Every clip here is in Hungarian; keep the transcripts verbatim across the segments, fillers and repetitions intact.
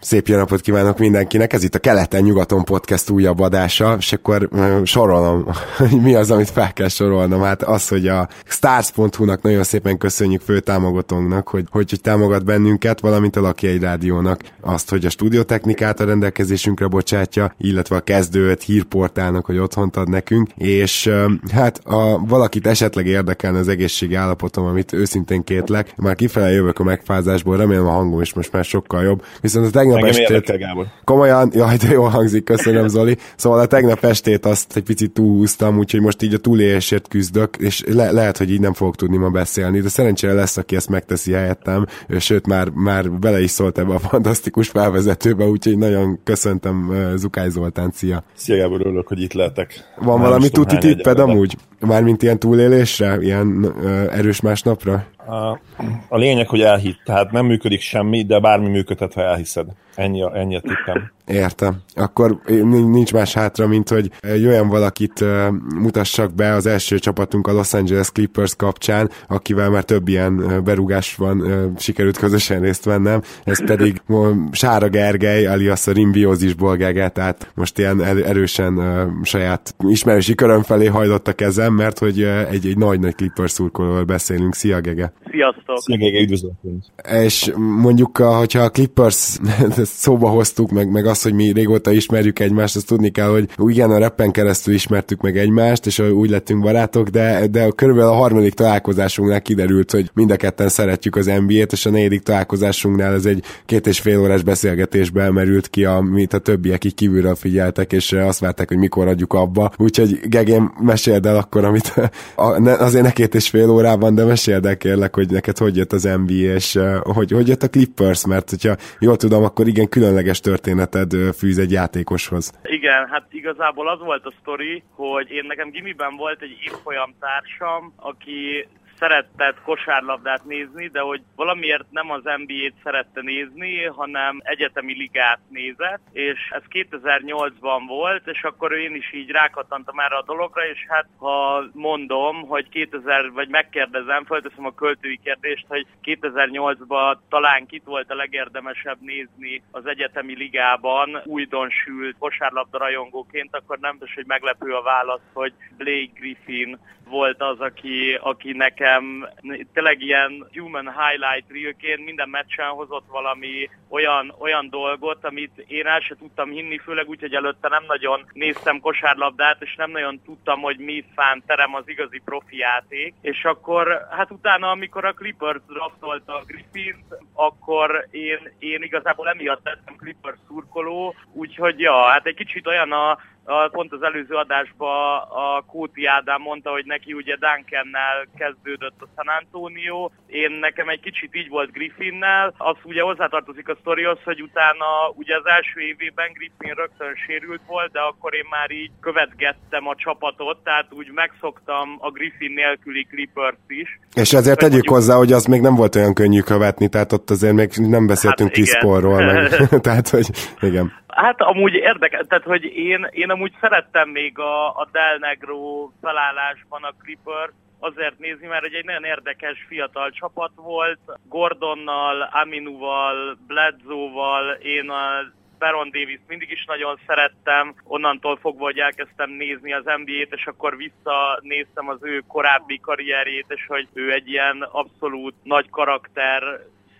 Szép jó napot kívánok mindenkinek, ez itt a Keleten-nyugaton podcast újabb adása, és akkor sorolom, hogy mi az, amit fel kell sorolnom. Hát az, hogy a Stars.hu-nak nagyon szépen köszönjük főtámogatónknak, hogy, hogy, hogy támogat bennünket, valamint a Lakiai rádiónak azt, hogy a stúdiótechnikát a rendelkezésünkre bocsátja, illetve a kezdőt hírportálnak, hogy otthont ad nekünk, és hát ha valakit esetleg érdekelne az egészségi állapotom, amit őszintén kétlek, már kifele jövök a megfázásból, remélem a hangom is most már sokkal jobb, viszont a tegnap estét... érdekel, Gábor. Komolyan, jaj, de jól hangzik, köszönöm Zoli. Szóval a tegnap estét azt egy picit túlhúztam, úgyhogy most így a túlélésért küzdök, és le- lehet, hogy így nem fogok tudni ma beszélni, de szerencsére lesz, aki ezt megteszi helyettem, sőt már, már bele is szólt ebbe a fantasztikus felvezetőbe, úgyhogy nagyon köszöntem Zukai Zoltán, szia! Szia Gábor, örülök, hogy itt lehetek. Van már valami tuti tipped amúgy? Mármint ilyen túlélésre, ilyen ö, erős másnapra? A lényeg, hogy elhitt. Tehát nem működik semmi, de bármi működhet, ha elhiszed. Ennyi a, ennyi a tippem. Értem. Akkor nincs más hátra, mint hogy egy olyan valakit mutassak be az első csapatunk a Los Angeles Clippers kapcsán, akivel már több ilyen berúgás van, sikerült közösen részt vennem. Ez pedig Sára Gergely, alias a Rimbiózis-Bolgege, tehát most ilyen erősen saját ismerősi köröm felé hajlott a kezem, mert hogy egy, egy nagy-nagy Clippers szurkolóval beszélünk. Szia, Gege! Sziasztok! Szia, Gege, üdvözlök! És mondjuk, hogyha a Clippers szóba hoztuk, meg, meg azt, hogy mi régóta ismerjük egymást, azt tudni kell, hogy igen, a rappen keresztül ismertük meg egymást, és úgy lettünk barátok, de, de körülbelül a harmadik találkozásunknál kiderült, hogy mind a ketten szeretjük az en bé á-t, és a negyedik találkozásunknál ez egy két és fél órás beszélgetésbe merült ki, amit a többiek így kívülről figyeltek, és azt várták, hogy mikor adjuk abba. Úgyhogy Gegém, meséld el akkor, amit a, ne, azért ne két és fél órában, de meséld el kérlek, hogy neked hogy jött az en bé á, és hogy, hogy jött a Clippers, mert hogyha jól tudom, akkor igen, különleges történeted fűz egy játékoshoz. Igen, hát igazából az volt a sztori, hogy én nekem gimiben volt egy évfolyam társam, aki szeretett kosárlabdát nézni, de hogy valamiért nem az en bé á-t szerette nézni, hanem egyetemi ligát nézett, és ez kétezer-nyolcban volt, és akkor én is így rákattantam erre a dologra, és hát ha mondom, hogy kétezer, vagy megkérdezem, felteszem a költői kérdést, hogy kétezer-nyolcban talán kit volt a legérdemesebb nézni az egyetemi ligában újdonsült kosárlabda rajongóként, akkor nem tudom, hogy meglepő a válasz, hogy Blake Griffin volt az, aki, aki nekem tényleg ilyen human highlight reelként minden meccsen hozott valami olyan, olyan dolgot, amit én el sem tudtam hinni, főleg úgy, hogy előtte nem nagyon néztem kosárlabdát, és nem nagyon tudtam, hogy mi szánterem az igazi profi játék. És akkor, hát utána, amikor a Clippers draftolta a Griffint, akkor én, én igazából emiatt lettem Clippers szurkoló, úgyhogy ja, hát egy kicsit olyan a A, pont az előző adásban a Kóti Ádám mondta, hogy neki ugye Duncannel kezdődött a San Antonio, én nekem egy kicsit így volt Griffinnel, az ugye hozzátartozik a sztorihoz, hogy utána ugye az első évében Griffin rögtön sérült volt, de akkor én már így követgettem a csapatot, tehát úgy megszoktam a Griffin nélküli Clippers is. És azért tegyük mondjuk... hozzá, hogy az még nem volt olyan könnyű követni, tehát ott azért még nem beszéltünk Chris Paulról, meg tehát hogy igen. Hát amúgy érdekes, tehát hogy én, én amúgy szerettem még a, a Del Negro felállásban a Clippers azért nézni, mert egy nagyon érdekes fiatal csapat volt, Gordonnal, Aminuval, Bledsoe-val, én a Baron Davis mindig is nagyon szerettem, onnantól fogva, hogy elkezdtem nézni az en bé á-t, és akkor visszanéztem az ő korábbi karrierjét, és hogy ő egy ilyen abszolút nagy karakter,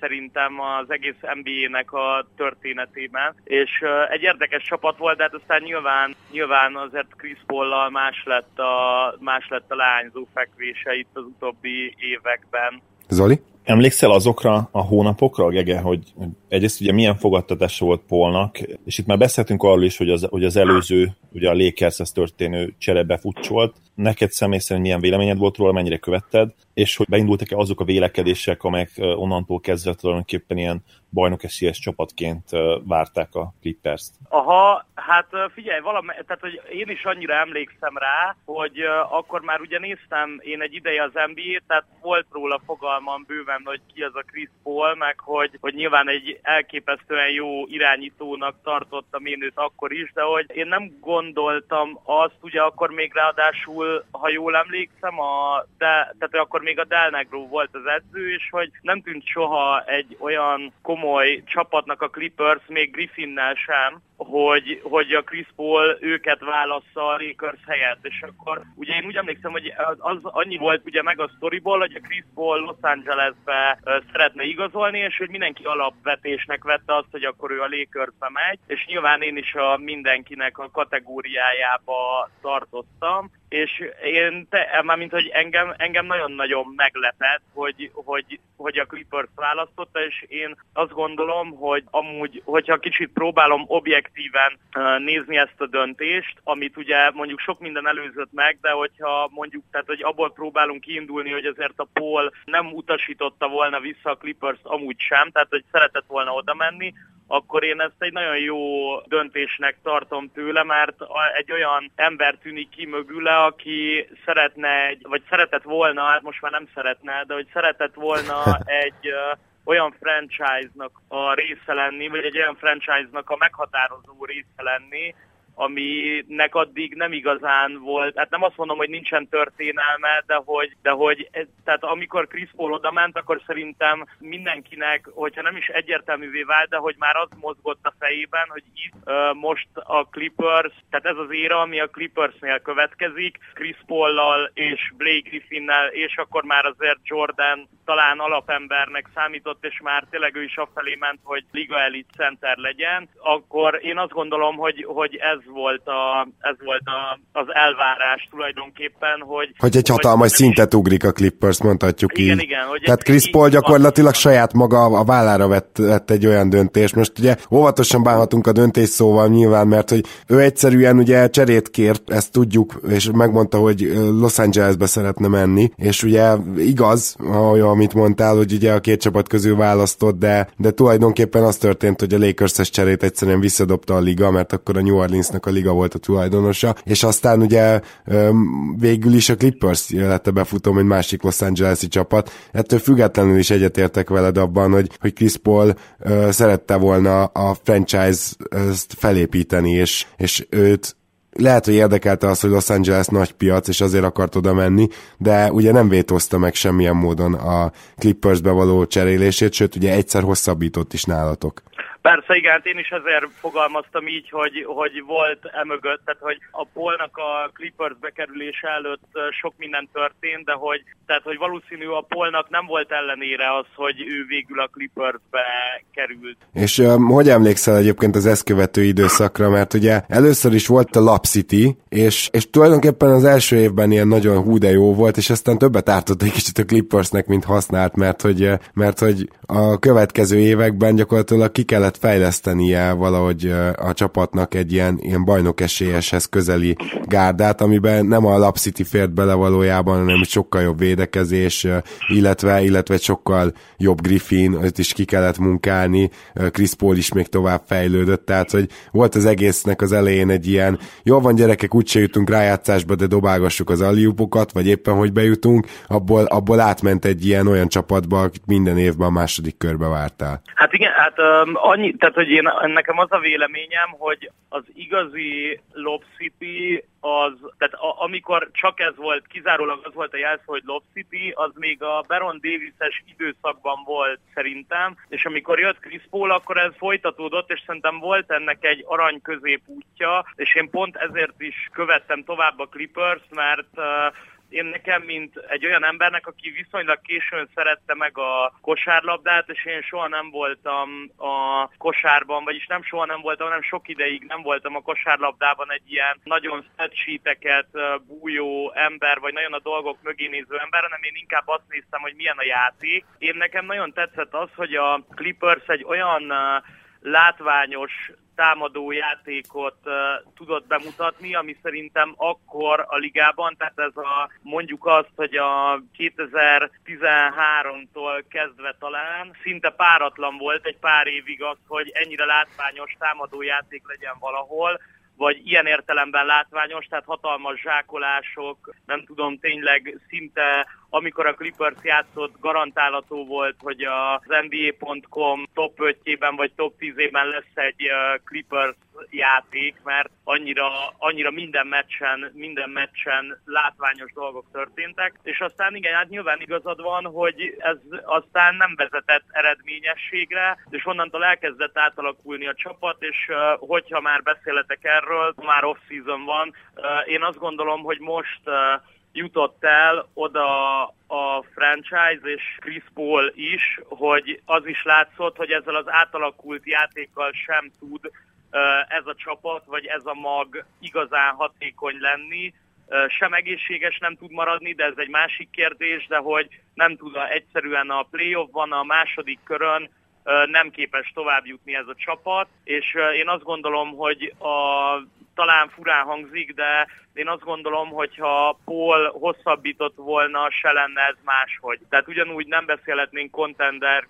szerintem az egész en bé á-nek a történetében, és uh, egy érdekes csapat volt, de hát aztán nyilván, nyilván azért Chris Paul-lal más lett a, más lett a leányzó fekvése itt az utóbbi években. Zoli? Emlékszel azokra a hónapokra, Gege, hogy egyrészt ugye milyen fogadtatás volt Paulnak, és itt már beszéltünk arról is, hogy az, hogy az előző, ugye a Lakershez történő cserebe futcsolt. Neked személy szerint milyen véleményed volt róla, mennyire követted, és hogy beindultak-e azok a vélekedések, amelyek onnantól kezdve tulajdonképpen ilyen bajnok esélyes csapatként várták a Clippers-t? Aha, hát figyelj, valami, tehát hogy én is annyira emlékszem rá, hogy akkor már ugye néztem én egy ideje az en bé á-t, tehát volt róla fogalmam bőven, hogy ki az a Chris Paul, meg hogy, hogy nyilván egy elképesztően jó irányítónak tartottam én őt akkor is, de hogy én nem gondoltam azt, ugye akkor még ráadásul, ha jól emlékszem, a de, tehát akkor még a Del Negro volt az edző, és hogy nem tűnt soha egy olyan komoly csapatnak a Clippers, még Griffinnel sem, hogy, hogy a Chris Paul őket válassza a Lakers helyett, és akkor ugye én úgy emlékszem, hogy az, az annyi volt ugye meg a sztoriból, hogy a Chris Paul Los Angelesbe szeretne igazolni, és hogy mindenki alapvetésnek vette azt, hogy akkor ő a Lakersbe megy, és nyilván én is a mindenkinek a kategóriájába tartoztam, és én, te, mármint, hogy engem, engem nagyon-nagyon meglepett, hogy, hogy, hogy a Clippers választotta, és én azt gondolom, hogy amúgy, hogyha kicsit próbálom objektíven nézni ezt a döntést, amit ugye mondjuk sok minden előzött meg, de hogyha mondjuk, tehát hogy abból próbálunk kiindulni, hogy azért a Paul nem utasította volna vissza a Clippers amúgy sem, tehát hogy szeretett volna oda menni, akkor én ezt egy nagyon jó döntésnek tartom tőle, mert egy olyan ember tűnik ki mögüle, aki szeretne, vagy szeretett volna, hát most már nem szeretne, de hogy szeretett volna egy olyan franchise-nak a része lenni, vagy egy olyan franchise-nak a meghatározó része lenni, aminek addig nem igazán volt, hát nem azt mondom, hogy nincsen történelme, de hogy, de hogy tehát amikor Chris Paul odament, akkor szerintem mindenkinek, hogyha nem is egyértelművé vált, de hogy már az mozgott a fejében, hogy itt uh, most a Clippers, tehát ez az éra, ami a Clippersnél következik, Chris Paullal és Blake Griffinnel, és akkor már azért Jordan talán alapembernek számított, és már tényleg ő is afelé ment, hogy liga elite center legyen, akkor én azt gondolom, hogy, hogy ez volt, a, ez volt a, az elvárás tulajdonképpen, hogy... Hogy egy hatalmas hogy, szintet ugrik a Clippers, mondhatjuk igen, így. Igen, igen. Tehát Chris Paul gyakorlatilag saját maga a vállára vett, vett egy olyan döntést. Most ugye óvatosan bánhatunk a döntés szóval nyilván, mert hogy ő egyszerűen ugye cserét kért, ezt tudjuk, és megmondta, hogy Los Angelesbe szeretne menni, és ugye igaz, olyan, amit mondtál, hogy ugye a két csapat közül választott, de, de tulajdonképpen az történt, hogy a Lakers-es cserét egyszerűen visszadobta a liga, mert akkor a New Orleans-nak a liga volt a tulajdonosa, és aztán ugye végül is a Clippers lett befutó, mint másik Los Angeles-i csapat. Ettől függetlenül is egyetértek veled abban, hogy, hogy Chris Paul szerette volna a franchise-t felépíteni, és, és őt lehet, hogy érdekelte az, hogy Los Angeles nagy piac, és azért akart oda menni, de ugye nem vétózta meg semmilyen módon a Clippersbe való cserélését, sőt, ugye egyszer hosszabbított is nálatok. Persze, igen, én is ezért fogalmaztam így, hogy, hogy volt emögött, tehát hogy a Paulnak a Clippers bekerülése előtt sok minden történt, de hogy, tehát, hogy valószínű a Paulnak nem volt ellenére az, hogy ő végül a Clippersbe került. És um, hogy emlékszel egyébként az ezt követő időszakra, mert ugye először is volt a Lab City, és, és tulajdonképpen az első évben ilyen nagyon hú de jó volt, és aztán többet ártott egy kicsit a Clippersnek, mint használt, mert hogy, mert hogy a következő években gyakorlatilag ki kellett fejlesztenie valahogy a csapatnak egy ilyen, ilyen bajnokesélyeshez közeli gárdát, amiben nem a Lab City fért bele valójában, hanem sokkal jobb védekezés, illetve, illetve sokkal jobb Griffin, ott is ki kellett munkálni, Chris Paul is még tovább fejlődött, tehát hogy volt az egésznek az elején egy ilyen, jól van gyerekek, úgyse jutunk rájátszásba, de dobálgassuk az alliupokat, vagy éppen hogy bejutunk, abból, abból átment egy ilyen olyan csapatba, akit minden évben a második körbe vártál. Hát igen, hát um, annyi, tehát hogy én, nekem az a véleményem, hogy az igazi Lob City az, tehát a, amikor csak ez volt, kizárólag az volt a jelszó, hogy Lob City, az még a Baron Davis-es időszakban volt szerintem, és amikor jött Chris Paul, akkor ez folytatódott, és szerintem volt ennek egy arany középútja, és én pont ezért is követtem tovább a Clippers, mert uh, én nekem, mint egy olyan embernek, aki viszonylag későn szerette meg a kosárlabdát, és én soha nem voltam a kosárban, vagyis nem soha nem voltam, hanem sok ideig nem voltam a kosárlabdában egy ilyen nagyon statsheeteket bújó ember, vagy nagyon a dolgok mögé néző ember, hanem én inkább azt néztem, hogy milyen a játék. Én nekem nagyon tetszett az, hogy a Clippers egy olyan látványos támadó játékot uh, tudott bemutatni, ami szerintem akkor a ligában, tehát ez a, mondjuk azt, hogy a kétezer-tizenháromtól kezdve talán szinte páratlan volt egy pár évig az, hogy ennyire látványos támadó játék legyen valahol, vagy ilyen értelemben látványos, tehát hatalmas zsákolások, nem tudom, tényleg szinte amikor a Clippers játszott, garantálható volt, hogy az en bé á pont com top ötjében vagy top tízében lesz egy Clippers játék, mert annyira, annyira minden meccsen, minden meccsen látványos dolgok történtek, és aztán igen, hát nyilván igazad van, hogy ez aztán nem vezetett eredményességre, és onnantól elkezdett átalakulni a csapat, és hogyha már beszéletek erről, már off-season van, én azt gondolom, hogy most jutott el oda a franchise és Chris Paul is, hogy az is látszott, hogy ezzel az átalakult játékkal sem tud ez a csapat, vagy ez a mag igazán hatékony lenni, sem egészséges nem tud maradni, de ez egy másik kérdés, de hogy nem tud egyszerűen a playoffban, a második körön nem képes tovább jutni ez a csapat, és én azt gondolom, hogy a, talán furán hangzik, de én azt gondolom, hogyha Paul hosszabbított volna, se lenne ez máshogy. Tehát ugyanúgy nem beszélhetnénk contender,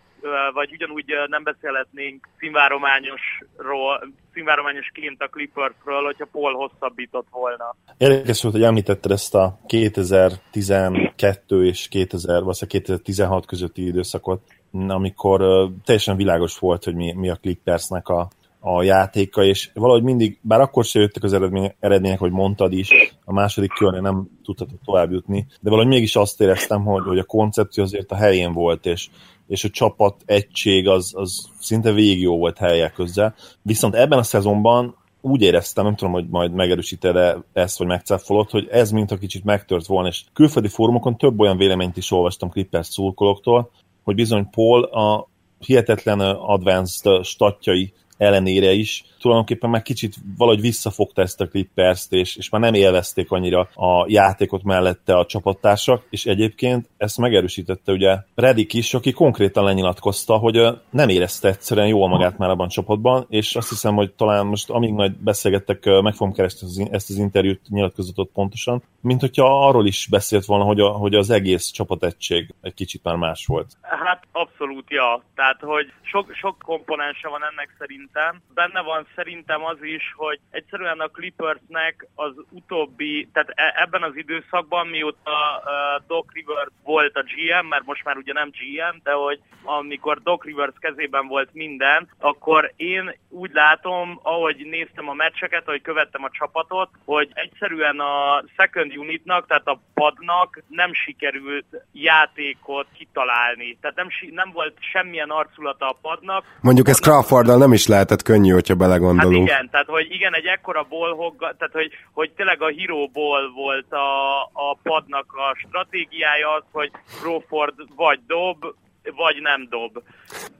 vagy ugyanúgy nem beszélhetnénk színvárományosról, színvárományosként a Clippersről, hogyha Paul hosszabbított volna. Érdekes volt, hogy említetted ezt a kétezer-tizenkettő és kétezer, vagy kétezer-tizenhat közötti időszakot, amikor uh, teljesen világos volt, hogy mi, mi a Clippersnek a, a játéka, és valahogy mindig, bár akkor se jöttek az eredmények, eredmények, hogy mondtad is, a második körnél nem tudhatok tovább jutni, de valahogy mégis azt éreztem, hogy, hogy a koncepció azért a helyén volt, és, és a csapat egység az, az szinte végig jó volt helye közzel. Viszont ebben a szezonban úgy éreztem, nem tudom, hogy majd megerősíted-e ezt, vagy megcáfolod, hogy ez mintha kicsit megtört volna, és külföldi fórumokon több olyan véleményt is olvastam Clippers szurkolóktól, hogy bizony Paul a hihetetlen advanced statjai ellenére is tulajdonképpen már kicsit valahogy visszafogta ezt a Clipperst, és, és már nem élvezték annyira a játékot mellette a csapattársak, és egyébként ezt megerősítette ugye Reddick is, aki konkrétan lenyilatkozta, hogy nem érezte egyszerűen jól magát már abban a csapatban, és azt hiszem, hogy talán most amíg majd beszélgettek, meg fogom keresni ezt az interjút, nyilatkozatot pontosan, mint hogyha arról is beszélt volna, hogy, a, hogy az egész csapategység egy kicsit már más volt. Hát abszolút, ja. Tehát, hogy sok, sok komponense van ennek szerintem. Benne van szerintem az is, hogy egyszerűen a Clippersnek az utóbbi, tehát ebben az időszakban, mióta Doc Rivers volt a gé em, mert most már ugye nem gé em, de hogy amikor Doc Rivers kezében volt minden, akkor én úgy látom, ahogy néztem a meccseket, ahogy követtem a csapatot, hogy egyszerűen a second unitnak, tehát a padnak nem sikerült játékot kitalálni. Tehát nem, nem volt semmilyen arculata a padnak. Mondjuk ez Crawforddal nem is lehetett könnyű, hogyha belegondolunk. Hát igen, tehát hogy igen, egy ekkora ballhog, tehát hogy, hogy tényleg a hero ball volt a, a padnak a stratégiája az, hogy Crawford vagy dob, vagy nem dob.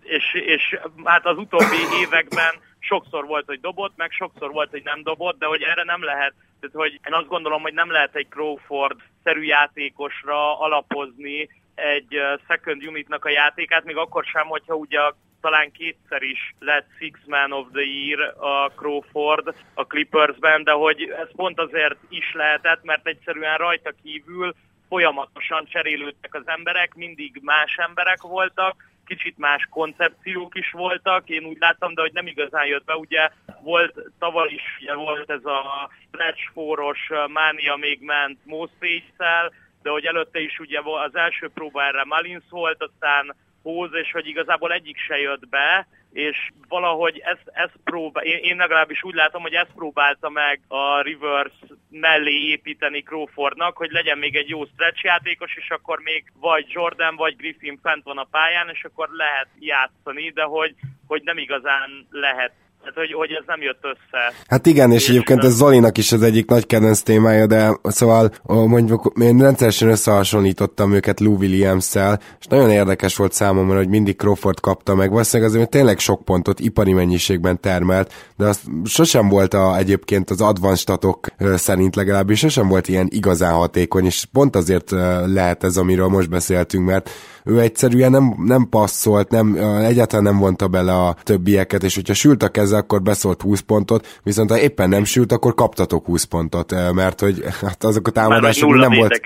És, és hát az utóbbi években sokszor volt, hogy dobott, meg sokszor volt, hogy nem dobott, de hogy erre nem lehet. Tehát, hogy én azt gondolom, hogy nem lehet egy Crawford-szerű játékosra alapozni egy second unitnak a játékát, még akkor sem, hogyha ugye talán kétszer is lett Six Man of the Year a Crawford a Clippersben, de hogy ez pont azért is lehetett, mert egyszerűen rajta kívül folyamatosan cserélődtek az emberek, mindig más emberek voltak, kicsit más koncepciók is voltak, én úgy láttam, de hogy nem igazán jött be, ugye volt, tavaly is ugye volt ez a stretch four-os mánia, még ment Mossage-szel, de hogy előtte is ugye az első próbára Malins volt, aztán Póz, és hogy igazából egyik se jött be, és valahogy ezt, ezt próbál, én, én legalábbis úgy látom, hogy ezt próbálta meg a Rivers mellé építeni Crawfordnak, hogy legyen még egy jó stretch játékos, és akkor még vagy Jordan, vagy Griffin fent van a pályán, és akkor lehet játszani, de hogy, hogy nem igazán lehet. Tehát, hogy, hogy ez nem jött össze. Hát igen, és, és egyébként ez Zolinak is az egyik nagy kedvenc témája, de szóval mondjuk én rendszeresen összehasonlítottam őket Lou Williams-szel, és nagyon érdekes volt számomra, hogy mindig Crawford kapta meg, valószínűleg azért tényleg sok pontot ipari mennyiségben termelt, de azt sosem volt a, egyébként az advanced statok szerint legalábbis sosem volt ilyen igazán hatékony, és pont azért lehet ez, amiről most beszéltünk, mert ő egyszerűen nem, nem passzolt, nem, egyáltalán nem vonta bele a többieket, és hogyha sült a keze, akkor beszólt húsz pontot, viszont ha éppen nem sült, akkor kaptatok húsz pontot, mert hogy hát azok a támadások nem volt.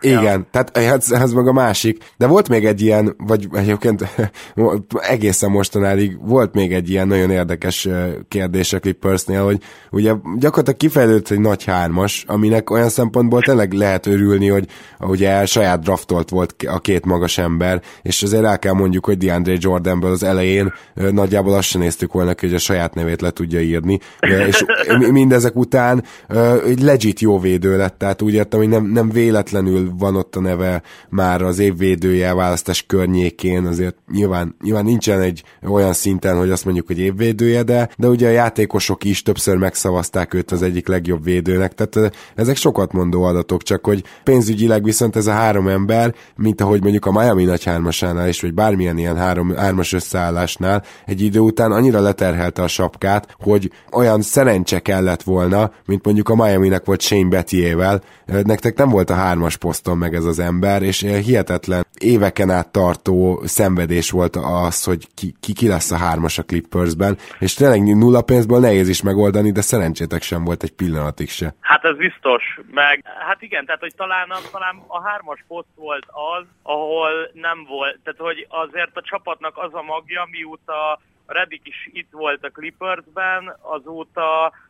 Igen, ja. Tehát ez, ez meg a másik. De volt még egy ilyen, vagy egyébként egészen mostanáig volt még egy ilyen nagyon érdekes kérdés a Clippersnél, hogy ugye gyakorlatilag kifejlődött egy nagy hármas, aminek olyan szempontból tényleg lehet örülni, hogy ugye saját draftolt volt a két magas ember, és azért el kell mondjuk, hogy DeAndre Jordanből az elején nagyjából azt sem néztük volna, hogy a saját nevét le tudja írni, és mindezek után egy legit jó védő lett, tehát úgy értem, hogy nem, nem véletlenül van ott a neve már az évvédője választás környékén, azért nyilván, nyilván nincsen egy olyan szinten, hogy azt mondjuk, hogy évvédője, de, de ugye a játékosok is többször megszavazták őt az egyik legjobb védőnek, tehát ezek sokat mondó adatok, csak hogy pénzügyileg viszont ez a három ember, mint ahogy mondjuk a Miami nagy hármasánál is, vagy bármilyen ilyen három, hármas összeállásnál egy idő után annyira leterhelte a sapkát, hogy olyan szerencse kellett volna, mint mondjuk a Miaminek volt Shane Battiével, nektek nem volt a hármas poszton meg ez az ember, és hihetetlen éveken át tartó szenvedés volt az, hogy ki, ki, ki lesz a hármas a Clippersben, és tényleg nulla pénzből nehéz is megoldani, de szerencsétek sem volt egy pillanatig se. Hát ez biztos, meg hát igen, tehát hogy talán, talán a hármas poszt volt az, ahol nem volt, tehát hogy azért a csapatnak az a magja, mióta Reddick is itt volt a Clippersben, azóta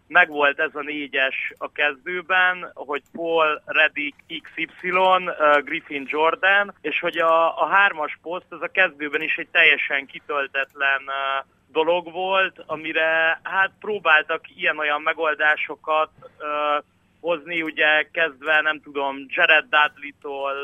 megvolt ez a négyes a kezdőben, hogy Paul, Reddick, iksz ipszilon, Griffin, Jordan, és hogy a, a hármas poszt az a kezdőben is egy teljesen kitöltetlen dolog volt, amire hát próbáltak ilyen-olyan megoldásokat uh, hozni, ugye kezdve nem tudom, Jared Dudley-tól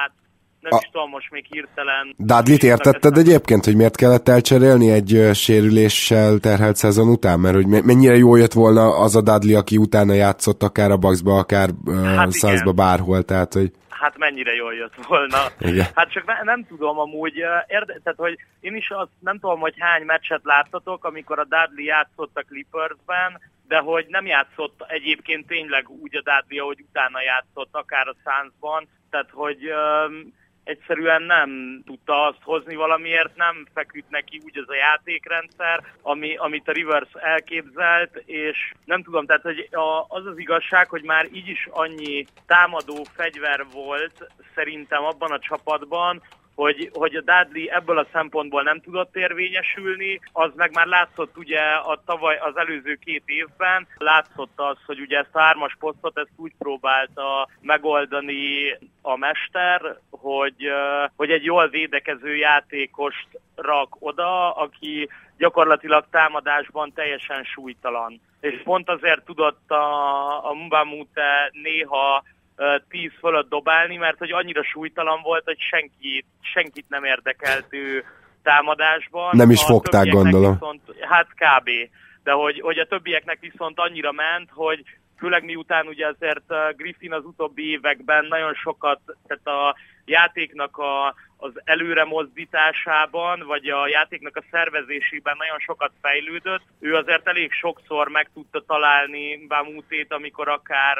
át, nem a... is tudom, most még hirtelen... Dudley-t értetted egyébként, hogy miért kellett elcserélni egy sérüléssel terhelt szezon után? Mert hogy mennyire jól jött volna az a Dudley, aki utána játszott akár a Bucksba, akár hát uh, Sunsba, bárhol, tehát hogy... Hát mennyire jól jött volna. Igen. Hát csak ne, nem tudom amúgy, érde, tehát hogy én is azt nem tudom, hogy hány meccset láttatok, amikor a Dudley játszott a Clippersben, de hogy nem játszott egyébként tényleg úgy a Dudley, ahogy utána játszott, akár a Sunsban, tehát hogy... Um, egyszerűen nem tudta azt hozni, valamiért nem feküdt neki úgy az a játékrendszer, ami, amit a Rivers elképzelt, és nem tudom, tehát hogy a, az az igazság, hogy már így is annyi támadó fegyver volt szerintem abban a csapatban, hogy, hogy a Dudley ebből a szempontból nem tudott érvényesülni, az meg már látszott ugye a tavaly, az előző két évben, látszott az, hogy ugye ezt a hármas posztot, ezt úgy próbálta megoldani a mester, hogy, hogy egy jól védekező játékost rak oda, aki gyakorlatilag támadásban teljesen súlytalan. És pont azért tudott a, a Mbamute néha tíz fölött dobálni, mert hogy annyira súlytalan volt, hogy senkit, senkit nem érdekelt ő támadásban. Nem is a fogták, gondolom. Viszont, hát kb. De hogy, hogy a többieknek viszont annyira ment, hogy főleg miután ugye azért Griffin az utóbbi években nagyon sokat, tehát a játéknak a, az előre mozdításában, vagy a játéknak a szervezésében nagyon sokat fejlődött. Ő azért elég sokszor meg tudta találni Bamutét, amikor akár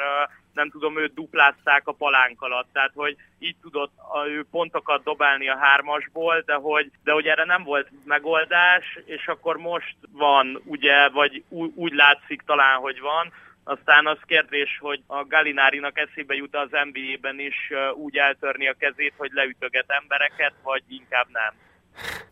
nem tudom, őt duplázták a palánk alatt, tehát hogy így tudott a, ő pontokat dobálni a hármasból, de hogy, de hogy erre nem volt megoldás, és akkor most van, ugye, vagy ú, úgy látszik talán, hogy van. Aztán az kérdés, hogy a Gallinárinak eszébe jut az en bé á-ben is úgy eltörni a kezét, hogy leütöget embereket, vagy inkább nem.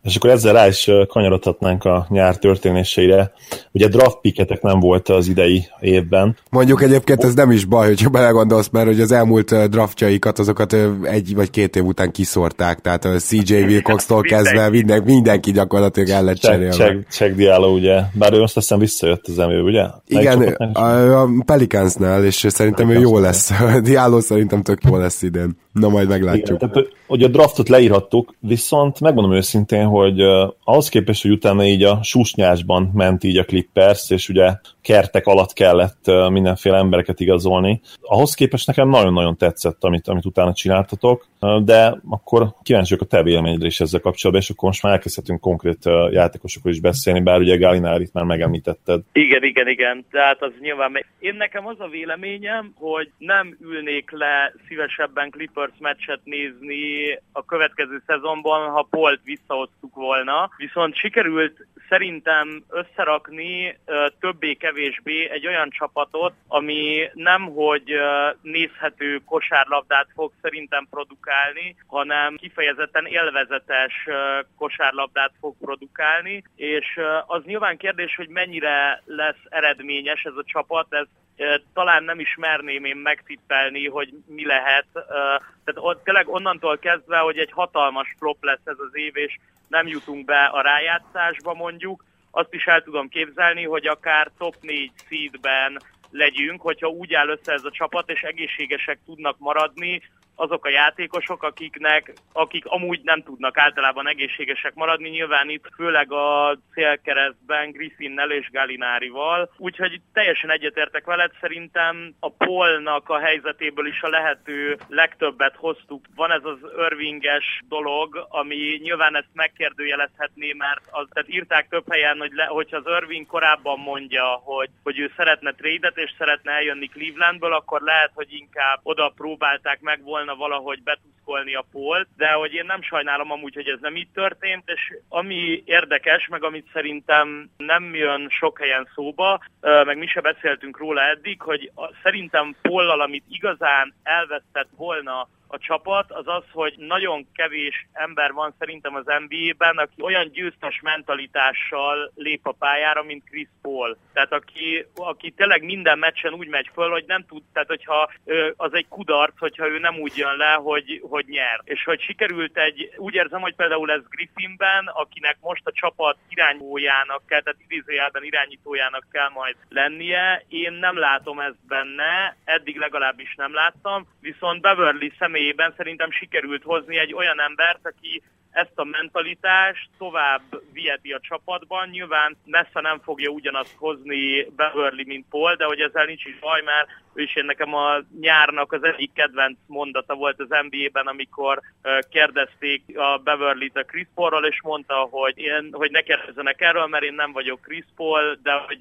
És akkor ezzel rá is kanyarodhatnánk a nyár történéseire. Ugye draft picketek nem volt az idei évben. Mondjuk egyébként ez nem is baj, hogyha belegondolsz, mert hogy az elmúlt draftjaikat azokat egy vagy két év után kiszórták, tehát a cé jé Wilcox-tól kezdve minden, mindenki gyakorlatilag el lett cserélve. Check Diallo, ugye? Bár ő azt hiszem visszajött az em bé á, ugye? Igen, a, a Pelicansnál, és szerintem Pelicans ő jó lesz. Diallo szerintem tök jó lesz idén. Na majd meglátjuk. Igen, tehát, hogy a draftot leírhattuk, viszont megmondom őszintén, őszintén, hogy uh, ahhoz képest, hogy utána így a susnyásban ment így a Clippers, és ugye kertek alatt kellett uh, mindenféle embereket igazolni. Ahhoz képest nekem nagyon-nagyon tetszett, amit, amit utána csináltatok, uh, de akkor kíváncsiak a te véleményedre is ezzel kapcsolatban, és akkor most már elkezdhetünk konkrét uh, játékosokról is beszélni, bár ugye Gallinárit már megemlítetted. Igen, igen, igen. Tehát az nyilván... Én nekem az a véleményem, hogy nem ülnék le szívesebben Clippers meccset nézni a következő szezonban, ha Polt visszahoztuk volna, viszont sikerült szerintem összerakni többé-kevésbé egy olyan csapatot, ami nemhogy nézhető kosárlabdát fog szerintem produkálni, hanem kifejezetten élvezetes kosárlabdát fog produkálni, és az nyilván kérdés, hogy mennyire lesz eredményes ez a csapat, ez talán nem is merném én megtippelni, hogy mi lehet. Tehát tényleg onnantól kezdve, hogy egy hatalmas flop lesz ez az év, és nem jutunk be a rájátszásba mondjuk, azt is el tudom képzelni, hogy akár top négy seedben legyünk, hogyha úgy áll össze ez a csapat, és egészségesek tudnak maradni azok a játékosok, akiknek, akik amúgy nem tudnak általában egészségesek maradni, nyilván itt főleg a célkeresztben Griffinnel és Gallinárival. Úgyhogy teljesen egyetértek veled, szerintem a Polnak a helyzetéből is a lehető legtöbbet hoztuk. Van ez az Irvinges dolog, ami nyilván ezt megkérdőjelezhetné, mert az, tehát írták több helyen, hogy le, hogyha az Irving korábban mondja, hogy, hogy ő szeretne trédet és szeretne eljönni Clevelandből, akkor lehet, hogy inkább oda próbálták meg volna valahogy betuszkolni a Polt, de hogy én nem sajnálom amúgy, hogy ez nem így történt, és ami érdekes, meg amit szerintem nem jön sok helyen szóba, meg mi se beszéltünk róla eddig, hogy szerintem Pollal, amit igazán elvesztett volna a csapat, az az, hogy nagyon kevés ember van szerintem az en bé á-ben, aki olyan győztes mentalitással lép a pályára, mint Chris Paul. Tehát aki, aki tényleg minden meccsen úgy megy föl, hogy nem tud, tehát hogyha az egy kudarc, hogyha ő nem úgy jön le, hogy, hogy nyer. És hogy sikerült egy, úgy érzem, hogy például ez Griffinben, akinek most a csapat irányítójának kell, tehát idézőjelben irányítójának kell majd lennie, én nem látom ezt benne, eddig legalábbis nem láttam, viszont Beverly személy mélyében szerintem sikerült hozni egy olyan embert, aki ezt a mentalitást tovább viheti a csapatban. Nyilván messze nem fogja ugyanazt hozni Beverly, mint Paul, de hogy ezzel nincs is baj, mert ő is én nekem a nyárnak az egyik kedvenc mondata volt az en bé á-ben, amikor kérdezték a Beverlyt a Chris Paulról, és mondta, hogy, én, hogy ne kérdezzenek erről, mert én nem vagyok Chris Paul, de hogy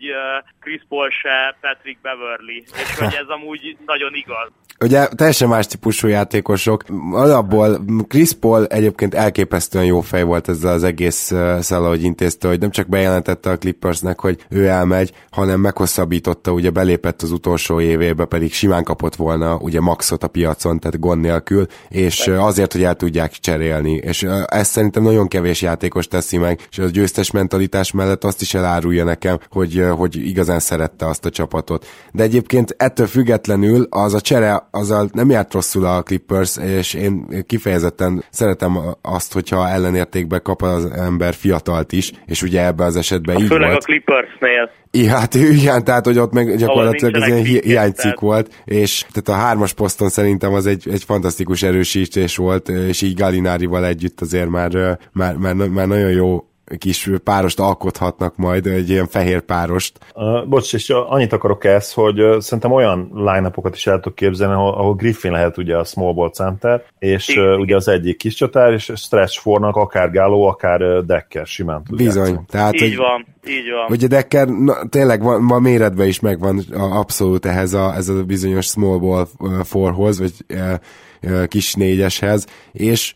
Chris Paul se Patrick Beverly. És hogy ez amúgy nagyon igaz. Ugye teljesen más típusú játékosok. Alapból Chris Paul egyébként elképesztően jó fej volt ezzel az egész szellel, hogy intézte, hogy nem csak bejelentette a Clippersnek, hogy ő elmegy, hanem meghosszabbította, ugye belépett az utolsó évébe, pedig simán kapott volna ugye maxot a piacon, tehát gond nélkül, és azért, hogy el tudják cserélni. És ezt szerintem nagyon kevés játékos teszi meg, és a győztes mentalitás mellett azt is elárulja nekem, hogy, hogy igazán szerette azt a csapatot. De egyébként ettől függetlenül az a csere azzal nem járt rosszul a Clippers, és én kifejezetten szeretem azt, hogyha ellenértékben kap az ember fiatalt is, és ugye ebben az esetben a így főleg volt. A Clippersnél. Hát igen, tehát hogy ott meg gyakorlatilag ez ilyen hiánycikk volt, és tehát a hármas poszton szerintem az egy, egy fantasztikus erősítés volt, és így Gallinárival együtt azért már, már, már, már nagyon jó kis párost alkothatnak majd, egy ilyen fehér párost. Uh, bocs, és annyit akarok ezt, hogy uh, szerintem olyan line-upokat is el tudok képzelni, ahol, ahol Griffin lehet ugye a small ball center, és uh, ugye az egyik kis csatár, és stretch fornak akár Gallo, akár uh, Decker simán tud bizony. Tehát, így hogy, van, így van. Ugye Decker na, tényleg van, ma méretben is megvan abszolút ehhez a, ez a bizonyos small ball forhoz, vagy uh, uh, kis négyeshez, és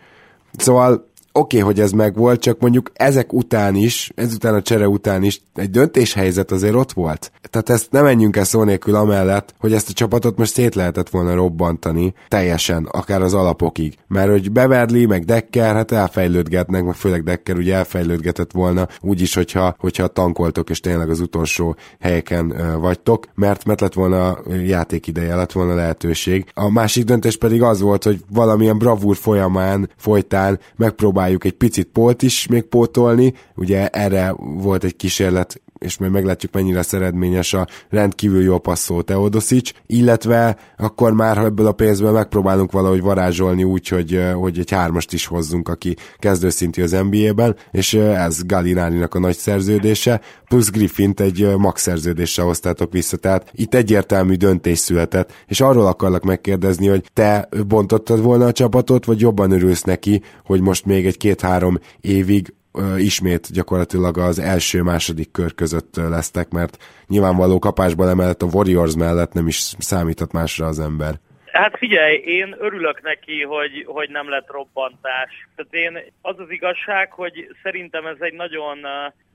szóval oké, okay, hogy ez megvolt, csak mondjuk ezek után is, ezután a csere után is egy döntéshelyzet azért ott volt. Tehát ezt nem menjünk el szó nélkül amellett, hogy ezt a csapatot most szét lehetett volna robbantani teljesen, akár az alapokig. Mert hogy Beverly, meg Decker, hát elfejlődgetnek, meg főleg Decker ugye elfejlődgetett volna, úgyis, hogyha, hogyha tankoltok, és tényleg az utolsó helyeken vagytok, mert, mert lett volna játékideje, lett volna lehetőség. A másik döntés pedig az volt, hogy valamilyen bravúr folyamán, folytán megpróbáljuk egy picit Polt is még pótolni, ugye erre volt egy kísérlet és majd meglátjuk, mennyire lesz eredményes a rendkívül jól passzoló Teodoszics, illetve akkor már, ha ebből a pénzből megpróbálunk valahogy varázsolni úgy, hogy, hogy egy hármast is hozzunk, aki kezdőszintű az en bé á-ben, és ez Gallinárinak a nagy szerződése, plusz Griffint egy max szerződéssel hoztátok vissza, tehát itt egyértelmű döntés született, és arról akarlak megkérdezni, hogy te bontottad volna a csapatot, vagy jobban örülsz neki, hogy most még egy két-három évig ismét gyakorlatilag az első-második kör között lesztek, mert nyilvánvaló kapásban emellett a Warriors mellett nem is számított másra az ember. Hát figyelj, én örülök neki, hogy, hogy nem lett robbantás. Tehát én, az az igazság, hogy szerintem ez egy nagyon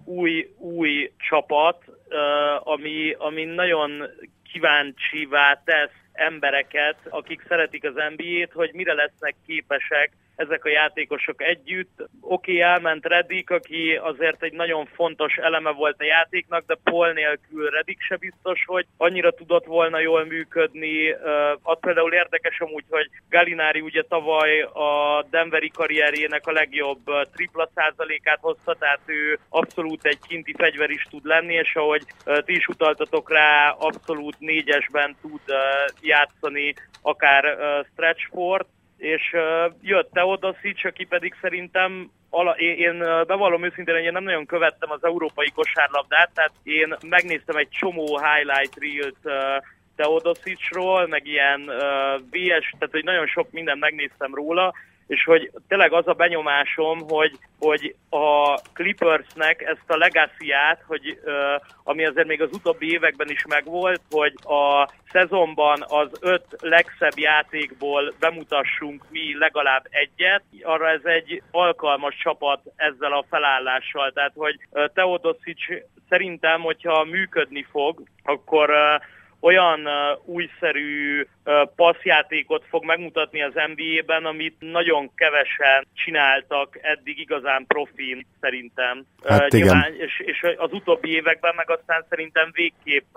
új, új csapat, ami, ami nagyon kíváncsivá tesz embereket, akik szeretik az en bé á-t, hogy mire lesznek képesek ezek a játékosok együtt. Oké, elment Reddick, aki azért egy nagyon fontos eleme volt a játéknak, de Paul nélkül Reddick se biztos, hogy annyira tudott volna jól működni. Az például érdekes amúgy, hogy Gallinári ugye tavaly a denveri karrierjének a legjobb tripla százalékát hozta, tehát ő abszolút egy kinti fegyver is tud lenni, és ahogy ti is utaltatok rá, abszolút négyesben tud játszani akár stretch four-t, és jött Teodoszics, aki pedig szerintem, én bevallom őszintén, hogy én nem nagyon követtem az európai kosárlabdát, tehát én megnéztem egy csomó highlight reelt Teodoszicsról, meg ilyen vé es, tehát hogy nagyon sok mindent megnéztem róla, és hogy tényleg az a benyomásom, hogy, hogy a Clippersnek ezt a legacy-ját, hogy, ami azért még az utóbbi években is megvolt, hogy a szezonban az öt legszebb játékból bemutassunk mi legalább egyet, arra ez egy alkalmas csapat ezzel a felállással. Tehát, hogy Teodoszics szerintem, hogyha működni fog, akkor olyan újszerű passzjátékot fog megmutatni az en bé á-ben, amit nagyon kevesen csináltak eddig igazán profin szerintem. Hát nyilván, és, és az utóbbi években meg aztán szerintem végképp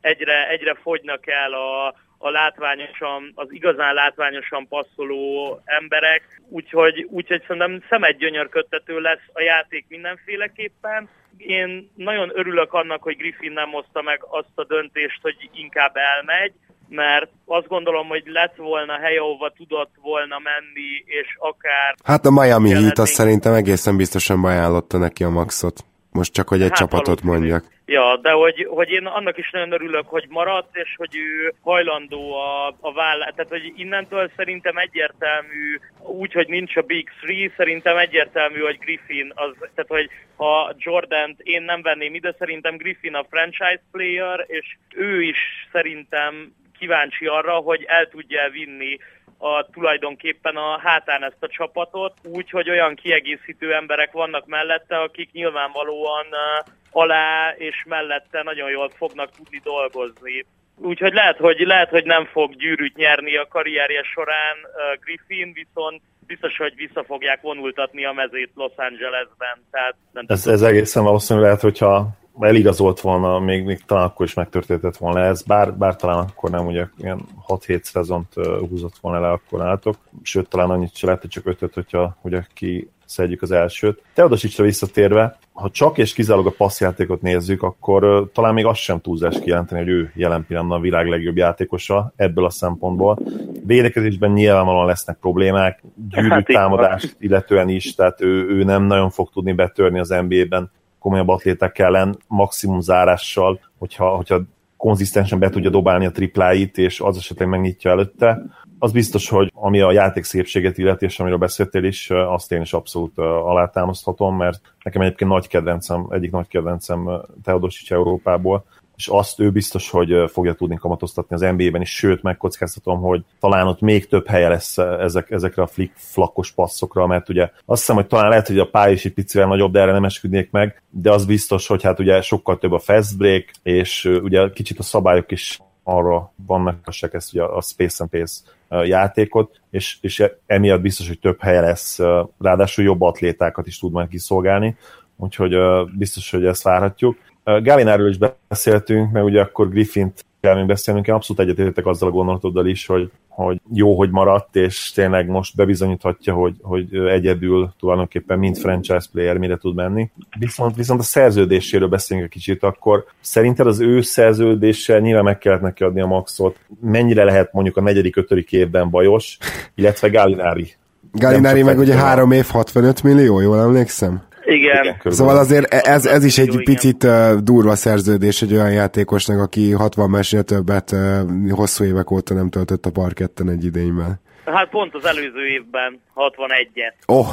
egyre, egyre fogynak el a, a látványosan, az igazán látványosan passzoló emberek, úgyhogy, úgyhogy szerintem szemedgyönyörködtető lesz a játék mindenféleképpen. Én nagyon örülök annak, hogy Griffin nem hozta meg azt a döntést, hogy inkább elmegy, mert azt gondolom, hogy lett volna helye, ahova tudott volna menni, és akár... Hát a Miami Heat azt szerintem egészen biztosan ajánlotta neki a maxot. Most csak, hogy egy hát csapatot mondjak. Ja, de hogy, hogy én annak is nagyon örülök, hogy maradt, és hogy ő hajlandó a, a vállát. Tehát, hogy innentől szerintem egyértelmű, úgy, hogy nincs a Big Three, szerintem egyértelmű, hogy Griffin az, tehát, hogy ha Jordant én nem venném ide, szerintem Griffin a franchise player, és ő is szerintem kíváncsi arra, hogy el tudja vinni a, tulajdonképpen a hátán ezt a csapatot, úgyhogy olyan kiegészítő emberek vannak mellette, akik nyilvánvalóan uh, alá és mellette nagyon jól fognak tudni dolgozni. Úgyhogy lehet, hogy, lehet, hogy nem fog gyűrűt nyerni a karrierje során uh, Griffin, viszont biztos, hogy vissza fogják vonultatni a mezét Los Angelesben. Tehát nem ez, ez egészen valószínűleg lehet, hogyha eligazolt volna, még, még talán akkor is megtörténtett volna ez, bár, bár talán akkor nem, ugye ilyen hat-hét szezont húzott volna le, akkor álltok, sőt talán annyit se lehet, hogy csak ötöt, hogyha ugye kiszedjük az elsőt. Teodoszicsra visszatérve, ha csak és kizárólag a passzjátékot nézzük, akkor talán még azt sem túlzás kijelenteni, hogy ő jelen pillanatban a világ legjobb játékosa ebből a szempontból. Védekezésben nyilvánvalóan lesznek problémák, gyűrű támadást illetően is, tehát ő, ő nem nagyon fog tudni betörni az en bé á-ben komolyabb atléták ellen, maximum zárással, hogyha, hogyha konzisztensen be tudja dobálni a tripláit, és az esetleg megnyitja előtte. Az biztos, hogy ami a játék szépséget illeti, és amiről beszéltél is, azt én is abszolút alátámaszthatom, mert nekem egyébként nagy kedvencem, egyik nagy kedvencem Teodoszics Európából, és azt ő biztos, hogy fogja tudni kamatoztatni az en bé á-ben is, sőt, megkockáztatom, hogy talán ott még több helye lesz ezek, ezekre a flick-flakos passzokra, mert ugye azt hiszem, hogy talán lehet, hogy a pálya is egy picivel nagyobb, de erre nem esküdnék meg, de az biztos, hogy hát ugye sokkal több a fast break, és ugye kicsit a szabályok is arra vannak, hogy ezt ugye a space and pace játékot, és, és emiatt biztos, hogy több helye lesz, ráadásul jobb atlétákat is tud majd kiszolgálni, úgyhogy biztos, hogy ezt várhatjuk. Gallináról is beszéltünk, mert ugye akkor Griffint kell még beszélnünk. Én abszolút egyetértek azzal a gondolatoddal is, hogy, hogy jó, hogy maradt, és tényleg most bebizonyíthatja, hogy, hogy egyedül tulajdonképpen mind franchise player mire tud menni. Viszont, viszont a szerződéséről beszélünk egy kicsit, akkor szerinted az ő szerződéssel nyilván meg kellett neki adni a maxot. Mennyire lehet mondjuk a negyedik, ötödik évben bajos, illetve Gallinári? Gallinári meg ugye három év, hatvanöt millió, jól emlékszem? Igen. Szóval azért ez, ez is egy picit durva szerződés egy olyan játékosnak, aki hatvan meccsnél többet hosszú évek óta nem töltött a parketten egy idényben. Hát pont az előző évben hatvanegyet. Oh.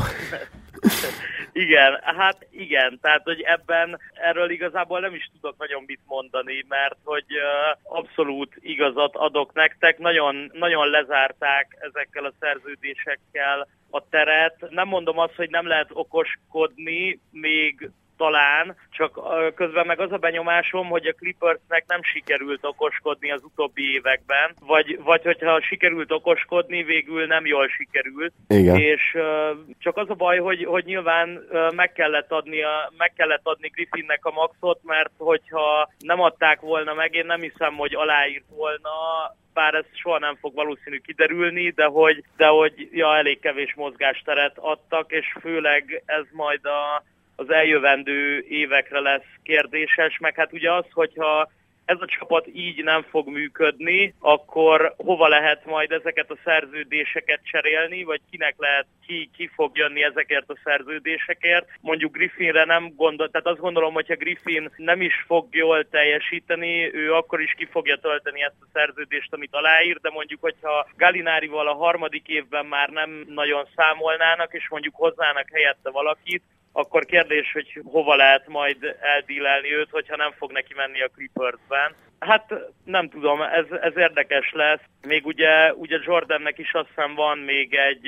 Igen, hát igen, tehát hogy ebben erről igazából nem is tudok nagyon mit mondani, mert hogy uh, abszolút igazat adok nektek, nagyon, nagyon lezárták ezekkel a szerződésekkel a teret. Nem mondom azt, hogy nem lehet okoskodni, még talán, csak közben meg az a benyomásom, hogy a Clippersnek nem sikerült okoskodni az utóbbi években, vagy, vagy hogyha sikerült okoskodni, végül nem jól sikerült. Igen. És uh, csak az a baj, hogy, hogy nyilván uh, meg kellett adni a, meg kellett adni Griffinnek a maxot, mert hogyha nem adták volna meg, én nem hiszem, hogy aláírt volna, bár ez soha nem fog valószínű kiderülni, de hogy, de hogy ja, elég kevés mozgásteret adtak, és főleg ez majd a az eljövendő évekre lesz kérdéses, meg hát ugye az, hogyha ez a csapat így nem fog működni, akkor hova lehet majd ezeket a szerződéseket cserélni, vagy kinek lehet, ki, ki fog jönni ezekért a szerződésekért. Mondjuk Griffinre nem gondol, tehát azt gondolom, hogyha Griffin nem is fog jól teljesíteni, ő akkor is ki fogja tölteni ezt a szerződést, amit aláír, de mondjuk, hogyha Gallinárival a harmadik évben már nem nagyon számolnának, és mondjuk hozzának helyette valakit, akkor kérdés, hogy hova lehet majd eldílelni őt, hogyha nem fog neki menni a Clippersben. Hát nem tudom, ez, ez érdekes lesz. Még ugye, ugye Jordannek is azt hiszem van még egy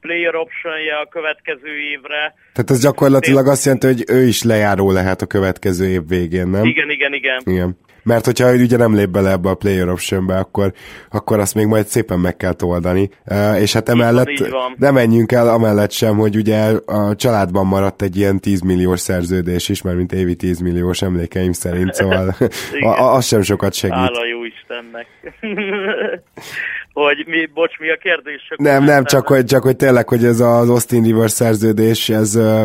player optionja a következő évre. Tehát ez gyakorlatilag azt jelenti, hogy ő is lejáró lehet a következő év végén, nem? Igen, igen, igen. igen. Mert hogyha ő ugye nem lép bele ebbe a player optionbe, akkor, akkor azt még majd szépen meg kell toldani. E, és hát emellett nem menjünk el amellett sem, hogy ugye a családban maradt egy ilyen tíz milliós szerződés is, mert mint évi tíz milliós emlékeim szerint, szóval az sem sokat segít. Hála jó Istennek! Hogy mi, bocs, mi a kérdés? Csak nem, nem, csak hogy, csak hogy tényleg, hogy ez az Austin Rivers szerződés, ez uh,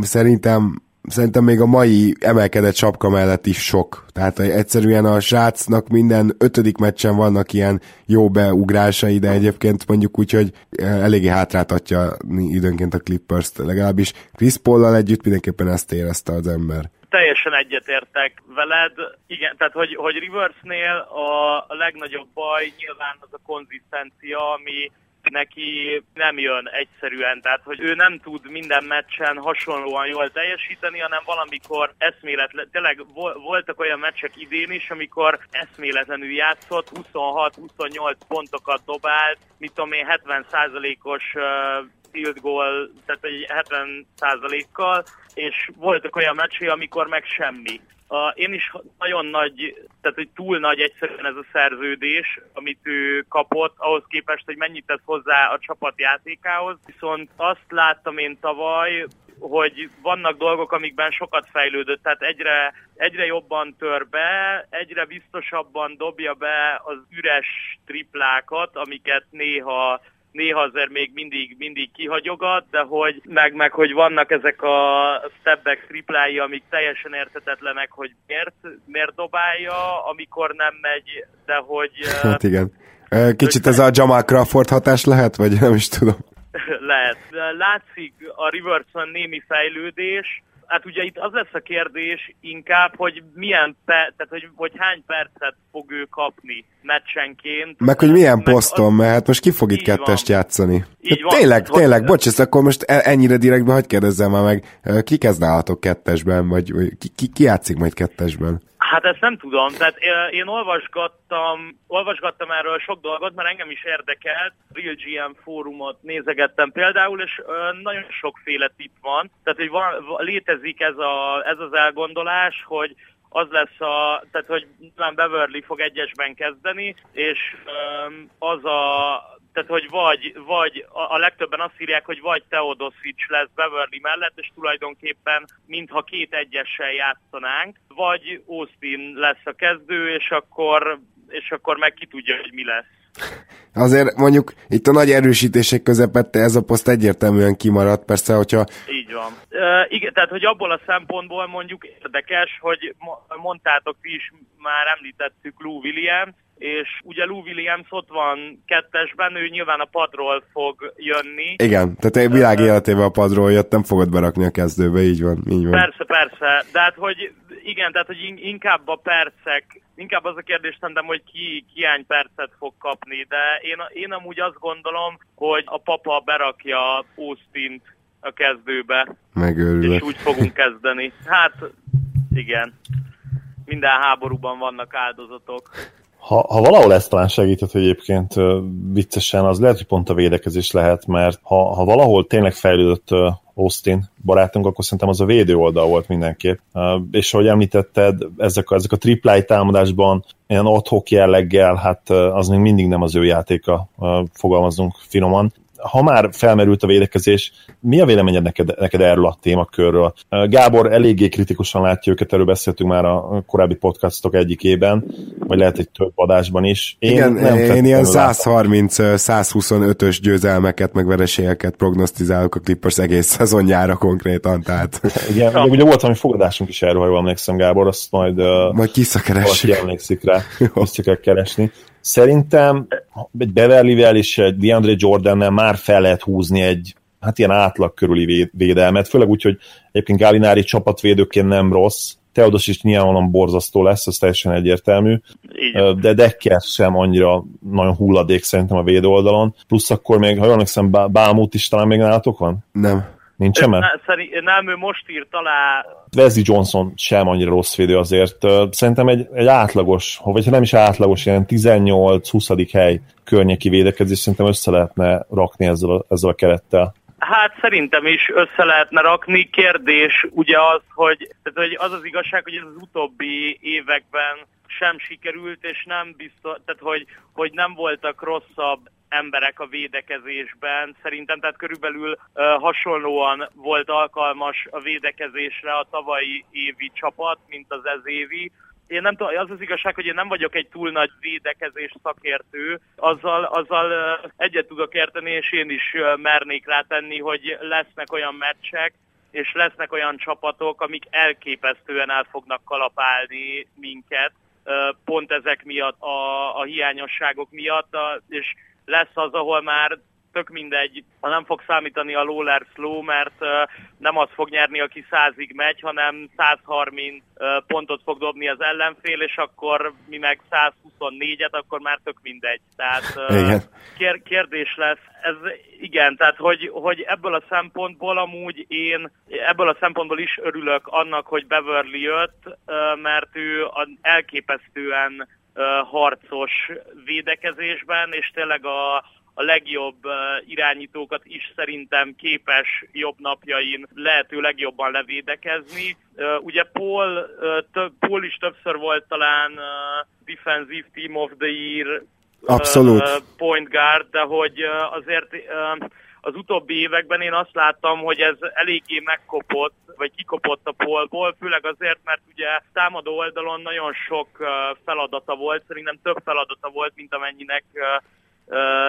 szerintem Szerintem még a mai emelkedett sapka mellett is sok. Tehát egyszerűen a srácnak minden ötödik meccsen vannak ilyen jó beugrásai, de egyébként mondjuk úgy, hogy eléggé hátráltatja időnként a Clippers-t. Legalábbis Chris Paul-lal együtt mindenképpen ezt érezte az ember. Teljesen egyetértek veled. Igen, tehát hogy, hogy Riversnél a legnagyobb baj nyilván az a konzisztencia, ami neki nem jön egyszerűen, tehát hogy ő nem tud minden meccsen hasonlóan jól teljesíteni, hanem valamikor eszméletlen, tényleg voltak olyan meccsek idén is, amikor eszméletlenül játszott, huszonhat-huszonnyolc pontokat dobált, mit tudom én, hetven százalékos uh, field goal, tehát egy hetven százalékkal, és voltak olyan meccsei, amikor meg semmi. Uh, én is nagyon nagy, tehát hogy túl nagy egyszerűen ez a szerződés, amit ő kapott, ahhoz képest, hogy mennyit tesz hozzá a csapat játékához. Viszont azt láttam én tavaly, hogy vannak dolgok, amikben sokat fejlődött, tehát egyre, egyre jobban tör be, egyre biztosabban dobja be az üres triplákat, amiket néha... néha azért még mindig, mindig kihagyogat, de hogy meg, meg hogy vannak ezek a stepback triplái, amik teljesen érthetetlenek, hogy miért, miért dobálja, amikor nem megy, de hogy... Hát igen. Kicsit ez a Jamal Crawford hatás lehet, vagy nem is tudom. Lehet. Látszik a Riverson némi fejlődés. Hát ugye itt az lesz a kérdés inkább, hogy milyen, per, tehát hogy, hogy hány percet fog ő kapni meccsenként. Meg hogy milyen poszton, mert hát most ki fog itt kettest van. játszani. Hát van, tényleg, van, tényleg, bocs, ezt akkor most ennyire direktben hagyd kérdezzem már meg, ki kezd nálatok kettesben, vagy ki, ki, ki játszik majd kettesben? Hát ezt nem tudom, tehát én olvasgattam, olvasgattam erről sok dolgot, mert engem is érdekelt, Real gé em fórumot nézegettem például, és nagyon sokféle tipp van, tehát hogy van, létezik ez, a, ez az elgondolás, hogy az lesz a, tehát hogy Beverly fog egyesben kezdeni, és az a tehát hogy vagy, vagy a legtöbben azt írják, hogy vagy Teodoszics lesz Beverly mellett, és tulajdonképpen mintha két egyessel játszanánk, vagy Austin lesz a kezdő, és akkor, és akkor meg ki tudja, hogy mi lesz. Azért mondjuk itt a nagy erősítések közepette ez a poszt egyértelműen kimaradt, persze, hogyha... Így van. E, igen, tehát, hogy abból a szempontból mondjuk érdekes, hogy mondtátok ti is, már említettük Lou Williams, és ugye Lou Williams ott van kettesben, ő nyilván a padról fog jönni. Igen, tehát világ életében a padról jött, nem fogod berakni a kezdőbe, így van, így van. Persze, persze, de hát, hogy igen, tehát, hogy inkább a percek, inkább az a kérdés szerintem, hogy ki, ki hány percet fog kapni, de én, én amúgy azt gondolom, hogy a papa berakja Austint a kezdőbe. Megőrülök. És úgy fogunk kezdeni. Hát, igen. Minden háborúban vannak áldozatok. Ha, ha valahol ezt talán segített egyébként viccesen, az lehet, hogy pont a védekezés lehet, mert ha, ha valahol tényleg fejlődött Austin barátunk, akkor szerintem az a védő oldal volt mindenképp. És ahogy említetted, ezek, ezek a triplái támadásban ilyen ad-hoc jelleggel, hát az még mindig nem az ő játéka, fogalmazunk finoman. Ha már felmerült a védekezés, mi a véleményed neked, neked erről a témakörről? Gábor eléggé kritikusan látja őket, erről beszéltünk már a korábbi podcastok egyikében, vagy lehet egy több adásban is. Én igen, nem én ilyen százharminc-százhuszonötös győzelmeket, meg vereségeket prognosztizálok a Clippers egész szezonjára konkrétan, tehát... Igen, ja. Ugye volt valami fogadásunk is erről, ha jól emlékszem, Gábor, azt majd... Majd kiszakeressük. Valaki emlékszik rá, vissza kell keresni. Szerintem egy Beverlyvel és egy DeAndre Jordannel már fel lehet húzni egy hát ilyen átlag körüli védelmet, főleg úgy, hogy egyébként Gallinári csapatvédőként nem rossz, Teodoszics nyilvánvalóan borzasztó lesz, ez teljesen egyértelmű, igen. De Decker sem annyira nagyon hulladék szerintem a védő oldalon, plusz akkor még, ha jól emlékszem, Bámút is talán még nálatok van? Nem. Nincs-e? Nem, ő most írt alá. Wesley Johnson sem annyira rossz védő azért. Szerintem egy, egy átlagos, vagy nem is átlagos, ilyen tizennyolc-huszadik hely környéki védekezés szerintem össze lehetne rakni ezzel a, ezzel a kerettel. Hát szerintem is össze lehetne rakni. Kérdés ugye az, hogy, tehát, hogy az az igazság, hogy ez az utóbbi években sem sikerült, és nem biztos, tehát hogy, hogy nem voltak rosszabb emberek a védekezésben. Szerintem tehát körülbelül uh, hasonlóan volt alkalmas a védekezésre a tavalyi évi csapat, mint az ez évi. Én nem tudom, az az igazság, hogy én nem vagyok egy túl nagy védekezés szakértő, azzal, azzal uh, egyet tudok érteni, és én is uh, mernék rátenni, hogy lesznek olyan meccsek, és lesznek olyan csapatok, amik elképesztően el fognak kalapálni minket, uh, pont ezek miatt, a, a hiányosságok miatt, a, és lesz az, ahol már tök mindegy, ha nem fog számítani a Lawler Slow, mert uh, nem az fog nyerni, aki százig megy, hanem százharminc uh, pontot fog dobni az ellenfél, és akkor mi meg százhuszonnégyet, akkor már tök mindegy. Tehát uh, kér- kérdés lesz. Ez igen, tehát hogy, hogy ebből a szempontból amúgy én ebből a szempontból is örülök annak, hogy Beverly jött, uh, mert ő elképesztően harcos védekezésben, és tényleg a, a legjobb irányítókat is szerintem képes jobb napjain lehető legjobban levédekezni. Ugye Paul, több, Paul is többször volt talán Defensive Team of the Year Absolut. Point guard, de hogy azért az utóbbi években én azt láttam, hogy ez eléggé megkopott, vagy kikopott a Paulból, főleg azért, mert ugye támadó oldalon nagyon sok feladata volt, szerintem több feladata volt, mint amennyinek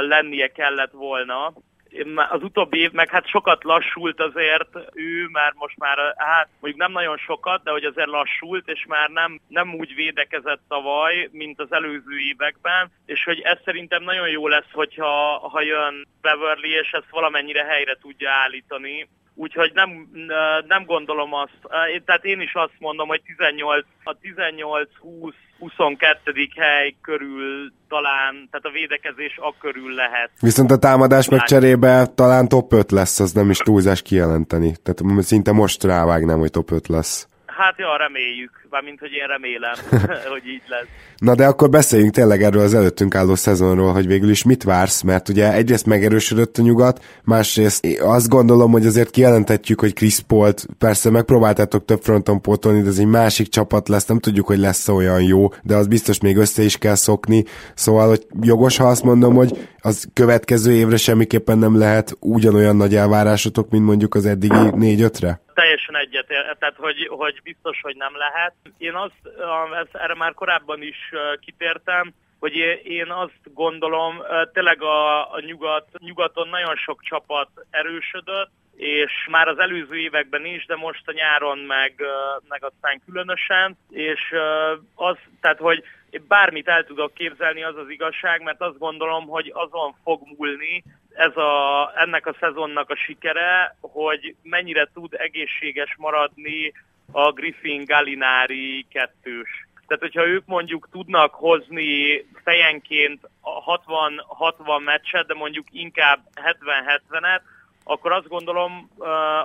lennie kellett volna. Az utóbbi év meg hát sokat lassult azért, ő már most már, hát mondjuk nem nagyon sokat, de hogy azért lassult, és már nem, nem úgy védekezett tavaly, mint az előző években, és hogy ez szerintem nagyon jó lesz, hogyha ha jön Beverly, és ezt valamennyire helyre tudja állítani. Úgyhogy nem, nem gondolom azt, tehát én is azt mondom, hogy tizennyolc, a tizennyolc-húsz-huszonkettő hely körül talán, tehát a védekezés a körül lehet. Viszont a támadás meg cserébe talán top öt lesz, az nem is túlzás kijelenteni. Tehát szinte most rávágnám, hogy top öt lesz. Hát ja, reméljük. Mármint, hogy én remélem, hogy így lesz. Na de akkor beszéljünk tényleg erről az előttünk álló szezonról, hogy végül is mit vársz, mert ugye egyrészt megerősödött a nyugat, másrészt azt gondolom, hogy azért kijelenthetjük, hogy Chris Pault persze megpróbáltátok több fronton pótolni, de ez egy másik csapat lesz, nem tudjuk, hogy lesz olyan jó, de az biztos még össze is kell szokni, szóval hogy jogos, ha azt mondom, hogy az következő évre semmiképpen nem lehet ugyanolyan nagy elvárásotok, mint mondjuk az eddigi négy-ötre? Teljesen egyet, tehát hogy, hogy biztos, hogy nem lehet. Én azt, erre már korábban is kitértem, hogy én azt gondolom, tényleg a, a nyugat, nyugaton nagyon sok csapat erősödött, és már az előző években is, de most a nyáron meg, meg aztán különösen, és az, tehát hogy bármit el tudok képzelni, az az igazság, mert azt gondolom, hogy azon fog múlni ez a, ennek a szezonnak a sikere, hogy mennyire tud egészséges maradni a Griffin-Gallinári kettős. Tehát, hogyha ők mondjuk tudnak hozni fejenként hatvan-hatvan meccset, de mondjuk inkább hetven-hetvenet, akkor azt gondolom,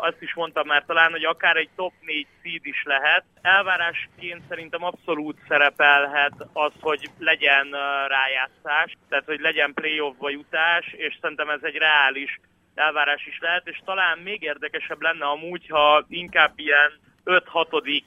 azt is mondtam már talán, hogy akár egy top négy seed is lehet. Elvárásként szerintem abszolút szerepelhet az, hogy legyen rájátszás, tehát hogy legyen playoffba jutás, és szerintem ez egy reális elvárás is lehet, és talán még érdekesebb lenne amúgy, ha inkább ilyen öt-hatodik,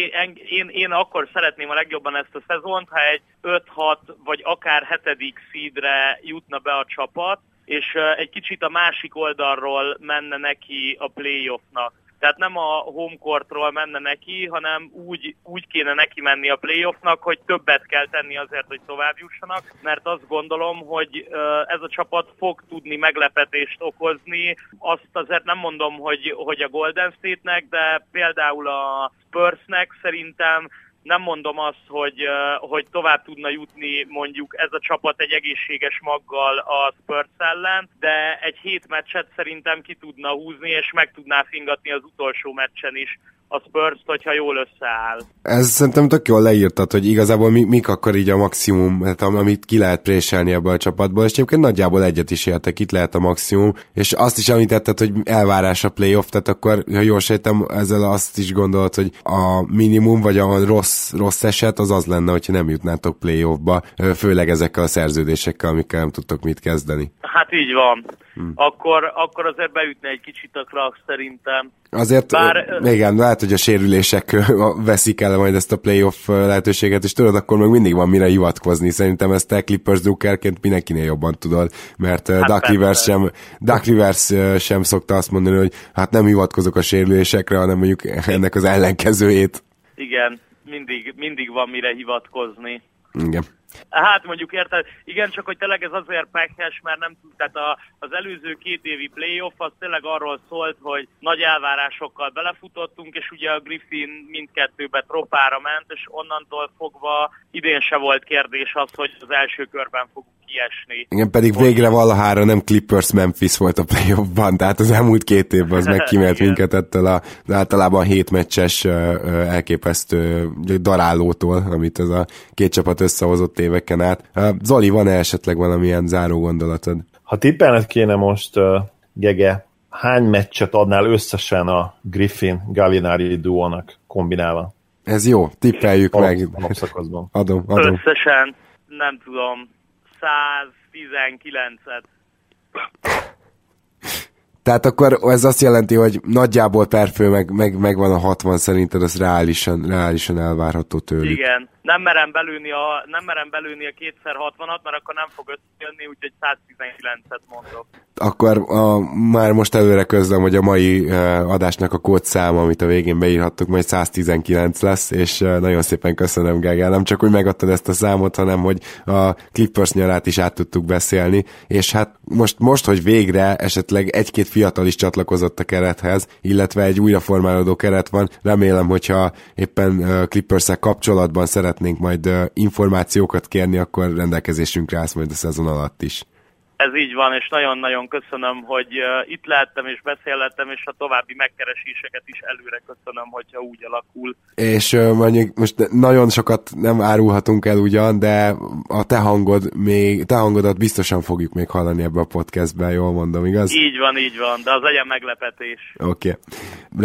én, én, én akkor szeretném a legjobban ezt a szezont, ha egy öt-hat vagy akár hetedik seedre jutna be a csapat, és egy kicsit a másik oldalról menne neki a playoffnak. Tehát nem a homecourtról menne neki, hanem úgy, úgy kéne neki menni a playoffnak, hogy többet kell tenni azért, hogy tovább jussanak, mert azt gondolom, hogy ez a csapat fog tudni meglepetést okozni. Azt azért nem mondom, hogy, hogy a Golden State-nek, de például a Spursnek szerintem nem mondom azt, hogy, hogy tovább tudna jutni mondjuk ez a csapat egy egészséges maggal a Spurs ellen, de egy hét meccset szerintem ki tudna húzni, és meg tudná fingatni az utolsó meccsen is a Spurs-t, hogyha jól összeáll. Ez szerintem tök jól leírtad, hogy igazából mi, mik akkor így a maximum, hát amit ki lehet préselni ebből a csapatból, és egyébként nagyjából egyet is értek, itt lehet a maximum, és azt is említetted, hogy elvárás a playoff, tehát akkor, ha jól sejtem, ezzel azt is gondolod, hogy a minimum, vagy a rossz, rossz eset az az lenne, hogyha nem jutnátok playoffba, főleg ezekkel a szerződésekkel, amikkel nem tudtok mit kezdeni. Hát így van. Hmm. Akkor, akkor azért beütne egy kicsit a klak szerintem. Azért, Bár, igen, lehet, hogy a sérülések veszik el majd ezt a playoff lehetőséget, és tudod, akkor meg mindig van mire hivatkozni. Szerintem ezt te Clippers drukkerként mindenkinél jobban tudod, mert hát Duck Rivers sem, Duck Rivers sem szokta azt mondani, hogy hát nem hivatkozok a sérülésekre, hanem mondjuk ennek az ellenkezőjét. Igen, mindig, mindig van mire hivatkozni. Igen. Hát mondjuk érted, igen, csak hogy tényleg ez azért pekhes, mert nem tud, tehát a, az előző két évi playoff az tényleg arról szólt, hogy nagy elvárásokkal belefutottunk, és ugye a Griffin mindkettőbe tropára ment, és onnantól fogva idén se volt kérdés az, hogy az első körben fogunk kiesni. Igen, pedig hogy... végre valahára nem Clippers Memphis volt a playoffban, tehát az elmúlt két évben az megkímélt minket ettől a, általában hétmeccses elképesztő darálótól, amit ez a két csapat összehozott éveken át. Zoli, van-e esetleg valamilyen záró gondolatod? Ha tippelned kéne most, uh, Gege, hány meccset adnál összesen a Griffin-Gallinári duónak kombinálva? Ez jó, tippeljük a, meg. A napszakaszban. Adom, adom. Összesen, nem tudom, száztizenkilencet. Tehát akkor ez azt jelenti, hogy nagyjából perfő, meg, meg, meg van a hatvan, szerinted az reálisan, reálisan elvárható tőlük. Igen, nem merem belőni a, nem merem belőni a kétszer hatvanat, mert akkor nem fog összejönni, úgyhogy száztizenkilencet mondok. Akkor a, már most előre közlöm, hogy a mai adásnak a kódszáma, amit a végén beírhattuk, majd száztizenkilenc lesz, és nagyon szépen köszönöm, Gergely, nem csak úgy megadtad ezt a számot, hanem hogy a Clippers nyarát is át tudtuk beszélni, és hát most, most hogy végre esetleg egy-két fiatal is csatlakozott a kerethez, illetve egy újraformálódó keret van. Remélem, hogyha éppen Clippers-szel kapcsolatban szeretnénk majd információkat kérni, akkor rendelkezésünkre állsz majd a szezon alatt is. Ez így van, és nagyon-nagyon köszönöm, hogy itt lehettem és beszélhettem, és a további megkereséseket is előre köszönöm, hogyha úgy alakul. És mondjuk most nagyon sokat nem árulhatunk el ugyan, de a te, hangod még, te hangodat biztosan fogjuk még hallani ebbe a podcastben, jól mondom, igaz? Így van, így van, de az legyen meglepetés. Oké, okay.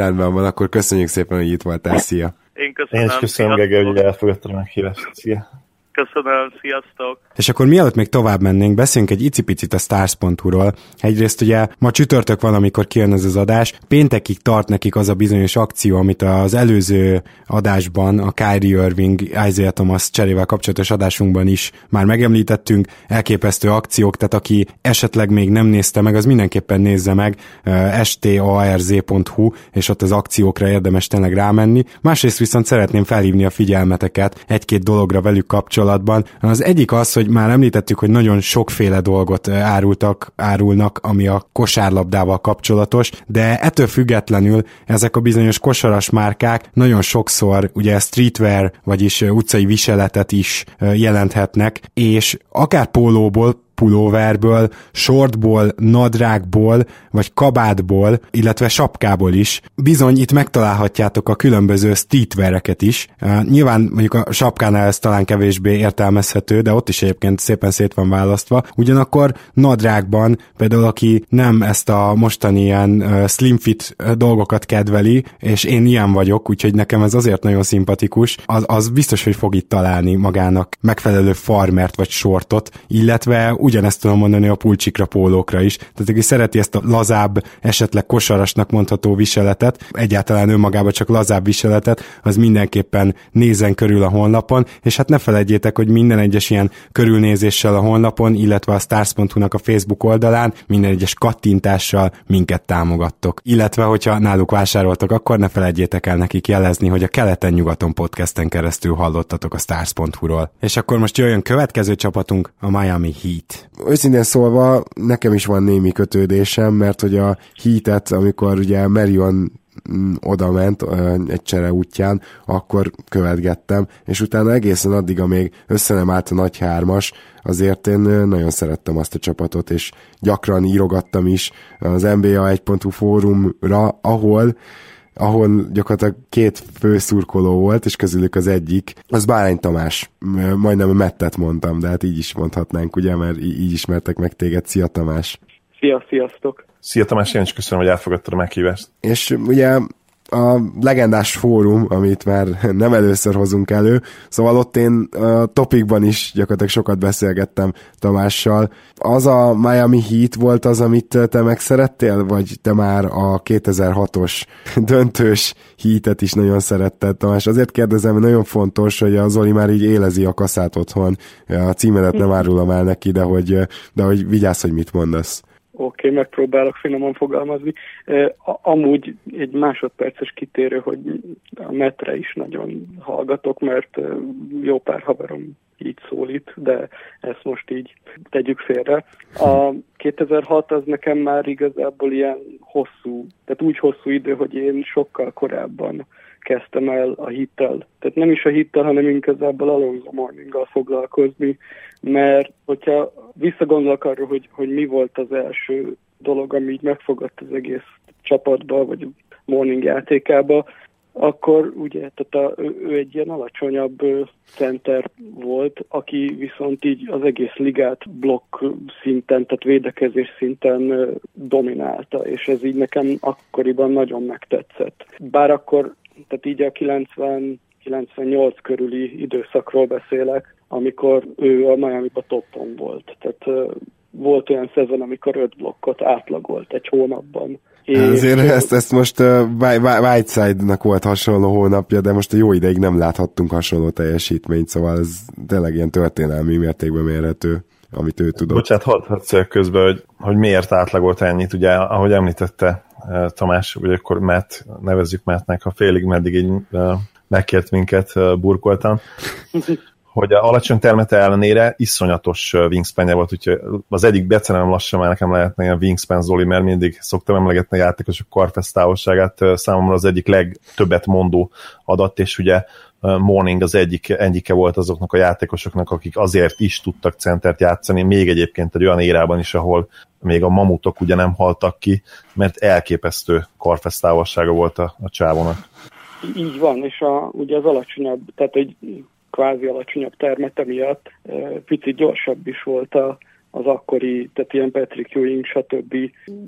Rendben van, akkor köszönjük szépen, hogy itt voltál, szia! Én köszönöm. Én is köszönöm, Gege, hogy elfogadtam a meghívást, szia! Köszönöm, sziasztok! És akkor mielőtt még tovább mennénk, beszéljünk egy icipicit a Stars.hu-ról. Egyrészt ugye ma csütörtök van, amikor kijön ez az adás, péntekig tart nekik az a bizonyos akció, amit az előző adásban, a Kyrie Irving, Isaiah Thomas cserével kapcsolatos adásunkban is már megemlítettünk. Elképesztő akciók, tehát aki esetleg még nem nézte meg, az mindenképpen nézze meg starz pont hu, és ott az akciókra érdemes tényleg rámenni. Másrészt viszont szeretném felhívni a figyelmeteket egy-két dologra velük kapcsolatban. Az egyik az, hogy már említettük, hogy nagyon sokféle dolgot árultak, árulnak, ami a kosárlabdával kapcsolatos, de ettől függetlenül ezek a bizonyos kosaras márkák nagyon sokszor ugye streetwear, vagyis utcai viseletet is jelenthetnek, és akár pólóból, pulóverből, shortból, nadrágból, vagy kabátból, illetve sapkából is. Bizony itt megtalálhatjátok a különböző streetweareket is. Uh, nyilván mondjuk a sapkánál ez talán kevésbé értelmezhető, de ott is egyébként szépen szét van választva. Ugyanakkor nadrágban, például aki nem ezt a mostani ilyen uh, slim fit dolgokat kedveli, és én ilyen vagyok, úgyhogy nekem ez azért nagyon szimpatikus, az, az biztos, hogy fog itt találni magának megfelelő farmert vagy shortot, illetve ugyanezt tudom mondani a pulcsikra, pólókra is. Tehát aki szereti ezt a lazább, esetleg kosarasnak mondható viseletet, egyáltalán önmagában csak lazább viseletet, az mindenképpen nézzen körül a honlapon, és hát ne felejtjétek, hogy minden egyes ilyen körülnézéssel a honlapon, illetve a stars pont hu-nak a Facebook oldalán minden egyes kattintással minket támogattok. Illetve, hogyha náluk vásároltok, akkor ne felejtjétek el nekik jelezni, hogy a Keleten-nyugaton podcasten keresztül hallottatok a stars pont hu-ról. És akkor most jöjjön következő csapatunk, a Miami Heat. Őszintén szólva, nekem is van némi kötődésem, mert hogy a Heatet, amikor ugye Marion oda ment egy csere útján, akkor követgettem, és utána egészen addig, amíg össze nem állt a nagy hármas, azért én nagyon szerettem azt a csapatot, és gyakran írogattam is az en bé á egy pont hu fórumra, ahol ahol gyakorlatilag két főszurkoló volt, és közülük az egyik, az Bárány Tamás. Majdnem a mettet mondtam, de hát így is mondhatnánk, ugye, mert így ismertek meg téged. Szia, Tamás! Szia, sziasztok! Szia, Tamás, én is köszönöm, hogy elfogadtad a meghívást. És ugye a legendás fórum, amit már nem először hozunk elő, szóval ott én a topikban is gyakorlatilag sokat beszélgettem Tamással. Az a Miami Heat volt az, amit te megszerettél, vagy te már a kétezer-hatos döntős Heatet is nagyon szeretted, Tamás? Azért kérdezem, mert nagyon fontos, hogy a Zoli már így élezi a kaszát otthon. A címedet nem árulom el neki, de hogy, de hogy vigyázz, hogy mit mondasz. Oké, okay, megpróbálok finoman fogalmazni. Amúgy egy másodperces kitérő, hogy a metre is nagyon hallgatok, mert jó pár haverom így szólít, de ezt most így tegyük félre. A kétezer-hat az nekem már igazából ilyen hosszú, tehát úgy hosszú idő, hogy én sokkal korábban kezdtem el a hittel. Tehát nem is a hittel, hanem igazából Alonzo Morninggal foglalkozni, mert hogyha visszagondolok arra, hogy, hogy mi volt az első dolog, ami így megfogott az egész csapatba, vagy Morning játékába, akkor ugye, tehát a, ő egy ilyen alacsonyabb center volt, aki viszont így az egész ligát blokk szinten, tehát védekezés szinten dominálta, és ez így nekem akkoriban nagyon megtetszett. Bár akkor, tehát így a kilencven-kilencvennyolc körüli időszakról beszélek, amikor ő a Miami-ba toppon volt. Tehát volt olyan szezon, amikor öt blokkot átlagolt egy hónapban. Ezért és... ezt, ezt most uh, Whiteside-nak volt hasonló hónapja, de most a jó ideig nem láthattunk hasonló teljesítményt, szóval ez tényleg ilyen történelmi mértékben mérhető, amit ő tudott. Bocsánat, hadd közben, hogy, hogy miért átlagolt ennyit, ugye, ahogy említette Tamás, ugye akkor Matt, nevezzük Mattnek, a félig meddig így megkért minket, burkoltam, hogy a alacsony termete ellenére iszonyatos wingspanje volt, úgyhogy az egyik becerem lassan már nekem lehetne ilyen wingspan Zoli, mert mindig szoktam emlegetni a játékosok karfesz távolságát, számomra az egyik legtöbbet mondó adat, és ugye Morning az egyik, egyike volt azoknak a játékosoknak, akik azért is tudtak centert játszani, még egyébként egy olyan érában is, ahol még a mamutok ugye nem haltak ki, mert elképesztő karfesztávolsága volt a, a csávónak. Így van, és a, ugye az alacsonyabb, tehát egy kvázi alacsonyabb termete miatt picit gyorsabb is volt a, az akkori, tehát ilyen Patrick Ewing, stb.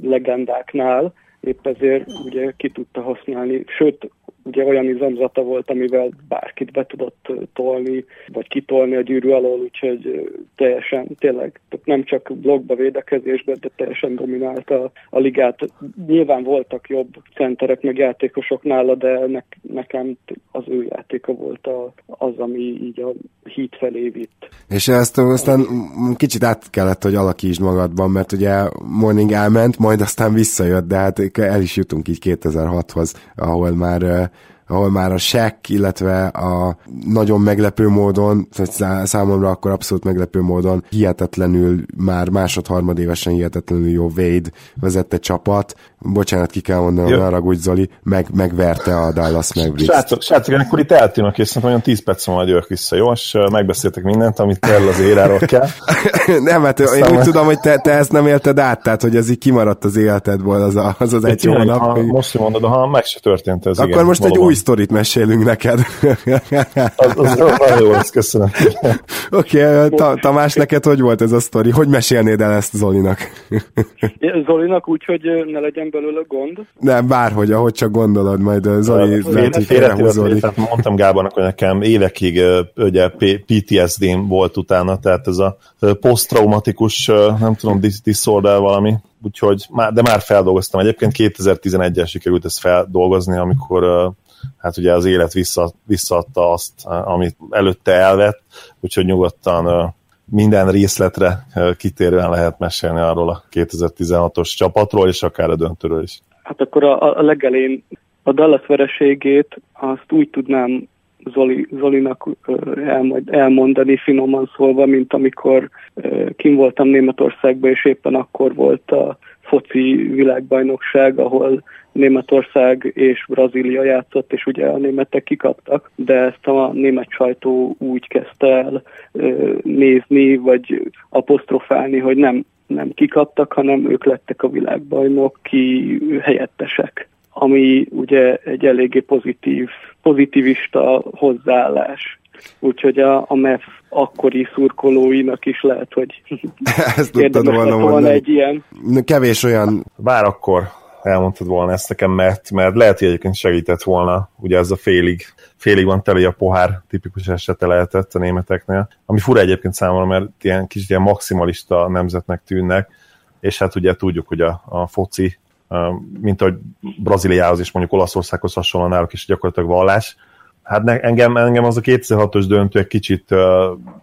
Legendáknál, épp ezért ugye ki tudta használni, sőt, ugye olyan izomzata volt, amivel bárkit be tudott tolni, vagy kitolni a gyűrű alól, úgyhogy teljesen, tényleg, tehát nem csak blokkba védekezésben, de teljesen dominálta a, a ligát. Nyilván voltak jobb centerek, meg játékosok nála, de ne, nekem az ő játéka volt a, az, ami így a Heat felé vitt. És ezt aztán kicsit át kellett, hogy alakítsd magadban, mert ugye Morning elment, majd aztán visszajött, de hát el is jutunk így kétezer-hathoz, ahol már ahol már a Shaq, illetve a nagyon meglepő módon, számomra akkor abszolút meglepő módon hihetetlenül már másod-harmadévesen hihetetlenül jó Wade vezette csapat. Bocsánat, ki kell mondanom, ne haragudj Zoli, meg, megverte a Dallas Mavericks-t. Srácok, srácok, akkor itt eltűnök, és szerintem olyan tíz perc múlva jövök vissza, jó? És megbeszéltek mindent, amit kell az éráról kell. Nem, hát én úgy tudom, hogy te, te ezt nem élted át, tehát hogy ez így kimaradt az életedből az a, az, az egy hónap. Ha, hogy... Most mondod, ha meg se történt ez, akkor igen, most valóban. Egy új sztorit mesélünk neked. Az, az, az jó, ezt köszönöm. Oké, okay, ta, Tamás, neked hogy volt ez a sztori? Hogy mesélnéd el ezt Zolinak? Zolinak úgy, hogy ne legyen belőle gond? Nem, bárhogy, ahogy csak gondolod, majd Zoli lehet, hogy félrehúzódik. Mondtam Gábornak, hogy nekem évekig ugye pé té es dé-m volt utána, tehát ez a poszttraumatikus, nem tudom, disorder valami. Úgyhogy, de már feldolgoztam. Egyébként kétezer-tizenegyben sikerült ezt feldolgozni, amikor hát ugye az élet vissza, visszaadta azt, amit előtte elvett, úgyhogy nyugodtan minden részletre kitérően lehet mesélni arról a kétezer-tizenhatos csapatról, és akár a döntőről is. Hát akkor a, a legelén a Dallas vereségét azt úgy tudnám Zoli, Zolinak el, elmondani finoman szólva, mint amikor kim voltam Németországban, és éppen akkor volt a foci világbajnokság, ahol Németország és Brazília játszott, és ugye a németek kikaptak, de ezt a német sajtó úgy kezdte el nézni, vagy apostrofálni, hogy nem, nem kikaptak, hanem ők lettek a világbajnoki helyettesek, ami ugye egy eléggé pozitív, pozitivista hozzáállás. Úgyhogy a, a em e ef akkori szurkolóinak is lehet, hogy érdemes volna, volna egy ilyen. Kevés olyan... Bár akkor elmondtad volna ezt nekem, mert, mert lehet, hogy egyébként segített volna, ugye ez a félig, félig van teli a pohár, tipikus esete lehetett a németeknél, ami fura egyébként számomra, mert ilyen kicsit ilyen maximalista nemzetnek tűnnek, és hát ugye tudjuk, hogy a, a foci, mint ahogy Brazíliához és mondjuk Olaszországhoz hasonlóan náluk is gyakorlatilag vallás. Hát ne, engem, engem az a kétezer-hatos döntő egy kicsit,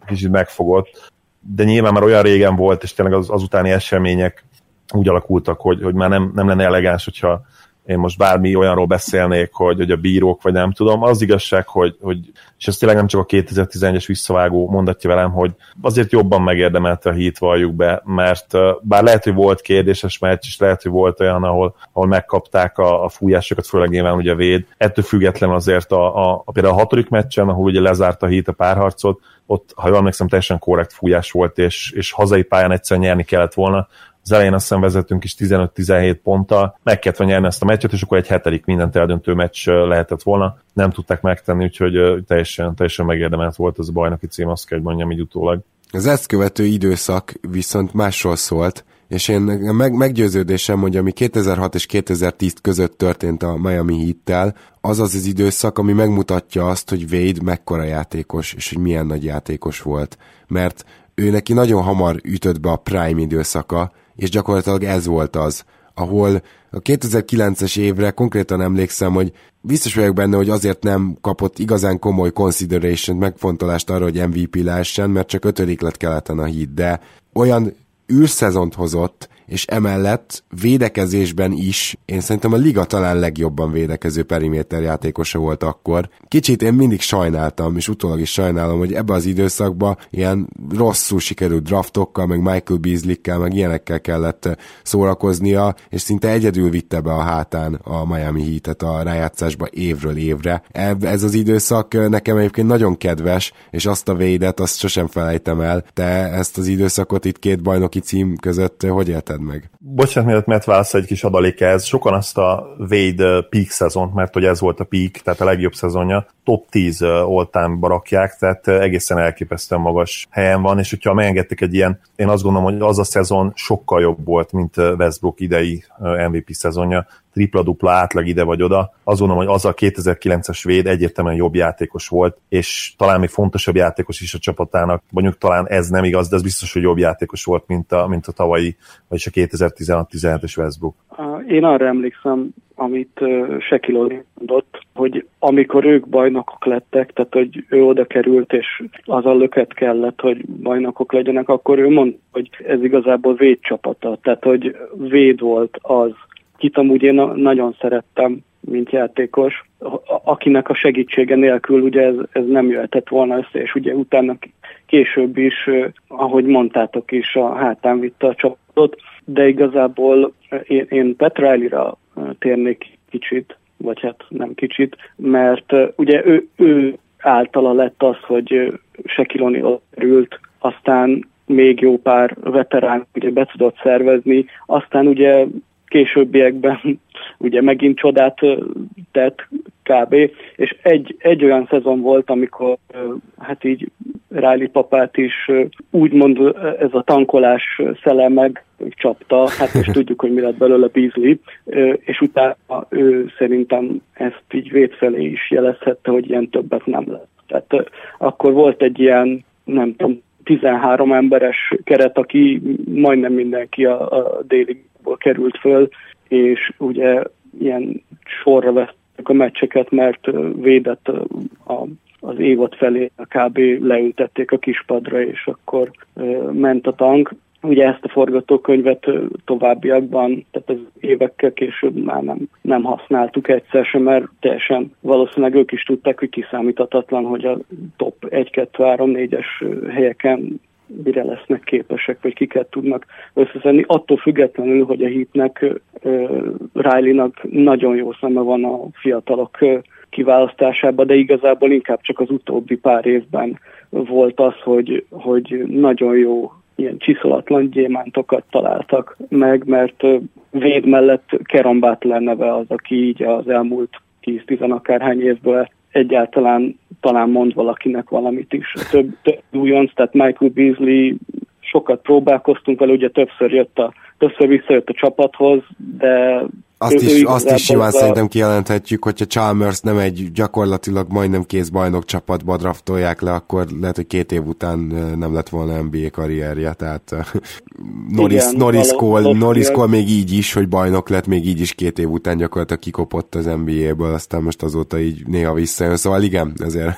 kicsit megfogott, de nyilván már olyan régen volt, és tényleg az, az utáni események úgy alakultak, hogy, hogy már nem, nem lenne elegáns, hogyha én most bármi olyanról beszélnék, hogy, hogy a bírók, vagy nem tudom. Az igazság, hogy, hogy és ez tényleg nem csak a kétezer-tizenegyes visszavágó mondatja velem, hogy azért jobban megérdemelte a Heat, valljuk be, mert bár lehet, hogy volt kérdéses meccs, és lehet, hogy volt olyan, ahol, ahol megkapták a, a fújásokat, főleg nyilván ugye a Véd. Ettől függetlenül azért a, a, a például a hatodik meccsen, ahol ugye lezárt a Heat a párharcot, ott, ha jól emlékszem, teljesen korrekt fújás volt, és, és hazai pályán egyszerűen nyerni kellett volna. Az elején azt hiszem vezetünk is tizenöt-tizenhét ponttal, meg kellett volna nyerni ezt a meccset, és akkor egy hetedik mindent eldöntő meccs lehetett volna. Nem tudták megtenni, úgyhogy teljesen, teljesen megérdemelt volt ez a bajnoki cím, azt kell, hogy mondjam így utólag. Az ezt követő időszak viszont másról szólt, és én meg, meggyőződésem, hogy ami kétezer-hat és kétezer-tíz között történt a Miami Heattel, az az az időszak, ami megmutatja azt, hogy Wade mekkora játékos, és hogy milyen nagy játékos volt. Mert ő neki nagyon hamar ütött be a prime időszaka, és gyakorlatilag ez volt az, ahol a kétezer-kilences évre konkrétan emlékszem, hogy biztos vagyok benne, hogy azért nem kapott igazán komoly consideration, megfontolást arra, hogy em vé pé lehessen, mert csak ötödik lett keleten a Heat, de olyan űrszezont hozott, és emellett védekezésben is, én szerintem a liga talán legjobban védekező periméter játékosa volt akkor. Kicsit én mindig sajnáltam, és utólag is sajnálom, hogy ebbe az időszakban ilyen rosszul sikerült draftokkal, meg Michael Beasley-kkel, meg ilyenekkel kellett szórakoznia, és szinte egyedül vitte be a hátán a Miami Heatet a rájátszásba évről évre. Ez az időszak nekem egyébként nagyon kedves, és azt a védet, azt sosem felejtem el. Te ezt az időszakot itt két bajnoki cím között hogy élted meg? Bocsánat, miért, mert válasz egy kis adalékhez. Sokan azt a Wade peak szezont, mert hogy ez volt a peak, tehát a legjobb szezonja, top tíz all-time-ba rakják, tehát egészen elképesztően magas helyen van, és hogyha megengedték egy ilyen, én azt gondolom, hogy az a szezon sokkal jobb volt, mint Westbrook idei em vé pé szezonja, tripla-dupla átlag ide vagy oda. Azt gondolom, hogy az a kétezer-kilences Wade egyértelműen jobb játékos volt, és talán még fontosabb játékos is a csapatának, mondjuk talán ez nem igaz, de ez biztos, hogy jobb játékos volt, mint a, mint a tavalyi, vagyis a kétezer-tizenhat-tizenhetes Westbrook. Én arra emlékszem, amit Shaquille O'Neal mondott, hogy amikor ők bajnokok lettek, tehát hogy ő oda került, és az a löket kellett, hogy bajnokok legyenek, akkor ő mondta, hogy ez igazából Wade csapata, tehát hogy Wade volt az, kit amúgy én nagyon szerettem, mint játékos, akinek a segítsége nélkül ugye ez, ez nem jöhetett volna össze, és ugye utána később is, ahogy mondtátok is, a hátán vitte a csapatot, de igazából én, én Petra térnék kicsit, vagy hát nem kicsit, mert ugye ő, ő általa lett az, hogy Shaquille O'Neal került, aztán még jó pár veterán ugye be tudott szervezni, aztán ugye későbbiekben ugye megint csodát tett kb. És egy, egy olyan szezon volt, amikor hát így Riley papát is úgymond ez a tankolás szele meg csapta, hát most tudjuk, hogy mi lett belőle Beasley, és utána ő szerintem ezt így védfelé is jelezhette, hogy ilyen többet nem lett. Tehát akkor volt egy ilyen, nem tudom, tizenhárom emberes keret, aki majdnem mindenki a, a déliból került föl, és ugye ilyen sorra vesztek a meccseket, mert védett a, az évad felé, a kb. Leültették a kispadra, és akkor uh, ment a tank. Ugye ezt a forgatókönyvet továbbiakban, tehát az évekkel később már nem, nem használtuk egyszer sem, mert teljesen valószínűleg ők is tudták, hogy kiszámíthatatlan, hogy a top egy, kettő, három, négyes helyeken mire lesznek képesek, vagy kiket tudnak összeszedni. Attól függetlenül, hogy a Heatnek, Riley-nak nagyon jó szeme van a fiatalok kiválasztásába, de igazából inkább csak az utóbbi pár évben volt az, hogy, hogy nagyon jó ilyen csiszolatlan gyémántokat találtak meg, mert Wade mellett Caron Butler neve az, aki így az elmúlt tíz-tizen akárhány évből egyáltalán talán mond valakinek valamit is. Több, több újonc, tehát Michael Beasley, sokat próbálkoztunk vele, ugye többször jött a, többször visszajött a csapathoz, de Azt is, azt is simán a... szerintem kijelenthetjük, hogyha Chalmers nem egy gyakorlatilag majdnem kész bajnok csapatba draftolják le, akkor lehet, hogy két év után nem lett volna en bé á karrierje, tehát Norris, igen, Norris, Cole, való, Norris Cole még így is, hogy bajnok lett, még így is két év után gyakorlatilag kikopott az en bé á-ből, aztán most azóta így néha visszajön, szóval igen, ezért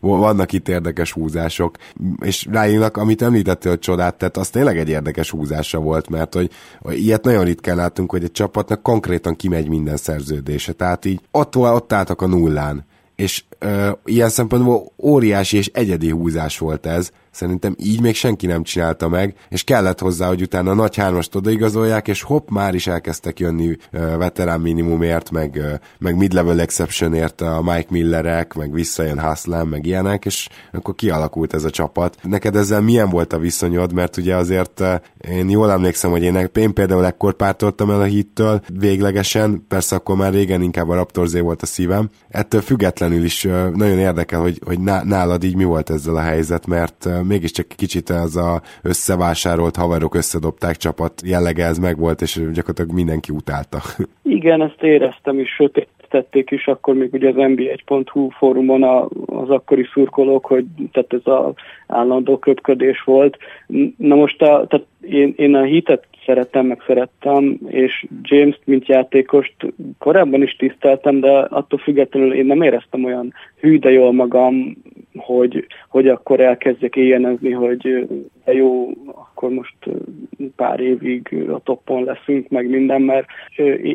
vannak itt érdekes húzások, és Riley-nak, amit említettél, a csodát, tehát az tényleg egy érdekes húzása volt, mert hogy ilyet nagyon ritkán látunk, hogy egy csapatnak konkrétan kimegy minden szerződése, tehát így attól ott álltak a nullán, és ö, ilyen szempontból óriási és egyedi húzás volt ez, szerintem így még senki nem csinálta meg, és kellett hozzá, hogy utána a nagy hármast odaigazolják, és hopp, már is elkezdtek jönni ö, veterán minimumért, meg, ö, meg mid-level exceptionért a Mike Millerek, meg visszajön Haslam, meg ilyenek, és akkor kialakult ez a csapat. Neked ezzel milyen volt a viszonyod? Mert ugye azért ö, én jól emlékszem, hogy én, én például ekkor pártoltam el a Heattől véglegesen, persze akkor már régen inkább a Raptorsé volt a szívem. Ettől függetlenül is ö, nagyon érdekel, hogy, hogy nálad így mi volt ezzel a helyzet, mert ö, mégiscsak kicsit az a összevásárolt haverok összedobták csapat jellege ez megvolt, és gyakorlatilag mindenki utálta. Igen, ezt éreztem is, sötétették is akkor még ugye az en bé á egy pont hú fórumon az akkori szurkolók, hogy tehát ez az állandó köpködés volt. Na most a, tehát én, én a hitet szerettem, meg szerettem, és James-t, mint játékost korábban is tiszteltem, de attól függetlenül én nem éreztem olyan hű, de jól magam hogy, hogy akkor elkezdjek éjjelezni, hogy de jó, akkor most pár évig a toppon leszünk, meg minden, mert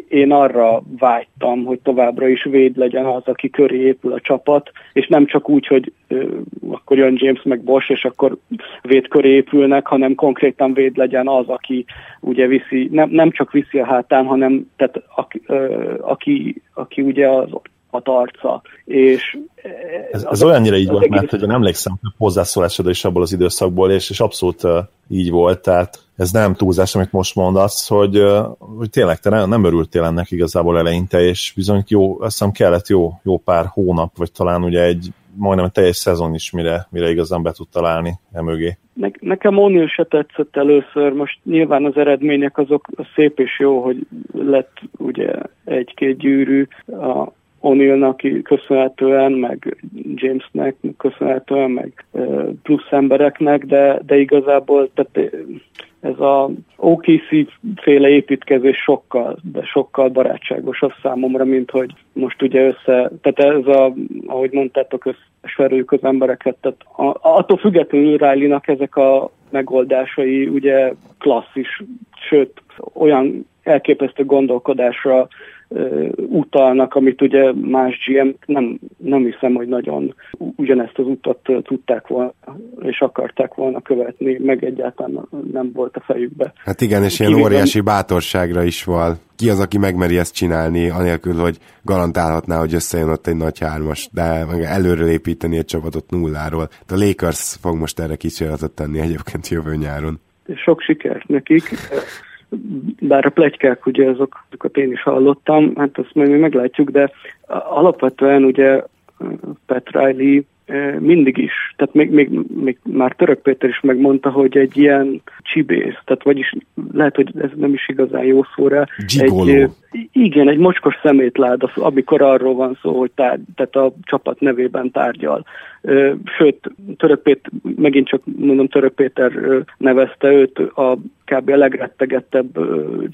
én arra vágytam, hogy továbbra is véd legyen az, aki köré épül a csapat, és nem csak úgy, hogy akkor jön James meg Bosh, és akkor véd köré épülnek, hanem konkrétan véd legyen az, aki ugye viszi, nem, nem csak viszi a hátán, hanem tehát aki, aki, aki ugye az a tarca. És ez, ez olyannyira így volt, egész... mert hogy én emlékszem hozzászólásod is abból az időszakból, és, és abszolút uh, így volt, tehát ez nem túlzás, amit most mondasz, hogy, uh, hogy tényleg te nem, nem örültél ennek igazából eleinte, és bizony jó, azt hiszem kellett jó, jó pár hónap, vagy talán ugye egy majdnem a teljes szezon is, mire, mire igazán be tud találni e mögé. Ne, nekem onnél se tetszett először, most nyilván az eredmények azok szép és jó, hogy lett ugye egy-két gyűrű a O'Nealnak köszönhetően, meg Jamesnek köszönhetően, meg plusz embereknek, de, de igazából tehát ez a o ká cé-féle építkezés sokkal, de sokkal barátságosabb számomra, mint hogy most ugye össze, tehát ez a, ahogy mondtátok, összeverjük az embereket, tehát a, attól függetlenül Riley-nak ezek a megoldásai ugye klasszis, sőt olyan elképesztő gondolkodásra utalnak, amit ugye más gé em nem, nem hiszem, hogy nagyon ugyanezt az utat tudták volna, és akarták volna követni, meg egyáltalán nem volt a fejükbe. Hát igen, és ilyen óriási bátorságra is van. Ki az, aki megmeri ezt csinálni, anélkül, hogy garantálhatná, hogy összejön ott egy nagy hármas, de előről építeni egy csapatot nulláról. A Lakers fog most erre kísérletet tenni egyébként jövő nyáron. Sok sikert nekik. Bár a pletykák, ugye azok, azokat én is hallottam, hát azt majd meglátjuk, de alapvetően ugye Pat Riley mindig is, tehát még, még, még már Török Péter is megmondta, hogy egy ilyen csibész, tehát vagyis lehet, hogy ez nem is igazán jó szóra. Egy, igen, egy mocskos szemétláda, amikor arról van szó, hogy tár, tehát a csapat nevében tárgyal. Sőt, Török Péter, megint csak mondom, Török Péter nevezte őt a kb. A legrettegettebb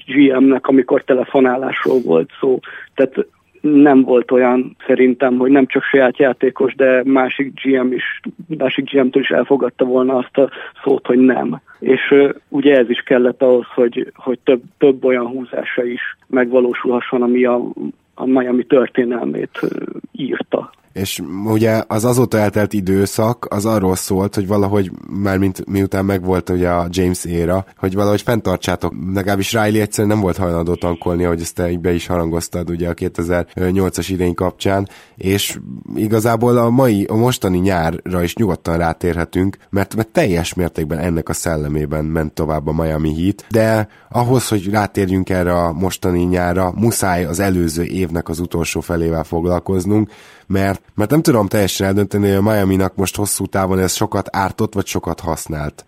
gé em-nek, amikor telefonálásról volt szó. Tehát nem volt olyan szerintem, hogy nem csak saját játékos, de másik gé em is, másik gé em-től is elfogadta volna azt a szót, hogy nem. És uh, ugye ez is kellett ahhoz, hogy, hogy több, több olyan húzása is megvalósulhasson, ami a, a Miami történelmét uh, írta. És ugye az azóta eltelt időszak az arról szólt, hogy valahogy már mint, miután megvolt ugye a James éra, hogy valahogy fenntartsátok. Legalábbis Riley egyszerűen nem volt hajlandó tankolni, ahogy ezt te így be is harangoztad ugye a kétezer-nyolcas idény kapcsán, és igazából a mai, a mostani nyárra is nyugodtan rátérhetünk, mert, mert teljes mértékben ennek a szellemében ment tovább a Miami Heat, de ahhoz, hogy rátérjünk erre a mostani nyárra, muszáj az előző évnek az utolsó felével foglalkoznunk, mert, mert nem tudom teljesen eldönteni, hogy a Miaminak most hosszú távon ez sokat ártott, vagy sokat használt.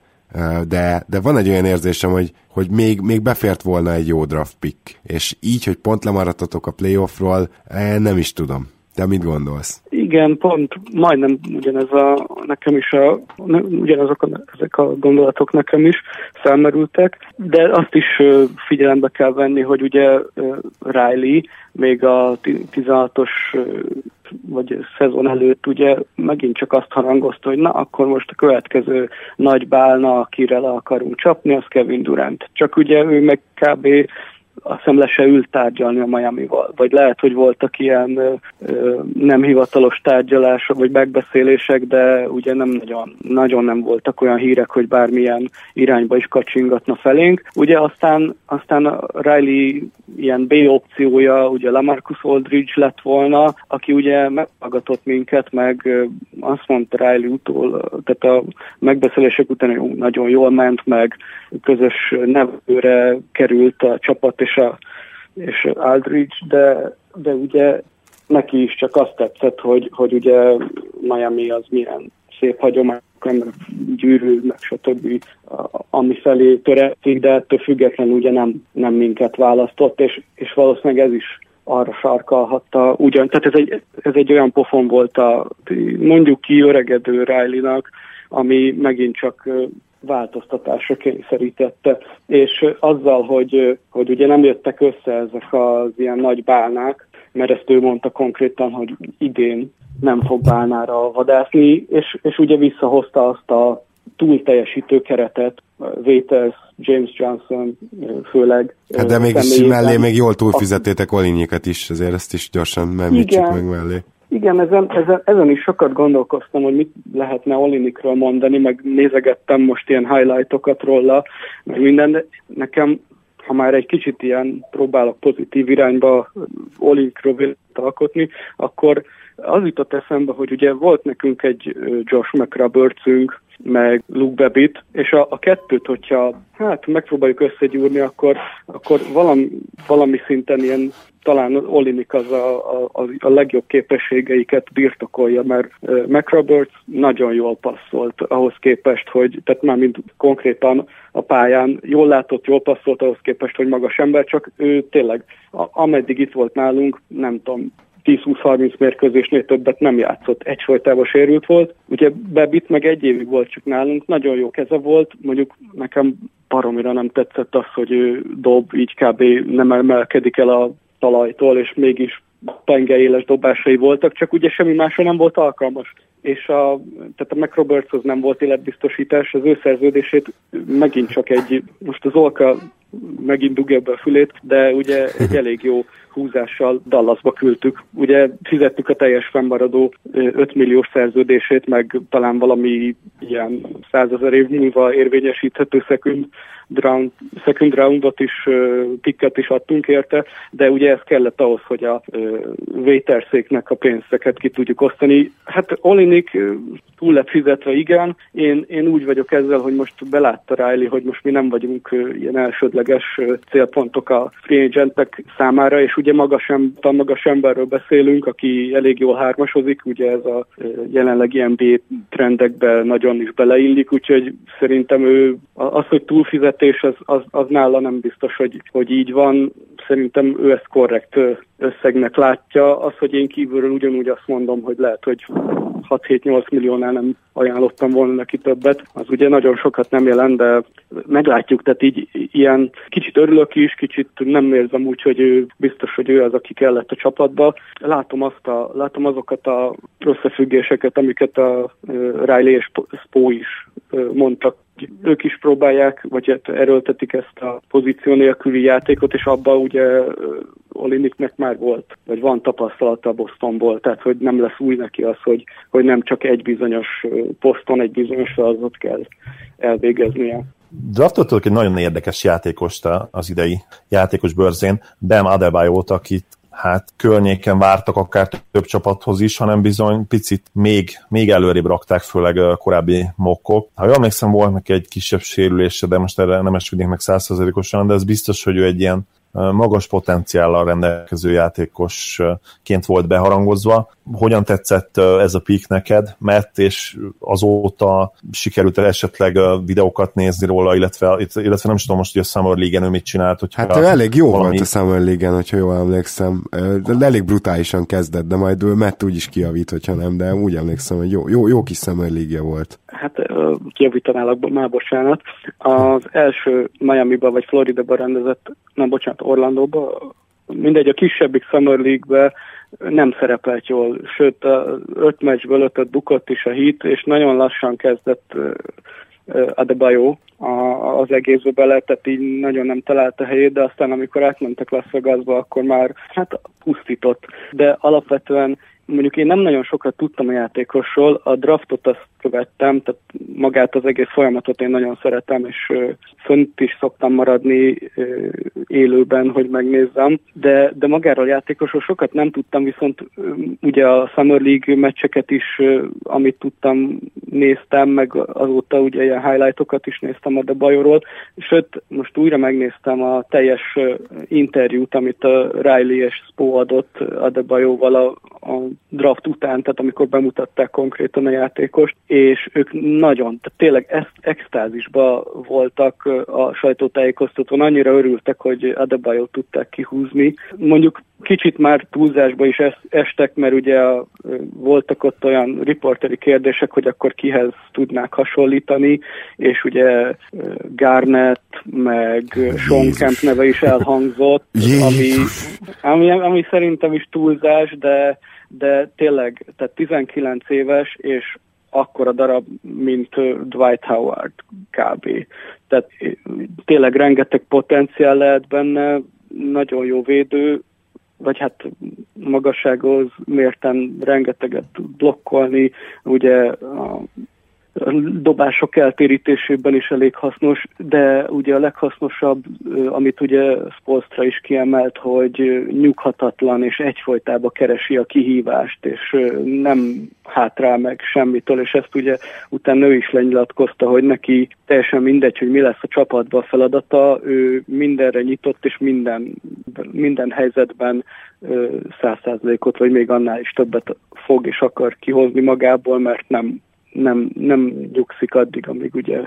De, de van egy olyan érzésem, hogy, hogy még, még befért volna egy jó draft pick. És így, hogy pont lemaradtatok a playoffról, nem is tudom. Te mit gondolsz? Igen, pont majdnem ugyanez a, nekem is a, ugyanazok a, ezek a gondolatok nekem is felmerültek, de azt is figyelembe kell venni, hogy ugye Riley még a tizenhatos vagy szezon előtt ugye megint csak azt harangozta, hogy na, akkor most a következő nagy bálna, akire le akarunk csapni, az Kevin Durant. Csak ugye ő meg kb. Azt hiszem le se ült tárgyalni a Miamival, vagy lehet, hogy voltak ilyen ö, ö, nem hivatalos tárgyalások, vagy megbeszélések, de ugye nem nagyon, nagyon nem voltak olyan hírek, hogy bármilyen irányba is kacsingatna felénk. Ugye aztán, aztán a Riley ilyen B opciója, ugye LaMarcus Aldridge lett volna, aki ugye meghallgatott minket, meg azt mondta Riley utól, tehát a megbeszélések után nagyon jól ment, meg közös nevelőre került a csapat és, a, és Aldridge, de, de ugye neki is csak azt tetszett, hogy, hogy ugye Miami az milyen szép hagyományokon, gyűrű, meg stb. Ami felé törekszik, de ettől függetlenül ugye nem, nem minket választott, és, és valószínűleg ez is arra sarkalhatta ugyan. Tehát ez egy, ez egy olyan pofon volt a mondjuk ki öregedő Riley-nak, ami megint csak változtatásra kényszerítette, és azzal, hogy, hogy ugye nem jöttek össze ezek az ilyen nagy bálnák, mert ezt ő mondta konkrétan, hogy idén nem fog bálnára vadászni, és, és ugye visszahozta azt a túl teljesítő keretet, Waters, James Johnson főleg. Hát de még mellé még jól túlfizettétek Olinyikat is, azért ezt is gyorsan memlítsük meg mellé. Igen, ezen, ezen, ezen is sokat gondolkoztam, hogy mit lehetne Olinikről mondani, meg nézegettem most ilyen highlightokat róla, meg minden, nekem, ha már egy kicsit ilyen próbálok pozitív irányba Olinikről alkotni, akkor az jutott eszembe, hogy ugye volt nekünk egy Josh McRobertsünk, meg Luke Babbitt, és a, a kettőt, hogyha hát megpróbáljuk összegyúrni, akkor, akkor valami, valami szinten ilyen, talán Olinik az a, a, a legjobb képességeiket birtokolja, mert McRoberts nagyon jól passzolt ahhoz képest, hogy, tehát már mind konkrétan a pályán jól látott, jól passzolt ahhoz képest, hogy magas ember, csak ő tényleg, a, ameddig itt volt nálunk, nem tudom, tíz-húsz-harminc mérkőzésnél többet nem játszott, egyfolytában sérült volt. Ugye Bebitt meg egy évig volt csak nálunk, nagyon jó keze volt, mondjuk nekem baromira nem tetszett az, hogy ő dob, így kb. Nem emelkedik el a talajtól, és mégis pengeéles dobásai voltak, csak ugye semmi másra nem volt alkalmas. És a, tehát a McRoberts az nem volt életbiztosítás, az ő szerződését megint csak egy, most az Olka megint dugja be a fülét, de ugye egy elég jó húzással Dallasba küldtük. Ugye fizettük a teljes fennmaradó öt milliós szerződését, meg talán valami ilyen százezer év múlva érvényesíthető second round, second roundot is, picket is adtunk érte, de ugye ez kellett ahhoz, hogy a vételszéknek a pénzeket ki tudjuk osztani. Hát Olinik túl lett fizetve, igen. Én, én úgy vagyok ezzel, hogy most belátta Riley, hogy most mi nem vagyunk ilyen elsődleges célpontok a free agentek számára, és ugye magas, em- magas emberről beszélünk, aki elég jól hármasozik, ugye ez a jelenlegi en bé á trendekben nagyon is beleillik, úgyhogy szerintem ő, az, hogy túlfizetés, az, az, az nála nem biztos, hogy, hogy így van. Szerintem ő ezt korrekt összegnek látja. Az, hogy én kívülről ugyanúgy azt mondom, hogy lehet, hogy hat-hét-nyolc milliónál nem ajánlottam volna neki többet, az ugye nagyon sokat nem jelent, de meglátjuk, tehát így ilyen kicsit örülök is, kicsit nem érzem úgy, hogy ő biztos, hogy ő az, aki kellett a csapatba. Látom, azt a, látom azokat a összefüggéseket, amiket a Riley és Spo is mondtak. Ők is próbálják, vagy hát erőltetik ezt a pozíció nélküli játékot, és abban ugye Oliniknek már volt, vagy van tapasztalata a Bostonból, tehát hogy nem lesz új neki az, hogy, hogy nem csak egy bizonyos poszton, egy bizonyos feladatot kell elvégeznie. Draftoltok egy nagyon érdekes játékost az idei játékos bőrzén, Bam Adebayo-t, akit hát környéken vártak akár több csapathoz is, hanem bizony picit még, még előrébb rakták, főleg a korábbi mokkok. Ha jól emlékszem, volt neki egy kisebb sérülése, de most erre nem esküdnék meg száz százalékosan, de ez biztos, hogy ő egy ilyen magas potenciállal rendelkező játékosként volt beharangozva. Hogyan tetszett ez a pick neked, mert és azóta sikerült el esetleg videókat nézni róla, illetve, illetve nem tudom most, hogy a Summer League-en ő mit csinált. Hogyha hát elég jó valami... volt a Summer League-en, hogyha jól emlékszem. De elég brutálisan kezdett, de majd ő Matt úgy is kijavít, hogyha nem, de úgy emlékszem, hogy jó, jó, jó kis Summer League-je volt. Hát kijavítanálak, már bocsánat. Az első Miami-ba vagy Florida-ba rendezett, nem bocsánat, Orlandóba, mindegy, a kisebbik Summer League-be nem szerepelt jól, sőt öt meccsből ötöt dukott is a Heat, és nagyon lassan kezdett Adebayo az egészbe bele, tehát így nagyon nem találta helyét, de aztán amikor átmentek Las Vegasba, akkor már hát pusztított, de alapvetően mondjuk én nem nagyon sokat tudtam a játékosról, a draftot azt követtem, tehát magát az egész folyamatot én nagyon szeretem, és fönt is szoktam maradni élőben, hogy megnézzem, de, de magáról a játékosról sokat nem tudtam, viszont ugye a Summer League meccseket is, amit tudtam, néztem, meg azóta ugye ilyen highlightokat is néztem a Debajóról, sőt, most újra megnéztem a teljes interjút, amit a Riley és Spo adott a Debajóval a, a draft után, tehát amikor bemutatták konkrétan a játékost, és ők nagyon, tehát tényleg ezt extázisba voltak a sajtótájékoztatón, annyira örültek, hogy Adebayot tudták kihúzni. Mondjuk kicsit már túlzásba is estek, mert ugye a, voltak ott olyan riporteri kérdések, hogy akkor kihez tudnák hasonlítani, és ugye Garnett, meg Sean Kemp neve is elhangzott, ami, ami, ami szerintem is túlzás, de de tényleg, tehát tizenkilenc éves, és akkora darab, mint Dwight Howard kb. Tehát tényleg rengeteg potenciál lehet benne, nagyon jó védő, vagy hát magassághoz mérten rengeteget tud blokkolni, ugye a dobások eltérítésében is elég hasznos, de ugye a leghasznosabb, amit ugye Spoelstra is kiemelt, hogy nyughatatlan és egyfolytában keresi a kihívást, és nem hátrál meg semmitől, és ezt ugye utána ő is lenyilatkozta, hogy neki teljesen mindegy, hogy mi lesz a csapatban a feladata, ő mindenre nyitott, és minden, minden helyzetben száz százalékot, vagy még annál is többet fog és akar kihozni magából, mert nem Nem, nem nyugszik addig, amíg ugye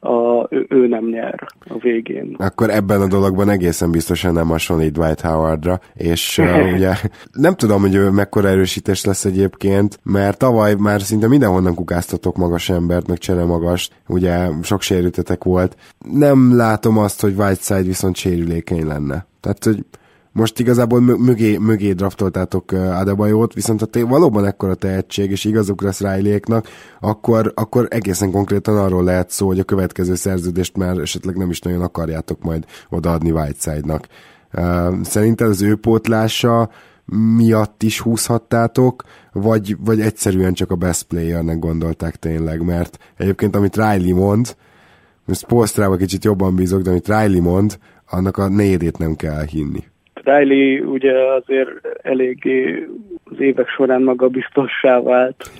a, ő nem nyer a végén. Akkor ebben a dologban egészen biztosan nem hasonlít Dwight Howardra, és uh, ugye nem tudom, hogy ő mekkora erősítés lesz egyébként, mert tavaly már szinte mindenhonnan kukáztatok magas embert, meg csere magast, ugye sok sérültetek volt. Nem látom azt, hogy Whiteside viszont sérülékeny lenne. Tehát, hogy most igazából mögé, mögé draftoltátok Adebayót, viszont ha té- valóban ekkora tehetség, és igazuk lesz Riley-éknak, akkor, akkor egészen konkrétan arról lehet szó, hogy a következő szerződést már esetleg nem is nagyon akarjátok majd odaadni Whiteside-nak. Szerinted az ő pótlása miatt is húzhattátok, vagy, vagy egyszerűen csak a best playernek gondolták tényleg? Mert egyébként, amit Riley mond, most Spoelstrába kicsit jobban bízok, de amit Riley mond, annak a negyedét nem kell hinni. Riley ugye azért eléggé az évek során magabiztossá vált,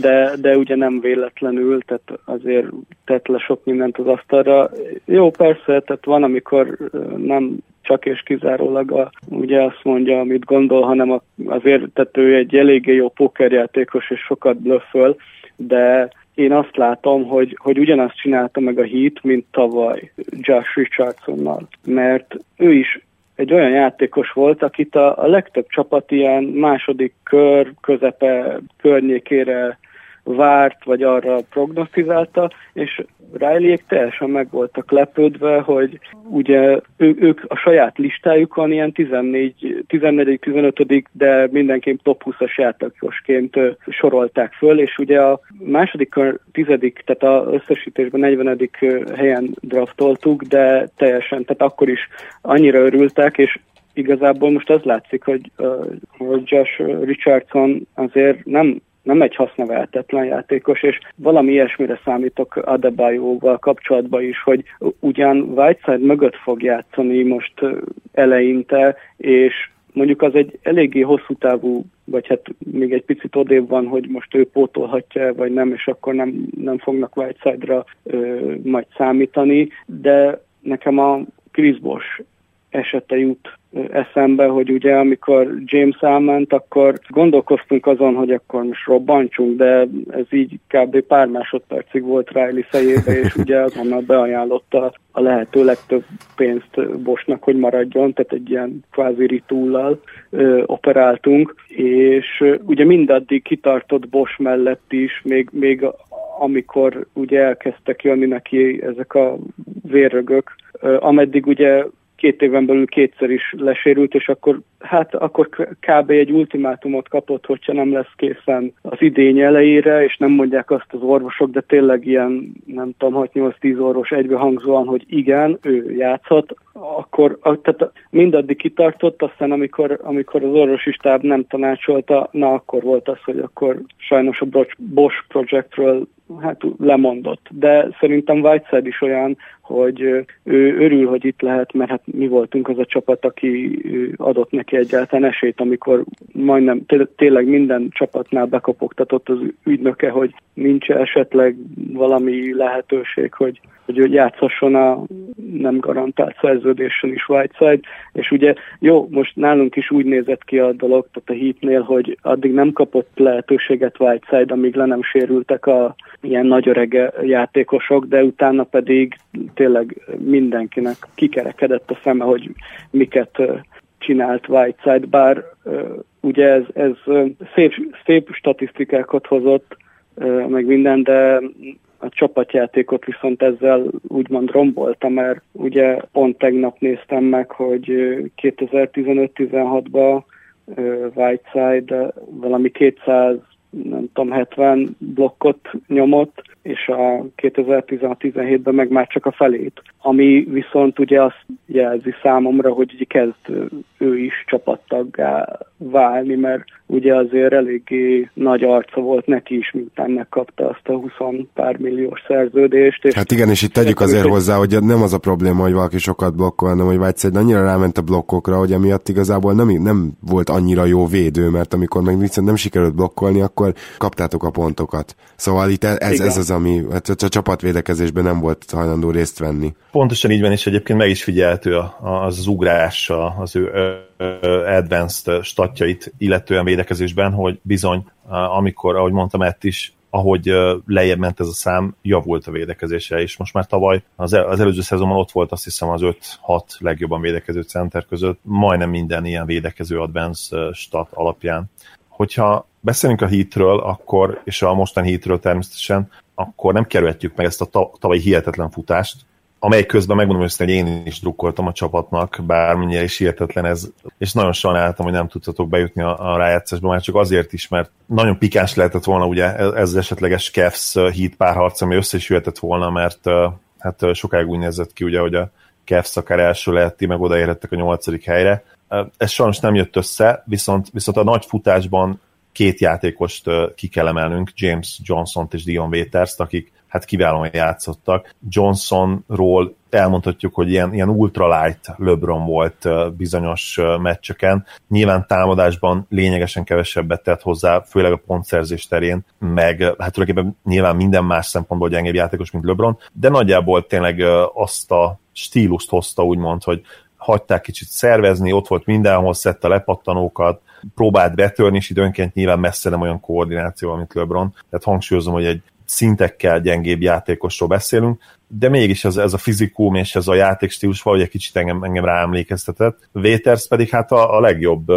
de, de ugye nem véletlenül, tehát azért tett le sok mindent az asztalra. Jó, persze, tehát van, amikor nem csak és kizárólag a, ugye azt mondja, amit gondol, hanem a, azért, tehát ő egy eléggé jó pókerjátékos, és sokat blöfföl, de én azt látom, hogy, hogy ugyanazt csinálta meg a Heat, mint tavaly Josh Richardsonnal, mert ő is egy olyan játékos volt, akit a, a legtöbb csapat ilyen második kör közepe környékére várt, vagy arra prognosztizálta, és Riley-ék teljesen meg voltak lepődve, hogy ugye ő, ők a saját listájukon ilyen tizennégy, tizennégy, tizenöt de mindenképp top húszas játékosként sorolták föl, és ugye a második, tizedik, tehát a összesítésben negyvenedik helyen draftoltuk, de teljesen, tehát akkor is annyira örültek, és igazából most az látszik, hogy, hogy Josh Richardson azért nem nem egy haszneveltetlen játékos, és valami ilyesmire számítok Adebayoval kapcsolatban is, hogy ugyan Whiteside mögött fog játszani most eleinte, és mondjuk az egy eléggé hosszú távú, vagy hát még egy picit odébb van, hogy most ő pótolhatja, vagy nem, és akkor nem, nem fognak Whiteside-ra ö, majd számítani, de nekem a Chris Bosh esete jut eszembe, hogy ugye amikor James elment, akkor gondolkoztunk azon, hogy akkor most robbantsunk, de ez így kb. Pár másodpercig volt Riley fejébe, és ugye azonnal beajánlotta a lehető legtöbb pénzt Boshnak, hogy maradjon, tehát egy ilyen kvázi rituállal operáltunk, és ugye mindaddig kitartott Bosh mellett is, még, még amikor ugye elkezdtek jönni neki ezek a vérrögök, ameddig ugye két éven belül kétszer is lesérült, és akkor, hát, akkor kb. Egy ultimátumot kapott, hogyha nem lesz készen az idény elejére, és nem mondják azt az orvosok, de tényleg ilyen, nem tudom, hat-nyolc-tíz orvos egybehangzóan, hogy igen, ő játszhat, akkor tehát mindaddig kitartott, aztán amikor, amikor az orvosi stáb nem tanácsolta, na akkor volt az, hogy akkor sajnos a Bosh Projectről hát lemondott. De szerintem Whiteside is olyan, hogy ő örül, hogy itt lehet, mert hát mi voltunk az a csapat, aki adott neki egyáltalán esélyt, amikor majdnem tényleg minden csapatnál bekapogtatott az ügynöke, hogy nincs esetleg valami lehetőség, hogy, hogy játszhasson a nem garantált szerződésen is Whiteside, és ugye jó, most nálunk is úgy nézett ki a dolog, tehát a Heatnél, hogy addig nem kapott lehetőséget Whiteside, amíg le nem sérültek a ilyen nagy öreg játékosok, de utána pedig tényleg mindenkinek kikerekedett a szeme, hogy miket csinált Whiteside, bár ugye ez, ez szép, szép statisztikákat hozott, meg minden, de a csapatjátékot viszont ezzel úgymond rombolta, mert ugye pont tegnap néztem meg, hogy kétezer-tizenöt-tizenhatban Whiteside valami kétszáz, nem tudom, hetven blokkot nyomott, és a kétezer-tizenhat-tizenhétben meg már csak a felét. Ami viszont ugye azt jelzi számomra, hogy ugye kezd ő is csapattaggá válni, mert ugye azért eléggé nagy arca volt neki is, miután megkapta azt a húsz pár milliós szerződést. És hát igen, és itt tegyük azért hozzá, hogy nem az a probléma, hogy valaki sokat blokkol, hanem hogy Whiteside annyira ráment a blokkokra, hogy emiatt igazából nem, nem volt annyira jó védő, mert amikor meg viszont nem sikerült blokkolni, akkor kaptátok a pontokat. Szóval itt ez, ez az, ami a csapatvédekezésben nem volt hajlandó részt venni. Pontosan így van, és egyébként meg is figyeltő az ugrás, az ő advanced statjait illetően védekezésben, hogy bizony, amikor, ahogy mondtam, Ett is, ahogy lejjebb ment ez a szám, javult a védekezése, és most már tavaly az, el, az előző szezonban ott volt azt hiszem az öt-hat legjobban védekező center között, majdnem minden ilyen védekező advanced stat alapján. Hogyha beszélünk a Heatről, akkor, és a mostani Heatről természetesen, akkor nem kerülhetjük meg ezt a tavalyi hihetetlen futást, amely közben megmondom őszintén, hogy én is drukkoltam a csapatnak, bármennyire is hihetetlen ez, és nagyon sajnáltam, hogy nem tudtatok bejutni a, a rájátszásba, már csak azért is, mert nagyon pikáns lehetett volna ugye ez esetleges Cavs Heat párharc, ami össze is jöhetett volna, mert hát sokáig úgy nézett ki, ugye, hogy a Cavs akár első leheti, meg odaérhettek a nyolcadik helyre. Ez sajnos nem jött össze, viszont, viszont a nagy futásban két játékost ki kell emelnünk, James Johnson-t és Dion Waters-t, akik hát kiválóan játszottak. Johnsonról elmondhatjuk, hogy ilyen, ilyen ultralight LeBron volt bizonyos meccseken. Nyilván támadásban lényegesen kevesebbet tett hozzá, főleg a pontszerzés terén, meg hát tulajdonképpen nyilván minden más szempontból gyengébb játékos, mint LeBron, de nagyjából tényleg azt a stílust hozta, úgymond, hogy hagyták kicsit szervezni, ott volt mindenhol, szedte lepattanókat, próbált betörni, és időnként nyilván messze nem olyan koordinációval, mint LeBron. Tehát hangsúlyozom, hogy egy szintekkel gyengébb játékosról beszélünk, de mégis ez, ez a fizikum és ez a játékstílus valahogy egy kicsit engem, engem ráemlékeztetett. Waters pedig hát a, a legjobb uh,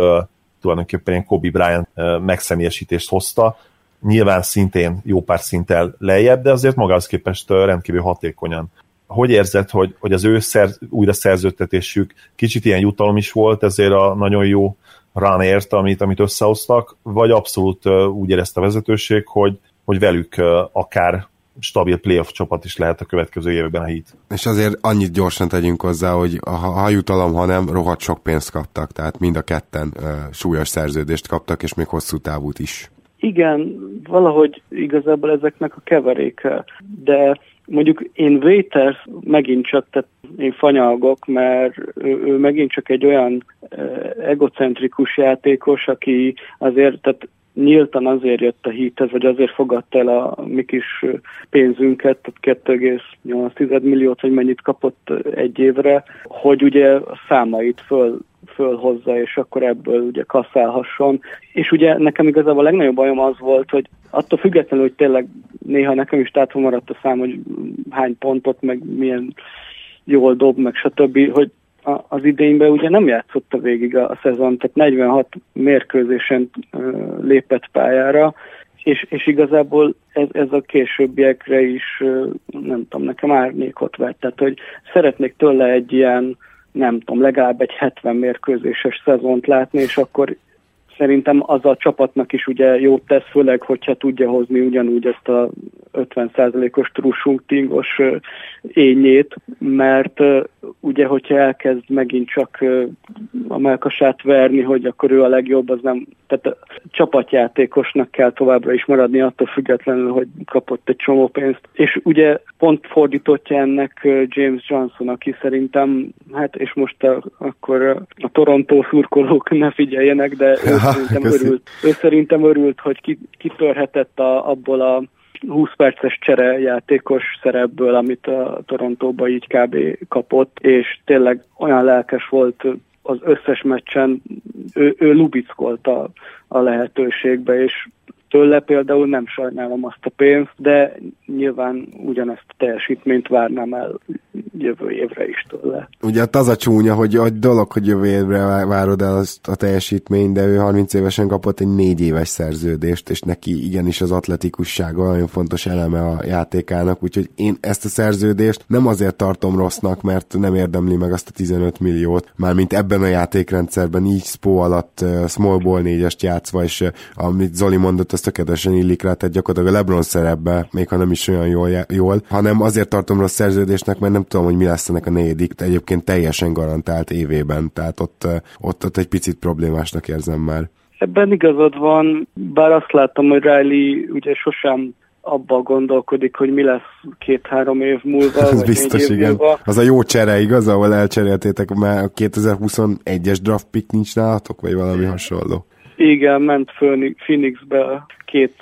tulajdonképpen ilyen Kobe Bryant uh, megszemélyesítést hozta. Nyilván szintén jó pár szinttel lejjebb, de azért magához képest uh, rendkívül hatékonyan. Hogy érzed, hogy, hogy az ő szerz, újra szerződtetésük kicsit ilyen jutalom is volt, ezért a nagyon jó runért, amit, amit összehoztak, vagy abszolút uh, úgy érezte a vezetőség, hogy hogy velük uh, akár stabil playoff csapat is lehet a következő években a Heat. És azért annyit gyorsan tegyünk hozzá, hogy ha jutalom, ha nem, rohadt sok pénzt kaptak, tehát mind a ketten uh, súlyos szerződést kaptak, és még hosszú távút is. Igen, valahogy igazából ezeknek a keveréke, de mondjuk én Waters megint csak, tehát én fanyalgok, mert ő, ő megint csak egy olyan uh, egocentrikus játékos, aki azért, tehát nyíltan azért jött a Heathez, vagy azért fogadta el a mi kis pénzünket, tehát kettő egész nyolc milliót, vagy mennyit kapott egy évre, hogy ugye a számait föl, fölhozza, és akkor ebből ugye kaszálhasson. És ugye nekem igazából a legnagyobb bajom az volt, hogy attól függetlenül, hogy tényleg néha nekem is tátva maradt a szám, hogy hány pontot, meg milyen jól dob, meg stb., hogy az idényben ugye nem játszotta végig a szezon, tehát negyvenhat mérkőzésen lépett pályára, és, és igazából ez, ez a későbbiekre is, nem tudom, nekem árnyékot vett. Tehát, hogy szeretnék tőle egy ilyen, nem tudom, legalább egy hetven mérkőzéses szezont látni, és akkor szerintem az a csapatnak is ugye jót tesz, főleg, hogyha tudja hozni ugyanúgy ezt a ötven százalékos trúsuntingos ényét, mert ugye, hogyha elkezd megint csak a mellkasát verni, hogy akkor ő a legjobb, az nem, tehát csapatjátékosnak kell továbbra is maradni, attól függetlenül, hogy kapott egy csomó pénzt. És ugye pont fordítottja ennek James Johnson, aki szerintem, hát és most a, akkor a Toronto szurkolók ne figyeljenek, de ő, aha, szerintem, örült, ő szerintem örült, hogy kitörhetett a, abból a húsz perces cserejátékos szerepből, amit a Torontóban így kb. Kapott, és tényleg olyan lelkes volt az összes meccsen, ő, ő lubickolt a, a lehetőségbe, és tőle például nem sajnálom azt a pénzt, de nyilván ugyanezt a teljesítményt várnám el jövő évre is tőle. Ugye hát az a csúnya, hogy a dolog, hogy jövő évre várod el azt a teljesítményt, de ő harminc évesen kapott egy négy éves szerződést, és neki igenis az atletikussága nagyon fontos eleme a játékának, úgyhogy én ezt a szerződést nem azért tartom rossznak, mert nem érdemli meg azt a tizenöt milliót, mármint ebben a játékrendszerben, így Spo alatt uh, small ball négyest játszva, és uh, amit Zoli mondott, az tökéletesen illik rá, tehát gyakorlatilag a LeBron szerepbe, még ha nem is olyan jól, jól, hanem azért tartom rossz szerződésnek, mert nem tudom, hogy mi lesz ennek a negyedik, egyébként teljesen garantált évében, tehát ott, ott, ott egy picit problémásnak érzem már. Ebben igazad van, bár azt láttam, hogy Riley ugye sosem abban gondolkodik, hogy mi lesz két-három év múlva, az vagy biztos, év igen. Múlva. Az a jó csere, igaz, ahol elcseréltétek már a kétezer-huszonegyes draft pick nincs nálatok, vagy valami hasonló? Igen, ment Phoenixbe két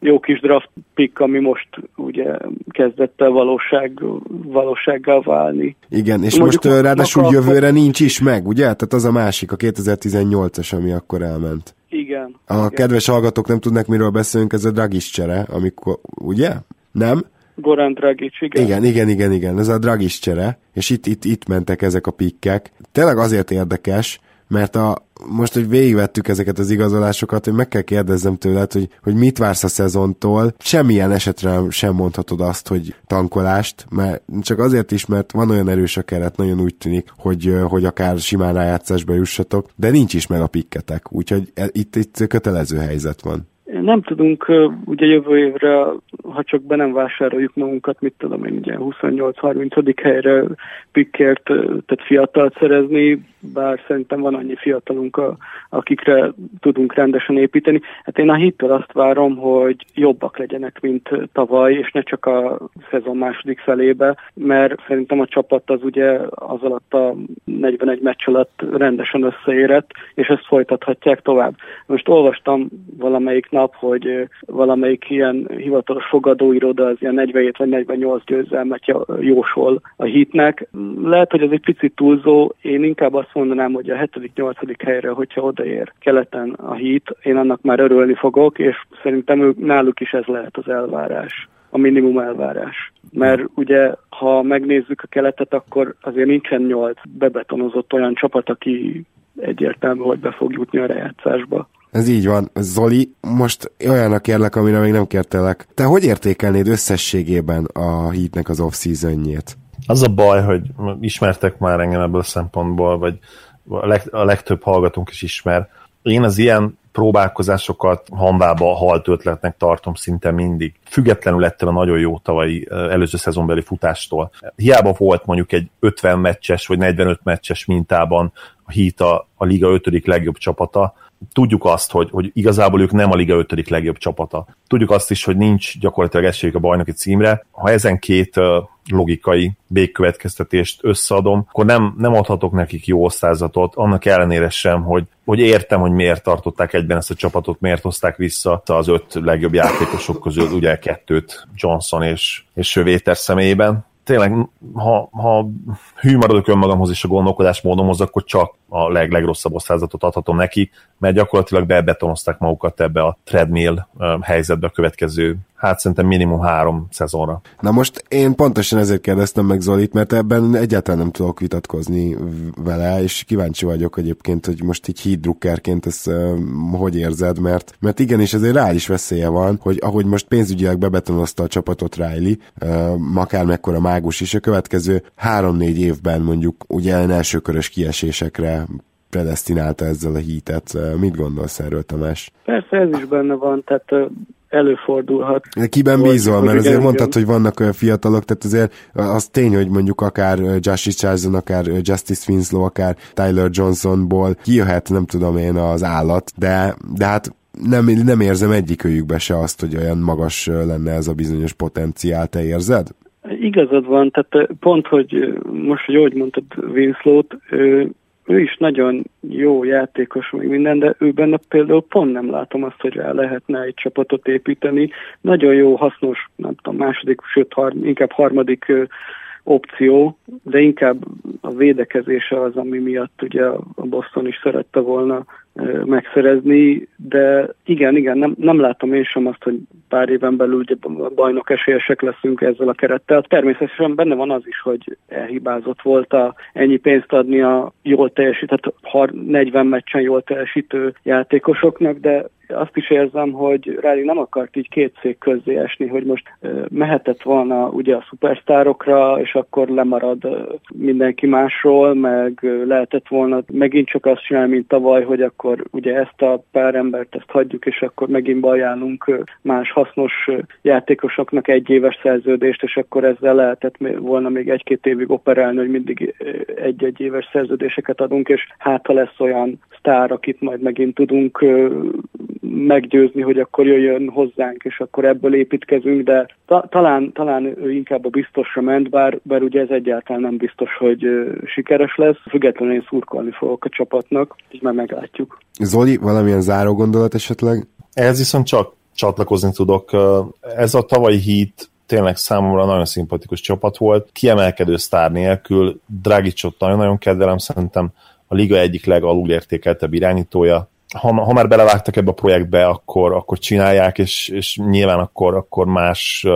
jó kis draft pick, ami most ugye kezdett el valóság, valósággal válni. Igen, és mondjuk most ráadásul a... jövőre nincs is meg, ugye? Tehát az a másik, a kétezer-tizennyolcas, ami akkor elment. Igen. A igen. Kedves hallgatók nem tudnak, miről beszélünk, ez a Dragic csere, amikor, ugye? Nem? Goran Dragic, igen. Igen, igen, igen, igen, ez a Dragic csere, és itt, itt, itt mentek ezek a pikkek. Tényleg azért érdekes, mert a, most, hogy végigvettük ezeket az igazolásokat, hogy meg kell kérdezzem tőled, hogy, hogy mit vársz a szezontól. Semmilyen esetre sem mondhatod azt, hogy tankolást, mert csak azért is, mert van olyan erős a keret, nagyon úgy tűnik, hogy, hogy akár simán rájátszásba jussatok, de nincs is meg a pikketek, úgyhogy itt, itt kötelező helyzet van. Nem tudunk, ugye jövő évre, ha csak be nem vásároljuk magunkat, mit tudom én, ugye huszonnyolc-harmincadik helyre pikkért, tehát fiatalt szerezni, bár szerintem van annyi fiatalunk, akikre tudunk rendesen építeni. Hát én a hittől azt várom, hogy jobbak legyenek, mint tavaly, és ne csak a szezon második felébe, mert szerintem a csapat az ugye az alatt a negyvenegy meccs alatt rendesen összeérett, és ezt folytathatják tovább. Most olvastam valamelyik nap, hogy valamelyik ilyen hivatalos fogadóiroda az ilyen negyvenhét vagy negyvennyolc győzelmet jósol a Heatnek. Lehet, hogy ez egy picit túlzó, én inkább azt mondanám, hogy a hetedik-nyolcadik helyre, hogyha odaér keleten a Heat, én annak már örülni fogok, és szerintem ők, náluk is ez lehet az elvárás, a minimum elvárás. Mert ugye, ha megnézzük a keletet, akkor azért nincsen nyolc bebetonozott olyan csapat, aki egyértelmű, hogy be fog jutni a rejátszásba. Ez így van. Zoli, most olyanra kérlek, amire még nem kértelek. Te hogy értékelnéd összességében a Heatnek az off-seasonjét? Az a baj, hogy ismertek már engem ebből a szempontból, vagy a, leg, a legtöbb hallgatónk is ismer. Én az ilyen próbálkozásokat hamvába halt ötletnek tartom szinte mindig. Függetlenül ettől a nagyon jó tavalyi előző szezonbeli futástól. Hiába volt mondjuk egy ötven meccses vagy negyvenöt meccses mintában a Heat a, a liga ötödik legjobb csapata, tudjuk azt, hogy, hogy igazából ők nem a liga ötödik legjobb csapata. Tudjuk azt is, hogy nincs gyakorlatilag esélyük a bajnoki címre. Ha ezen két uh, logikai végkövetkeztetést összeadom, akkor nem, nem adhatok nekik jó osztályzatot, annak ellenére sem, hogy, hogy értem, hogy miért tartották egyben ezt a csapatot, miért hozták vissza az öt legjobb játékosok közül, ugye kettőt Johnson és, és Sövéter személyében. Tényleg, ha, ha hű maradok önmagamhoz és a gondolkodásmódomhoz, akkor csak a leg, legrosszabb osztályzatot adhatom neki, mert gyakorlatilag bebetonozták magukat ebbe a treadmill helyzetbe a következő, hát szerintem minimum három szezonra. Na most én pontosan ezért kérdeztem meg Zolit, mert ebben egyáltalán nem tudok vitatkozni vele, és kíváncsi vagyok egyébként, hogy most így híddrukkerként ezt uh, hogy érzed, mert, mert igenis azért reális veszélye van, hogy ahogy most pénzügyileg bebetonozta a csapatot Riley, uh, akár mekkora mágus is, a következő három-négy évben mondjuk ugye elsőkörös kiesésekre predesztinálta ezzel a Heatet. Mit gondolsz erről, Tamás? Persze, ez is benne van, tehát előfordulhat. De kiben bízol? Mert azért mondtad, hogy vannak olyan fiatalok, tehát azért az tény, hogy mondjuk akár Josh Richardson, akár Justice Winslow, akár Tyler Johnsonból kijöhet, nem tudom én, az állat, de, de hát nem, nem érzem egyikőjükbe se azt, hogy olyan magas lenne ez a bizonyos potenciál. Te érzed? Igazad van, tehát pont, hogy most, hogy úgy mondtad Winslow-t, ő is nagyon jó játékos, meg minden, de ő benne például pont nem látom azt, hogy rá lehetne egy csapatot építeni. Nagyon jó, hasznos, nem tudom, második, sőt, har- inkább harmadik opció, de inkább a védekezése az, ami miatt ugye a Boston is szerette volna megszerezni, de igen, igen, nem, nem látom én sem azt, hogy pár éven belül ugye bajnok esélyesek leszünk ezzel a kerettel. Természetesen benne van az is, hogy elhibázott volt a, ennyi pénzt adni a jól teljesített, negyven meccsen jól teljesítő játékosoknak, de azt is érzem, hogy Riley nem akart így két szék közzé esni, hogy most mehetett volna ugye a szupersztárokra, és akkor lemarad mindenki másról, meg lehetett volna megint csak azt csinálni, mint tavaly, hogy akkor ugye ezt a pár embert ezt hagyjuk, és akkor megint bajálunk más hasznos játékosoknak egy éves szerződést, és akkor ezzel lehetett volna még egy-két évig operálni, hogy mindig egy-egy éves szerződéseket adunk, és hát ha lesz olyan sztár, akit majd megint tudunk meggyőzni, hogy akkor jöjjön hozzánk, és akkor ebből építkezünk, de ta- talán, talán ő inkább a biztosra ment, bár, bár ugye ez egyáltalán nem biztos, hogy sikeres lesz. Függetlenül én szurkolni fogok a csapatnak, és már meglátjuk. Zoli, valamilyen záró gondolat esetleg? Ez viszont csak csatlakozni tudok. Ez a tavalyi Heat tényleg számomra nagyon szimpatikus csapat volt. Kiemelkedő sztár nélkül, Dragicsot nagyon-nagyon kedvelem, szerintem a liga egyik legalulértékeltebb irányítója. Ha, ha már belevágtak ebbe a projektbe, akkor, akkor csinálják, és, és nyilván akkor, akkor más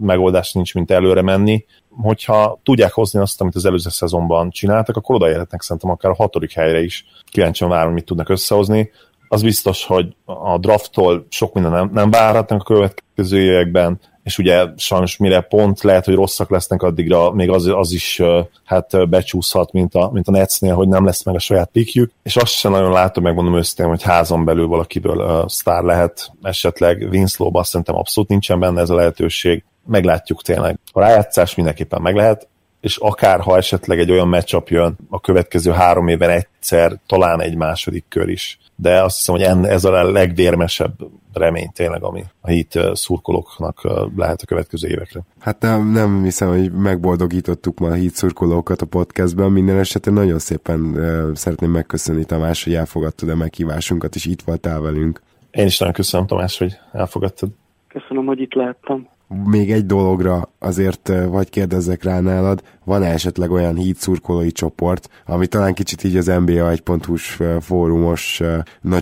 megoldás nincs, mint előre menni. Hogyha tudják hozni azt, amit az előző szezonban csináltak, akkor odaérhetnek szerintem akár a hatodik helyre is. Kíváncsian várom, mit tudnak összehozni. Az biztos, hogy a drafttól sok minden nem, nem várhatnak a következő években, és ugye sajnos mire pont lehet, hogy rosszak lesznek addigra, még az, az is hát becsúszhat, mint a, mint a Netsnél, hogy nem lesz meg a saját pikjük, és azt sem nagyon látom, megmondom őszintén, hogy házon belül valakiből sztár lehet, esetleg Winslow-ban szerintem abszolút nincsen benne ez a lehetőség, meglátjuk tényleg. A rájátszás mindenképpen meg lehet, és akár ha esetleg egy olyan matchup jön a következő három évben egyszer, talán egy második kör is. De azt hiszem, hogy ez a legvérmesebb remény tényleg, ami a Heat szurkolóknak lehet a következő évekre. Hát nem, nem hiszem, hogy megboldogítottuk ma a Heat szurkolókat a podcastben, minden esetben nagyon szépen szeretném megköszönni, Tamás, hogy elfogadtad a meghívásunkat, és itt voltál velünk. Én is nagyon köszönöm, Tamás, hogy elfogadtad. Köszönöm, hogy itt lehettem. Még egy dologra azért vagy kérdezzek rá nálad, van-e esetleg olyan Heat szurkolói csoport, ami talán kicsit így az en bé á egy pont hú-s fórumos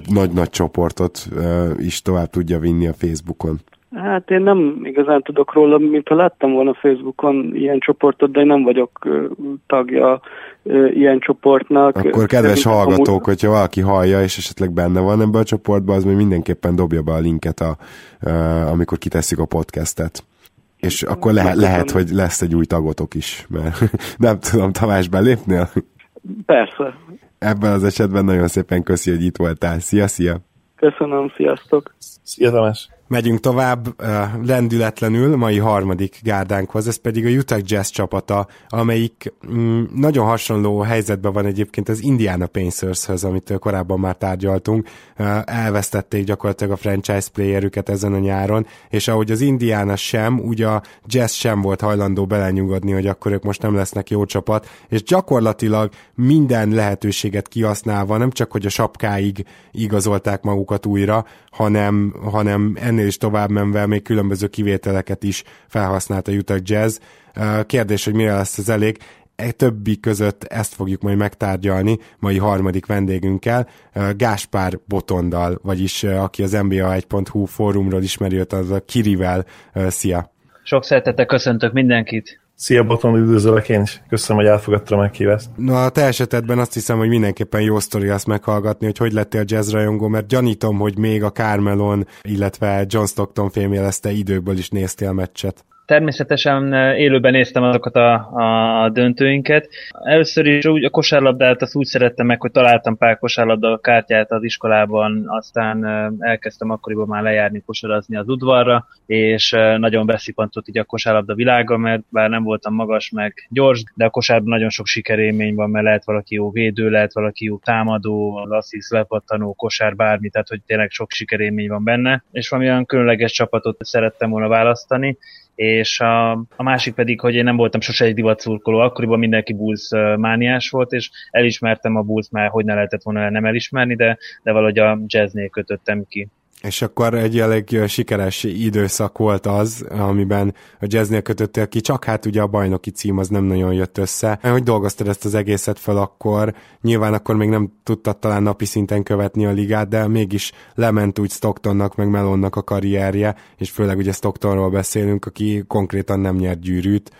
nagy-nagy csoportot is tovább tudja vinni a Facebookon? Hát én nem igazán tudok róla, mintha láttam volna Facebookon ilyen csoportot, de én nem vagyok tagja ilyen csoportnak. Akkor kedves hallgatók, amúgy... hogyha valaki hallja, és esetleg benne van ebben a csoportban, az még mindenképpen dobja be a linket, a, amikor kiteszik a podcastet. És akkor lehet, lehet, hogy lesz egy új tagotok is, mert nem tudom, Tamás, belépnél? Persze. Ebben az esetben nagyon szépen köszi, hogy itt voltál. Szia, szia! Köszönöm, sziasztok! Szia, Tamás! Megyünk tovább lendületlenül mai harmadik gárdánkhoz, ez pedig a Utah Jazz csapata, amelyik mm, nagyon hasonló helyzetben van egyébként az Indiana Pacers-höz, amit korábban már tárgyaltunk. Elvesztették gyakorlatilag a franchise playerüket ezen a nyáron, és ahogy az Indiana sem, ugye a Jazz sem volt hajlandó belenyugodni, hogy akkor ők most nem lesznek jó csapat, és gyakorlatilag minden lehetőséget kihasználva, nem csak hogy a sapkáig igazolták magukat újra, hanem, hanem ennél és tovább menve még különböző kivételeket is felhasznált a Utah Jazz. Kérdés, hogy mire lesz ez elég. E többi között ezt fogjuk majd megtárgyalni mai harmadik vendégünkkel, Gáspár Botondal, vagyis aki az en bé á egy pont hú fórumról ismeri őt, az a Kirivel. Szia! Sok szeretettel köszöntök mindenkit! Szia, Botond, üdvözöllek én is. Köszönöm, hogy elfogadtam a meghívást. Na, a te esetedben azt hiszem, hogy mindenképpen jó sztori azt meghallgatni, hogy hogy lettél jazz rajongó, mert gyanítom, hogy még a Carmelon, illetve John Stockton fémjelezte időből is néztél meccset. Természetesen élőben néztem azokat a, a döntőinket. Először is úgy, a kosárlabdát azt úgy szerettem meg, hogy találtam pár kosárlabda kártyát az iskolában, aztán elkezdtem akkoriban már lejárni, kosarazni az udvarra, és nagyon beszippantott így a kosárlabda világa, mert bár nem voltam magas meg gyors, de a kosárban nagyon sok sikerélmény van, mert lehet valaki jó védő, lehet valaki jó támadó, lasszisz, lepattanó, kosár, bármi, tehát hogy tényleg sok sikerélmény van benne, és valamilyen különleges csapatot szerettem volna választani. És a, a másik pedig, hogy én nem voltam sose egy divatszurkoló, akkoriban mindenki Bulls mániás volt, és elismertem a Bulls, már hogy ne lehetett volna nem elismerni, de, de valahogy a jazznél kötöttem ki. és akkor egy elég sikeres időszak volt az, amiben a jazznél kötöttél ki, csak hát ugye a bajnoki cím az nem nagyon jött össze. Hogy dolgoztad ezt az egészet fel akkor? Nyilván akkor még nem tudtad talán napi szinten követni a ligát, de mégis lement úgy Stocktonnak, meg Melonnak a karrierje, és főleg ugye Stocktonról beszélünk, aki konkrétan nem nyert gyűrűt.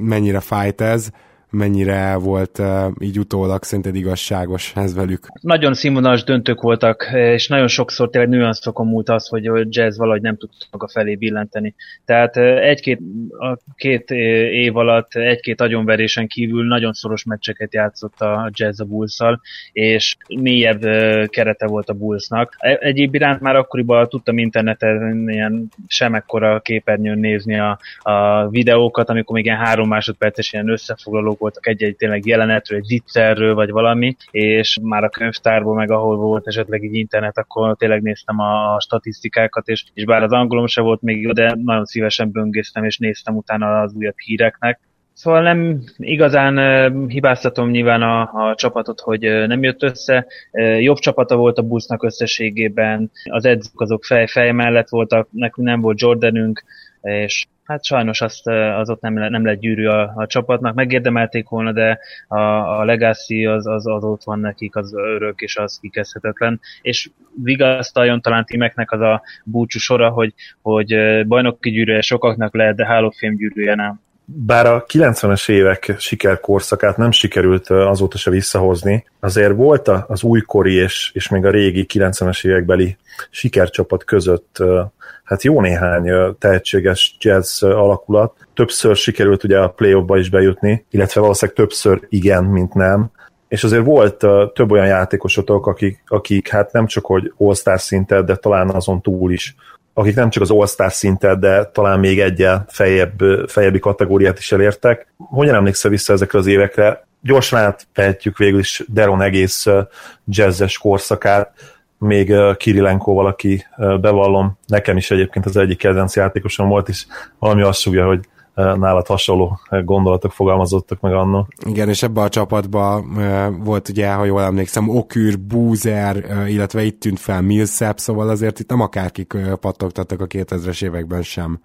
Mennyire fájt ez? Mennyire volt így utólag szerinted igazságos ez velük? Nagyon színvonalas döntők voltak, és nagyon sokszor tényleg nüanszokon múlt az, hogy a Jazz valahogy nem tudtuk maga felé billenteni. Tehát egy-két a két év alatt, egy-két agyonverésen kívül nagyon szoros meccseket játszott a Jazz a Bulls-szal, és mélyebb kerete volt a Bulls-nak. Egyéb iránt már akkoriban tudtam interneten ilyen semmekkora képernyőn nézni a, a videókat, amikor még ilyen három másodperces ilyen összefoglalók voltak egy-egy tényleg jelenetről, egy viccerről, vagy valami, és már a könyvtárból, meg ahol volt esetleg egy internet, akkor tényleg néztem a statisztikákat, és, és bár az angolom se volt még, de nagyon szívesen böngésztem, és néztem utána az újabb híreknek. Szóval nem igazán uh, hibáztatom nyilván a, a csapatot, hogy uh, nem jött össze. Uh, jobb csapata volt a Bullsnak összességében, az edzők azok fej-fej mellett voltak, nekünk nem volt Jordanünk, és hát sajnos azt, az ott nem, nem lett gyűrű a, a csapatnak, megérdemelték volna, de a, a legacy az, az, az ott van nekik, az örök, és az kikezdhetetlen. És vigasztaljon talán Timeknek az a búcsú sora, hogy, hogy bajnoki gyűrűje sokaknak lehet, de hálófém gyűrűje nem. Bár a kilencvenes évek sikerkorszakát nem sikerült azóta se visszahozni, azért volt az újkori és, és még a régi kilencvenes évekbeli sikercsapat között hát jó néhány tehetséges jazz alakulat. Többször sikerült ugye a playoffba is bejutni, illetve valószínűleg többször igen, mint nem. És azért volt több olyan játékosotok, akik, akik hát nem csak hogy all-star szintet, de talán azon túl is, akik nem csak az all-star szintet, de talán még egyel feljebb, feljebbi kategóriát is elértek. Hogyan emlékszel vissza ezekre az évekre? Gyorsan átvehetjük végül is Deron egész jazzes korszakát, még Kirilenko valaki, bevallom, nekem is egyébként az egyik kedvenc játékosom volt, és valami azt súgja, hogy nálad hasonló gondolatok fogalmazottak meg annak. Igen, és ebben a csapatban volt ugye, ha jól emlékszem, Okür, Búzer, illetve itt tűnt fel Millsap, szóval azért itt nem akárkik pattogtattak a kétezres években sem.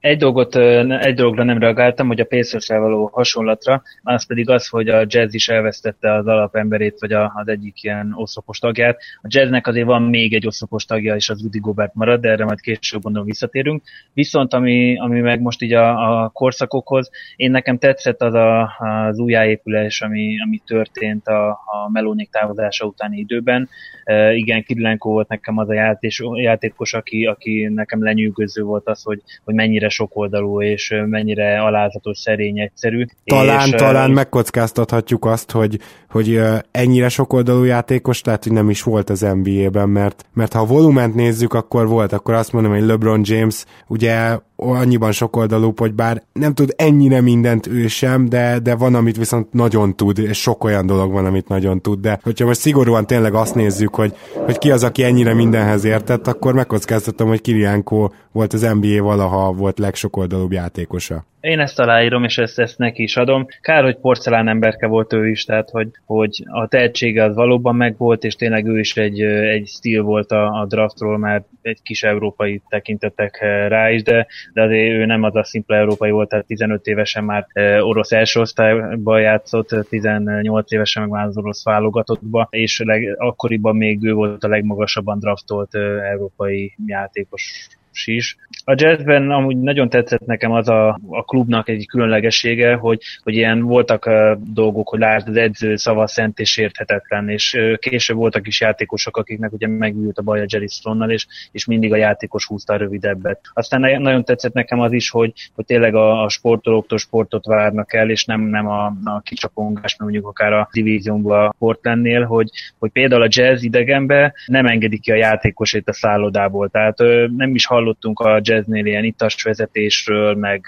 Egy, dolgot, egy dologra nem reagáltam, hogy a Pacers-rel való hasonlatra, az pedig az, hogy a Jazz is elvesztette az alapemberét, vagy az egyik ilyen oszlopos tagját. A Jazznek azért van még egy oszlopos tagja, és az Rudy Gobert marad, de erre majd később gondolom visszatérünk. Viszont ami, ami meg most így a, a korszakokhoz, én nekem tetszett az a, az újjáépülés, ami, ami történt a, a Melónék távozása utáni időben. E, igen, Kirilenko volt nekem az a játés, játékos, aki, aki nekem lenyűgöző volt az, hogy hogy mennyire sokoldalú, és mennyire alázatos, szerény, egyszerű. Talán, és, talán megkockáztathatjuk azt, hogy, hogy ennyire sokoldalú játékos, tehát, hogy nem is volt az en bé á-ben, mert, mert ha a volument nézzük, akkor volt, akkor azt mondom, hogy LeBron James ugye annyiban sokoldalú, hogy bár nem tud ennyire mindent ő sem, de, de van, amit viszont nagyon tud, és sok olyan dolog van, amit nagyon tud, de hogyha most szigorúan tényleg azt nézzük, hogy, hogy ki az, aki ennyire mindenhez értett, akkor megkockáztatom, hogy Kirilenko volt az en bé á valaha volt legsokoldalúbb játékosa. Én ezt aláírom, és ezt, ezt neki is adom. Kár, hogy porcelán emberke volt ő is, tehát hogy, hogy a tehetsége az valóban megvolt, és tényleg ő is egy, egy stíl volt a, a draftról, már egy kis európai tekintettek rá is, de, de azért ő nem az a szimpla európai volt, tehát tizenöt évesen már orosz első osztályban játszott, tizennyolc évesen meg már az orosz válogatottba, és leg, akkoriban még ő volt a legmagasabban draftolt európai játékos is. A Jazzben amúgy nagyon tetszett nekem az a, a klubnak egy különlegessége, hogy, hogy ilyen voltak uh, dolgok, hogy lásd, az edző szava szent és érthetetlen, és uh, később voltak is játékosok, akiknek ugye megült a baj a Jerry Sloan-nal, és, és mindig a játékos húzta a rövidebbet. Aztán nagyon tetszett nekem az is, hogy, hogy tényleg a, a sportolóktól sportot várnak el, és nem, nem a, a kicsapongás, mert mondjuk akár a divíziónban Portlandnél, hogy, hogy például a Jazz idegenben nem engedik ki a játékosét a szállodából, tehát uh, nem is hall hallottunk a jazznél ilyen itasvezetésről, meg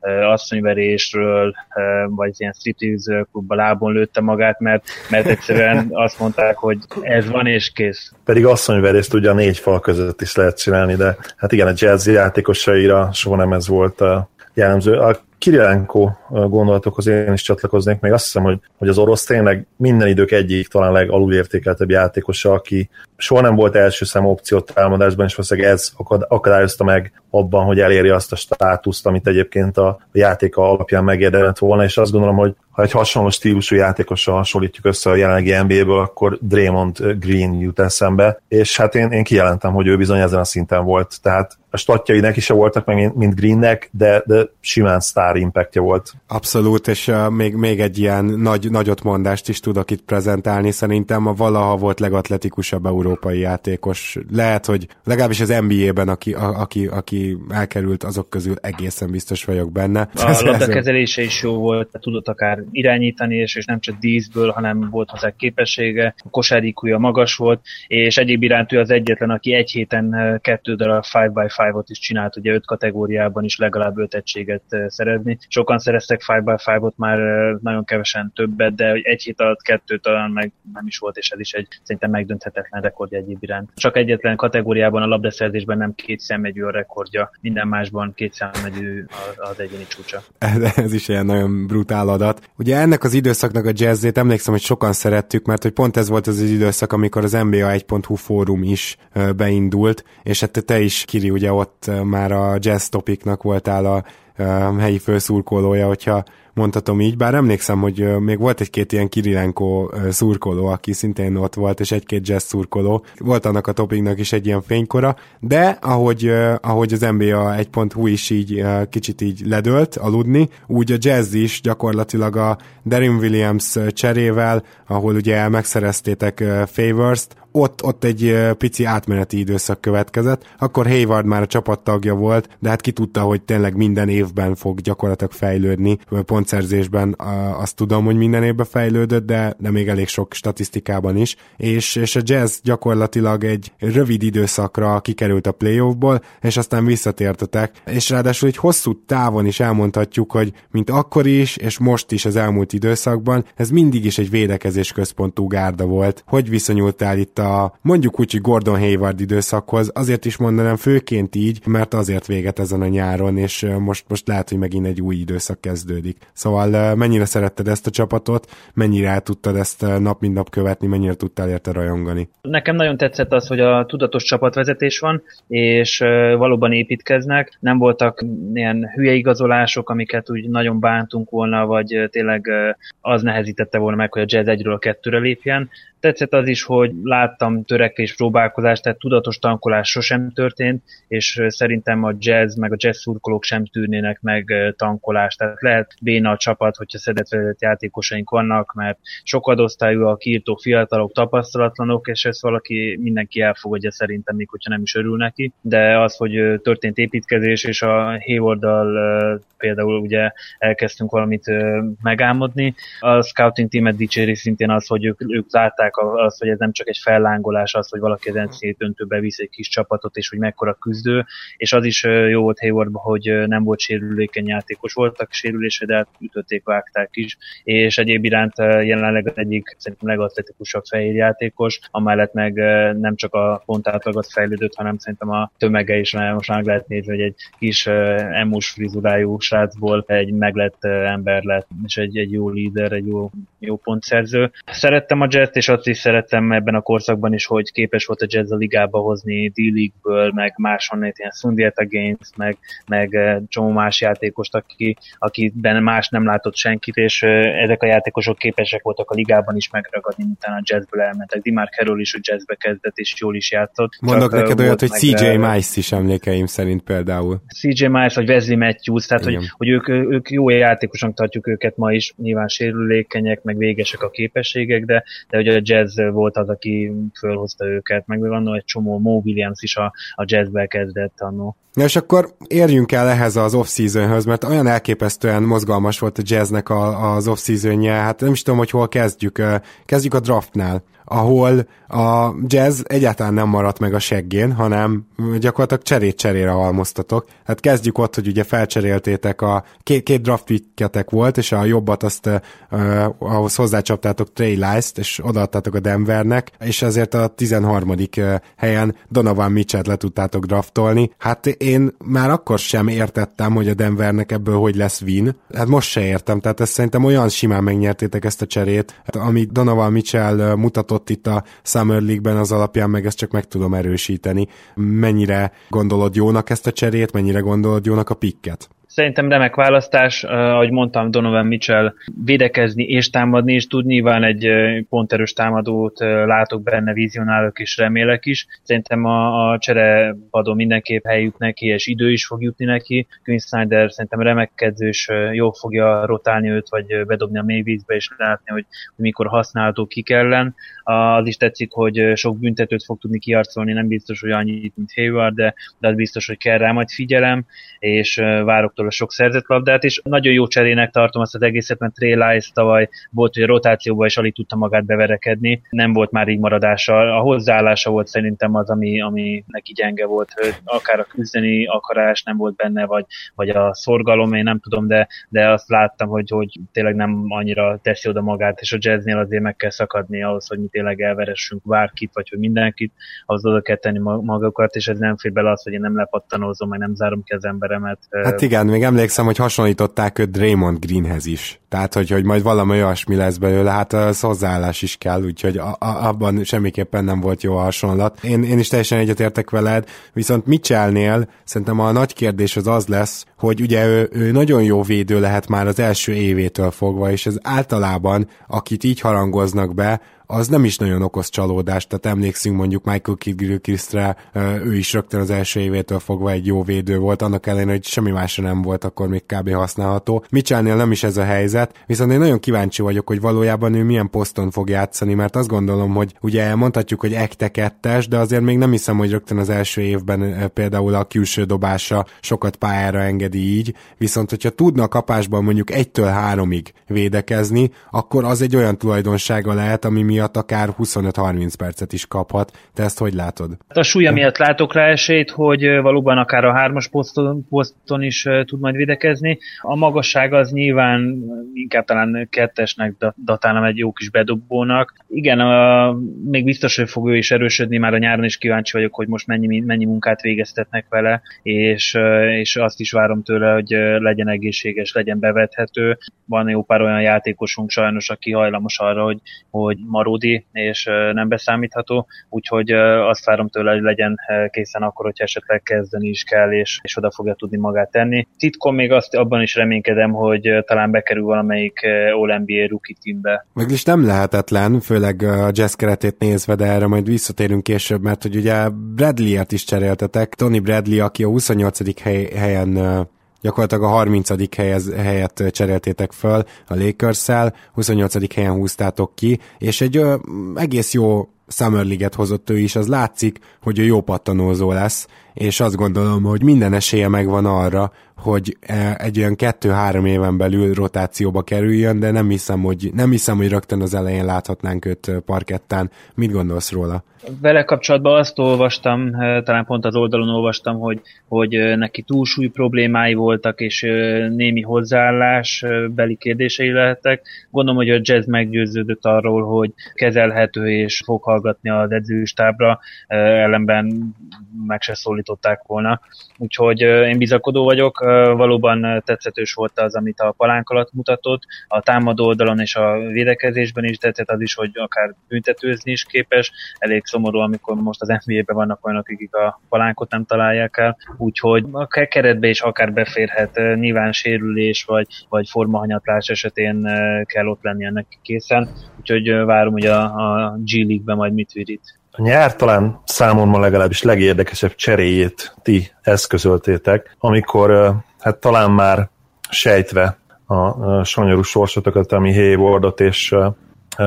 uh, asszonyverésről, uh, vagy ilyen striptease klubba lábon lőtte magát, mert, mert egyszerűen azt mondták, hogy ez van és kész. Pedig asszonyverést ugye a négy fal között is lehet csinálni, de hát igen, a jazz játékosaira soha nem ez volt a jellemző. A Kirilenko gondolatokhoz én is csatlakoznék, még azt hiszem, hogy, hogy az orosz tényleg minden idők egyik talán legalulértékeltebb játékosa, aki soha nem volt első számú opciót támadásban, és valószínűleg ez akadályozta meg abban, hogy eléri azt a státuszt, amit egyébként a játéka alapján megérdemelt volna, és azt gondolom, hogy ha egy hasonló stílusú játékossal hasonlítjuk össze a jelenlegi en bé á-ből, akkor Draymond Green jut eszembe, és hát én, én kijelentem, hogy ő bizony ezen a szinten volt, tehát a statjai neki se voltak meg, mint Greennek, de, de simán sztár impactja volt. Abszolút, és uh, még, még egy ilyen nagy, nagyot mondást is tudok itt prezentálni, szerintem a valaha volt legatletikusabb európai játékos. Lehet, hogy legalábbis az en bé á-ben, aki, a, aki, aki elkerült, azok közül egészen biztos vagyok benne. A labdakezelése is jó volt, tudott akár irányítani, és, és nem csak díszből, hanem volt hozzá képessége, a kosárikúja magas volt, és egyéb iránt ő az egyetlen, aki egy héten kettő darab öt by ötöt is csinált, ugye öt kategóriában is legalább öt egységet szerezni. Sokan szereztek öt by ötöt, már nagyon kevesen többet, de egy hét alatt kettő talán meg nem is volt, és ez is egy szerintem megdönthetetlen rekordja egyéb iránt. Csak egyetlen kategóriában, a labdaszerzésben nem két szemmegyű a rekordja, minden másban két szemmegyű az egyéni csúcsa. Ez is ilyen nagyon brutál adat. Ugye ennek az időszaknak a jazzét emlékszem, hogy sokan szerettük, mert hogy pont ez volt az időszak, amikor az en bé á egy pont hu fórum is beindult, és hát te is, Kiri, ugye ott már a jazz topicnak voltál a helyi főszurkolója, hogyha mondhatom így, bár emlékszem, hogy még volt egy-két ilyen Kirilenko szurkoló, aki szintén ott volt, és egy-két jazz szurkoló. Volt annak a topiknak is egy ilyen fénykora, de ahogy, ahogy az en bé á egy pont hu is így kicsit így ledölt aludni, úgy a jazz is gyakorlatilag a Deron Williams cserével, ahol ugye megszereztétek Favors-t, Ott, ott egy pici átmeneti időszak következett, akkor Hayward már a csapattagja volt, de hát ki tudta, hogy tényleg minden évben fog gyakorlatilag fejlődni, pontszerzésben azt tudom, hogy minden évben fejlődött, de, de még elég sok statisztikában is, és, és a jazz gyakorlatilag egy rövid időszakra kikerült a playoffból, és aztán visszatértetek, és ráadásul egy hosszú távon is elmondhatjuk, hogy mint akkor is, és most is az elmúlt időszakban, ez mindig is egy védekezés központú gárda volt. Hogy viszonyultál itt a mondjuk úgy, hogy Gordon Hayward időszakhoz, azért is mondanám főként így, mert azért véget ezen a nyáron, és most, most lehet, hogy megint egy új időszak kezdődik. Szóval mennyire szeretted ezt a csapatot, mennyire el tudtad ezt nap mint nap követni, mennyire tudtál érte rajongani? Nekem nagyon tetszett az, hogy a tudatos csapatvezetés van, és valóban építkeznek, nem voltak ilyen hülye igazolások, amiket úgy nagyon bántunk volna, vagy tényleg az nehezítette volna meg, hogy a Jazz egyről a kettőre lépjen. Tetszett az is, hogy láttam törekvés, próbálkozást, tehát tudatos tankolás sosem történt, és szerintem a jazz, meg a jazz szurkolók sem tűrnének meg tankolást. Tehát lehet béna a csapat, hogyha szedett játékosaink vannak, mert sok adosztályú a kiírtó fiatalok, tapasztalatlanok, és ezt valaki mindenki elfogadja szerintem, még hogyha nem is örül neki. De az, hogy történt építkezés, és a Haywarddal például ugye elkezdtünk valamit megálmodni. A scouting teamet dicséri szintén az, hogy ők, ők látták az, hogy ez nem csak egy fellángolás, az, hogy valaki az en cé á döntőbe visz egy kis csapatot, és hogy mekkora küzdő, és az is jó volt Haywardban, hogy nem volt sérülékeny játékos, voltak sérülése, de ütötték, vágták is, és egyéb iránt jelenleg az egyik szerintem legatletikusabb fehér játékos, amellett meg nem csak a pontátlagot fejlődött, hanem szerintem a tömege is, most már lehet nézni, hogy egy kis emus frizurájú srácból egy meglett ember lett, és egy, egy jó líder, egy jó, jó pontszerző. Szerettem a jazzt, és azt is szerettem ebben a korszakban is, hogy képes volt a jazz a ligába hozni D-League-ből, meg máshonnét, ilyen Sundiata Games, meg, meg csomó más játékost, aki, akiben más nem látott senkit, és ezek a játékosok képesek voltak a ligában is megragadni, utána a jazzből elmentek. Dimar Carroll is a jazzbe kezdett, és jól is játszott. Mondok csak neked olyat, hogy C J Miles is emlékeim szerint például. C J Miles, vagy Wesley Matthews, tehát hogy, hogy ők, ők jó játékosnak tartjuk őket ma is, nyilván sérülékenyek, meg végesek a képességek, de, de hogy a jazz volt az, aki fölhozta őket, meg még annól egy csomó Mo Williams is a, a jazzből kezdett annó. Na és akkor érjünk el ehhez az off-seasonhöz, mert olyan elképesztően mozgalmas volt a jazznek a, az off-seasonje, hát nem is tudom, hogy hol kezdjük, kezdjük a draftnál, ahol a jazz egyáltalán nem maradt meg a seggén, hanem gyakorlatilag cserét-cserére halmoztatok. Hát kezdjük ott, hogy ugye felcseréltétek, a két, két draft pick-etek volt, és a jobbat azt uh, ahhoz hozzácsaptátok Trey Lyles-t, és odaadtátok draftottatok a Denvernek, és ezért a tizenharmadik helyen Donovan Mitchell-t le tudtátok draftolni. Hát én már akkor sem értettem, hogy a Denvernek ebből hogy lesz win. Hát most se értem, tehát ezt szerintem olyan simán megnyertétek ezt a cserét. Hát, ami Donovan Mitchell mutatott itt a Summer League-ben, az alapján meg ezt csak meg tudom erősíteni. Mennyire gondolod jónak ezt a cserét, mennyire gondolod jónak a pikket? Szerintem remek választás, ahogy mondtam, Donovan Mitchell védekezni és támadni is tud, nyilván egy ponterős támadót látok benne, vizionálok és remélek is. Szerintem a, a cserepadon mindenképp helyük neki, és idő is fog jutni neki. Quinn Snyder szerintem remekkező, és jól fogja rotálni őt, vagy bedobni a mély vízbe, és látni, hogy, hogy mikor használható kik ellen. Az is tetszik, hogy sok büntetőt fog tudni kiharcolni, nem biztos, hogy annyit, mint Hayward, de, de az biztos, hogy kell rá majd figyelem, és várok a sok szerzett labdát, és nagyon jó cserének tartom azt az egészet, mert Trey Lyles tavaly volt, hogy a rotációban is alig tudta magát beverekedni, nem volt már így maradása, a hozzáállása volt szerintem az, ami, ami neki gyenge volt, akár a küzdeni akarás nem volt benne, vagy, vagy a szorgalom, én nem tudom, de, de azt láttam, hogy, hogy tényleg nem annyira teszi oda magát, és a Jazznél azért meg kell szakadni ahhoz, hogy mi tényleg elveressünk bárkit, vagy hogy mindenkit, ahhoz oda kell tenni magukat, és ez nem fér bele az, hogy én nem lepattanózom, meg nem zárom ki az emberemet. Hát igen, még emlékszem, hogy hasonlították őt Draymond Greenhez is. Tehát, hogy, hogy majd valami olyasmi lesz belőle, hát az hozzáállás is kell, úgyhogy a, a, abban semmiképpen nem volt jó a hasonlat. Én, én is teljesen egyetértek veled, viszont Mitchellnél szerintem a nagy kérdés az az lesz, hogy ugye ő, ő nagyon jó védő lehet már az első évétől fogva, és ez általában, akit így harangoznak be, az nem is nagyon okoz csalódást, tehát emlékszünk mondjuk Michael Kidd-Gilchrist-re, ő is rögtön az első évétől fogva egy jó védő volt, annak ellenére, hogy semmi másra nem volt akkor még kb. Használható. Mitchellnél nem is ez a helyzet, viszont én nagyon kíváncsi vagyok, hogy valójában ő milyen poszton fog játszani, mert azt gondolom, hogy ugye mondhatjuk, hogy ekte kettes, de azért még nem hiszem, hogy rögtön az első évben például a külső dobása sokat pályára engedi így, viszont hogyha tudna a kapásban mondjuk egytől háromig védekezni, akkor az egy olyan tulajdonsága lehet, ami mi akár huszonöt-harminc percet is kaphat. Te ezt hogy látod? A súlya miatt látok rá esélyt, hogy valóban akár a hármas poszton, poszton is tud majd védekezni. A magasság az nyilván inkább talán kettesnek datálom, egy jó kis bedobónak. Igen, a, még biztos, hogy fog ő is erősödni, már a nyáron is kíváncsi vagyok, hogy most mennyi, mennyi munkát végeztetnek vele, és, és azt is várom tőle, hogy legyen egészséges, legyen bevethető. Van jó pár olyan játékosunk sajnos, aki hajlamos arra, hogy, hogy maró és nem beszámítható, úgyhogy azt várom tőle, hogy legyen készen akkor, hogyha esetleg kezdeni is kell, és, és oda fogja tudni magát tenni. Titkon még azt, abban is reménykedem, hogy talán bekerül valamelyik All-en bé á rookie teambe. Mégis nem lehetetlen, főleg a Jazz keretét nézve, de erre majd visszatérünk később, mert hogy ugye Bradley-ért is cseréltetek. Tony Bradley, aki a huszonnyolcadik hely, helyen gyakorlatilag a harmincadik helyez, helyet cseréltétek föl a Lakers-szel, huszonnyolcadik helyen húztátok ki, és egy ö, egész jó Summer League-et hozott ő is, az látszik, hogy ő jó pattanózó lesz, és azt gondolom, hogy minden esélye megvan arra, hogy egy olyan kettő-három éven belül rotációba kerüljön, de nem hiszem, hogy, nem hiszem, hogy rögtön az elején láthatnánk őt parkettán. Mit gondolsz róla? Vele kapcsolatban azt olvastam, talán pont az oldalon olvastam, hogy, hogy neki túlsúly problémái voltak, és némi hozzáállás beli kérdései lehettek. Gondolom, hogy a Jazz meggyőződött arról, hogy kezelhető és fog hallgatni az edzőstábra, ellenben meg se szólították volna. Úgyhogy én bizakodó vagyok, valóban tetszetős volt az, amit a palánk alatt mutatott, a támadó oldalon és a védekezésben is tetszett az is, hogy akár büntetőzni is képes, elég szomorú, amikor most az en bé á-ben vannak olyanok, akik a palánkot nem találják el, úgyhogy a keretbe is akár beférhet, nyilván sérülés vagy, vagy formahanyatlás esetén kell ott lenni ennek készen, úgyhogy várom, hogy a, a G League-ben majd mit virít. A nyár talán számomra legalábbis legérdekesebb cseréjét ti eszközöltétek, amikor hát talán már sejtve a sanyarú sorsotokat, ami Haywardot és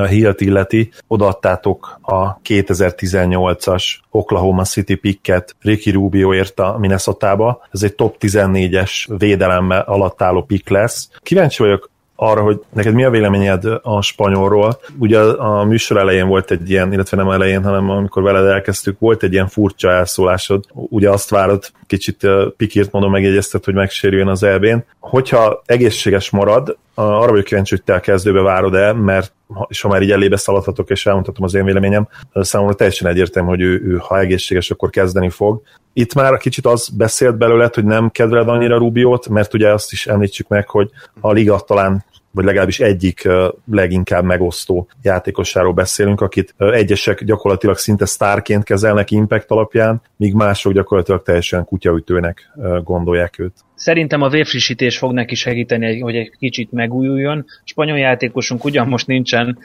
Hilt illeti, odaadtátok a kétezer-tizennyolcas Oklahoma City picket Ricky Rubioért a Minnesotába. Ez egy top tizennégyes védelemmel alatt álló pick lesz. Kíváncsi vagyok arra, hogy neked mi a véleményed a spanyolról. Ugye a műsor elején volt egy ilyen, illetve nem elején, hanem amikor veled elkezdtük, volt egy ilyen furcsa elszólásod. Ugye azt várod, kicsit pikírt mondom, megjegyezted, hogy megsérüljön az é bén. Hogyha egészséges marad, arra vagyok kíváncsi, hogy te a kezdőbe várod-e, mert és ha már így elébe szaladhatok, és elmondhatom az én véleményem, számomra teljesen egyértelmű, hogy ő, ő ha egészséges, akkor kezdeni fog. Itt már kicsit az beszélt belőled, hogy nem kedveled annyira Rubiót, mert ugye azt is említsük meg, hogy a liga talán vagy legalábbis egyik leginkább megosztó játékosáról beszélünk, akit egyesek gyakorlatilag szinte sztárként kezelnek impact alapján, míg mások gyakorlatilag teljesen kutyaütőnek gondolják őt. Szerintem a vérfrissítés fog neki segíteni, hogy egy kicsit megújuljon. Spanyol játékosunk ugyan most nincsen,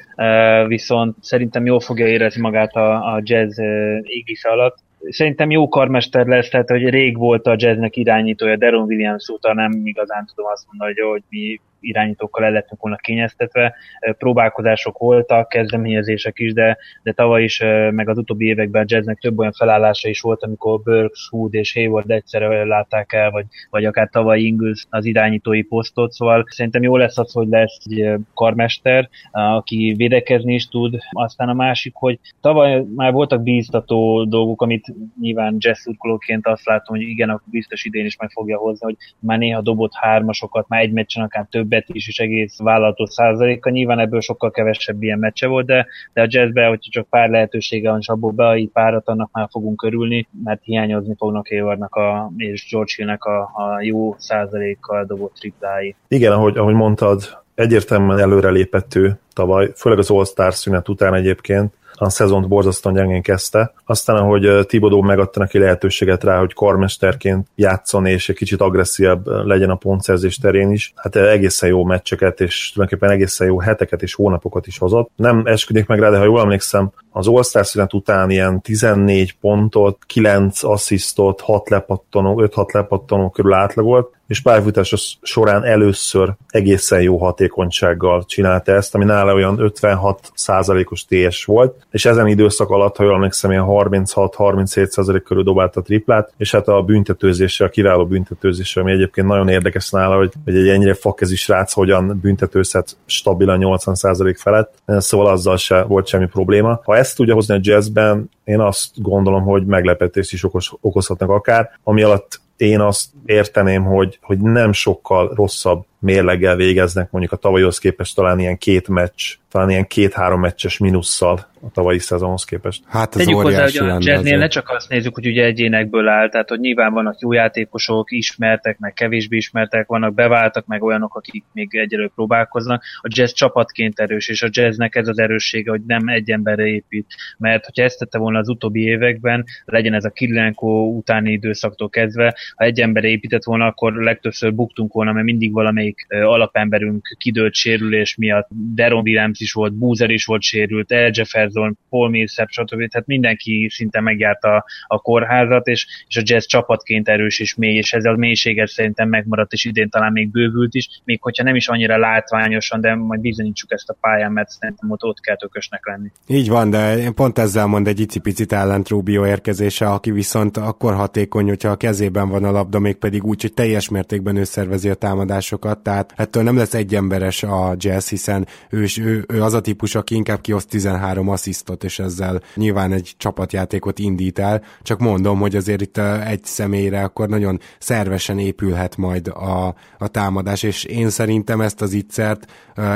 viszont szerintem jól fogja érezni magát a Jazz égisze alatt. Szerintem jó karmester lesz, tehát hogy rég volt a Jazznek irányítója, Deron Williams óta nem igazán tudom azt mondani, hogy mi irányítókkal el lettünk volna kényeztetve. Próbálkozások voltak, kezdeményezések is, de, de tavaly is, meg az utóbbi években a Jazznek több olyan felállása is volt, amikor Burks, Hood és Hayward egyszerre látták el, vagy, vagy akár tavaly Ingles az irányítói posztot, szóval szerintem jó lesz az, hogy lesz egy karmester, aki védekezni is tud. Aztán a másik, hogy tavaly már voltak bíztató dolgok, amit nyilván Jazz szurkolóként azt látom, hogy igen, akkor biztos idén is meg fogja hozni, hogy már néha dobott hármasokat, már egy meccsen akár több bet is, és egész vállalatos százaléka. Nyilván ebből sokkal kevesebb ilyen meccse volt, de, de a Jazzben, hogyha csak pár lehetősége van, és abból beállít párat, annak már fogunk örülni, mert hiányozni fognak Haywardnak a, és George Hillnek a, a jó százalékkal dobott triplái. Igen, ahogy, ahogy mondtad, egyértelműen előrelépett ő tavaly, főleg az All-Star szünet után egyébként, a szezont borzasztóan gyengén kezdte. Aztán, ahogy Thibodeau megadta neki lehetőséget rá, hogy karmesterként játszon, és egy kicsit agresszívabb legyen a pontszerzés terén is, hát egészen jó meccseket, és tulajdonképpen egészen jó heteket és hónapokat is hozott. Nem esküdik meg rá, de ha jól emlékszem, az All-Star szünet után ilyen tizennégy pontot, kilenc asszisztot, hat lepattanó, öt-hat lepattanó körül átlagolt, és pályafutása során először egészen jó hatékonysággal csinálta ezt, ami nála olyan ötvenhat százalékos té es volt, és ezen időszak alatt, ha jól emlékszem, ilyen harminchat-harminchét százalék körül dobált a triplát, és hát a büntetőzéssel, a kiváló büntetőzéssel, ami egyébként nagyon érdekes nála, hogy, hogy egy ennyire fakezi srác hogyan büntetőzhet stabilan nyolcvan százalék felett, szóval azzal se volt semmi probléma. Ha ezt tudja hozni a Jazzben, én azt gondolom, hogy meglepetést is okos, okozhatnak akár, ami alatt én azt érteném, hogy, hogy nem sokkal rosszabb mérleggel végeznek, mondjuk a tavalyhoz képest talán ilyen két meccs, talán ilyen két-három meccses minusszal a tavalyi szezonhoz képest. Hát ez tegyük hozzá, hogy a Jazznél ne csak azt nézzük, hogy ugye egyénekből áll, tehát hogy nyilván vannak jó játékosok, ismertek, meg kevésbé ismertek, vannak beváltak, meg olyanok, akik még egyelőre próbálkoznak. A Jazz csapatként erős, és a Jazznek ez az erőssége, hogy nem egy emberre épít, mert hogyha ezt tette volna az utóbbi években, legyen ez a Kirilenko utáni időszaktól kezdve, ha egy emberre épített volna, akkor legtöbbször buktunk volna, mert mindig valamelyik alapemberünk kidőlt sérülés miatt, Deron Williams is volt, Boozer is volt sérült, El Jefferson, Paul Millsap, stb. Tehát mindenki szinte megjárta a kórházat, és, és a Jazz csapatként erős és mély, és ez a mélységet szerintem megmaradt, és idén talán még bővült is, még hogyha nem is annyira látványosan, de majd bizonyítsuk ezt a pályán, mert szerintem ott, ott kell tökösnek lenni. Így van, de én pont ezzel mond egy icipicit ellent Rubio érkezése, aki viszont akkor hatékony, hogyha a kezében van a labda, még pedig úgy, hogy teljes mértékben ő szervezi a támadásokat, tehát ettől nem lesz egyemberes a Jazz, hiszen ő, ő, ő az a típus, aki inkább kioszt tizenhárom asszisztot, és ezzel nyilván egy csapatjátékot indít el, csak mondom, hogy azért itt egy személyre akkor nagyon szervesen épülhet majd a, a támadás, és én szerintem ezt az ittszert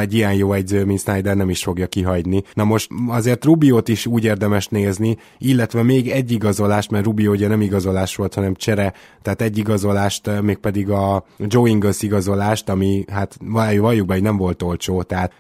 egy ilyen jó egyző, mint Snyder nem is fogja kihagyni. Na most azért Rubiót is úgy érdemes nézni, illetve még egy igazolást, mert Rubio ugye nem igazolás volt, hanem csere, tehát egy igazolást, mégpedig a Joe Ingles igazolást, ami hát valljuk be, hogy nem volt olcsó, tehát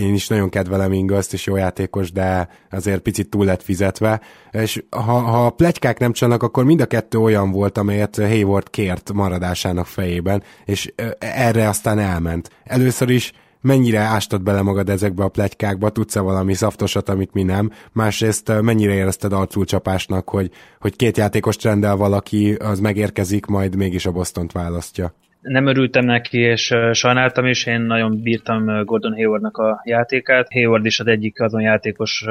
én is nagyon kedvelem Inglest, és jó játékos, de azért picit túl lett fizetve, és ha, ha a pletykák nem csalnak, akkor mind a kettő olyan volt, amelyet Hayward kért maradásának fejében, és erre aztán elment. Először is mennyire ástad bele magad ezekbe a pletykákba, tudsz-e valami szaftosat, amit mi nem? Másrészt mennyire érezted arculcsapásnak, hogy, hogy két játékost rendel valaki, az megérkezik, majd mégis a Bostont választja? Nem örültem neki, és sajnáltam is, én nagyon bírtam Gordon Haywardnak a játékát. Hayward is az egyik azon játékos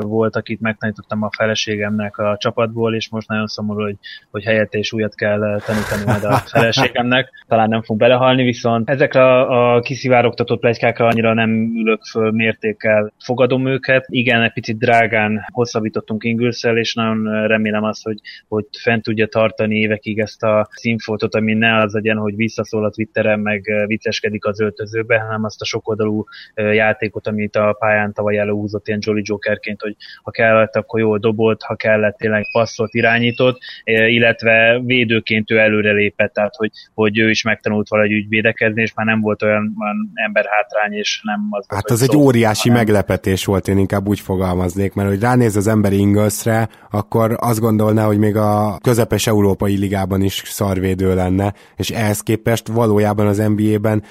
volt, akit megtanítottam a feleségemnek a csapatból, és most nagyon szomorú, hogy, hogy helyette is újat kell tanítani majd a feleségemnek. Talán nem fog belehalni, viszont ezekre a, a kiszivárogtatott pletykákra annyira nem ülök föl mértékkel. Fogadom őket. Igen, egy picit drágán hosszabbítottunk Ingles-szel, és nagyon remélem azt, hogy, hogy fent tudja tartani évekig ezt a színfoltot, ami ne az legyen, hogy visszaszól a Twitteren, meg vicceskedik az öltözőbe, hanem azt a sokoldalú játékot, amit a pályán tavaly előhúzott ilyen Jolly Jokerként, hogy ha kellett, akkor jól dobolt, ha kellett, tényleg passzolt, irányított, illetve védőként ő előrelépett, tehát hogy, hogy ő is megtanult valahogy úgy védekezni, és már nem volt olyan, olyan ember hátrány, és nem az. Hát az, az egy óriási hanem. meglepetés volt, én inkább úgy fogalmaznék, mert hogy ránéz az ember Ingelsre, akkor azt gondolná, hogy még a közepes európai ligában is szarvédő lenne, és ehhez képest valójában az en bé á-ben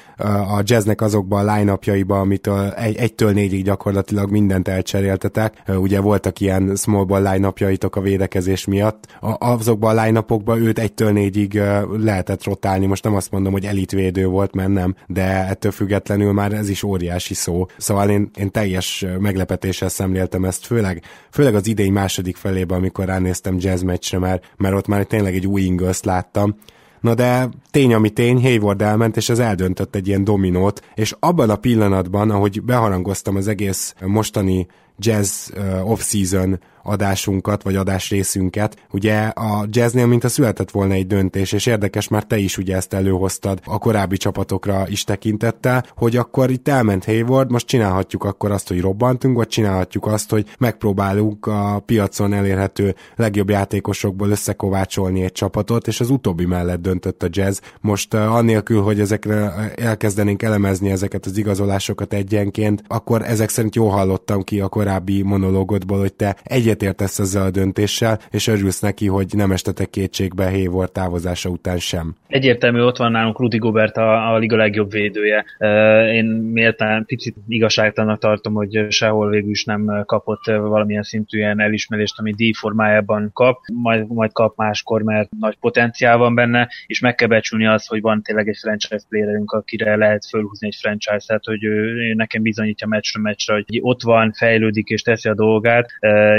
a Jazznek azokban a line-upjaiban, amit egytől négyig gyakorlatilag mindent elcseréltetek, ugye voltak ilyen small ball line-upjaitok a védekezés miatt, azokban a line-upokban őt egytől négyig lehetett rotálni, most nem azt mondom, hogy elitvédő volt, mert nem, de ettől függetlenül már ez is óriási szó, szóval én, én teljes meglepetéssel szemléltem ezt, főleg, főleg az idei második felében, amikor ránéztem Jazz meccsre, mert, mert ott már tényleg egy új Ingelszt láttam. Na de tény, ami tény, Hayward elment, és ez eldöntött egy ilyen dominót, és abban a pillanatban, ahogy beharangoztam az egész mostani Jazz off-season adásunkat, vagy adásrészünket, ugye a Jazznél mintha született volna egy döntés, és érdekes, már te is ugye ezt előhoztad a korábbi csapatokra is tekintettel, hogy akkor itt elment Hayward, most csinálhatjuk akkor azt, hogy robbantunk, vagy csinálhatjuk azt, hogy megpróbálunk a piacon elérhető legjobb játékosokból összekovácsolni egy csapatot, és az utóbbi mellett döntött a Jazz. Most annélkül, hogy ezekre elkezdenénk elemezni ezeket az igazolásokat egyenként, akkor ezek szerint jól hallottam ki a korábbi monológodból, hogy te egy értesz ezzel a döntéssel, és örülsz neki, hogy nem estetek kétségbe Hayward távozása után sem. Egyértelmű, ott van nálunk Rudy Gobert, a, a liga legjobb védője. Én méltán picit igazságtalannak tartom, hogy sehol végül is nem kapott valamilyen szintű ilyen elismerést, ami díj formájában kap, majd, majd kap máskor, mert nagy potenciál van benne, és meg kell becsülni azt, hogy van tényleg egy franchise playerünk, akire lehet fölhúzni egy franchise-t, hogy ő nekem bizonyítja meccsről meccsre, hogy ott van, fejlődik és teszi a dolgát,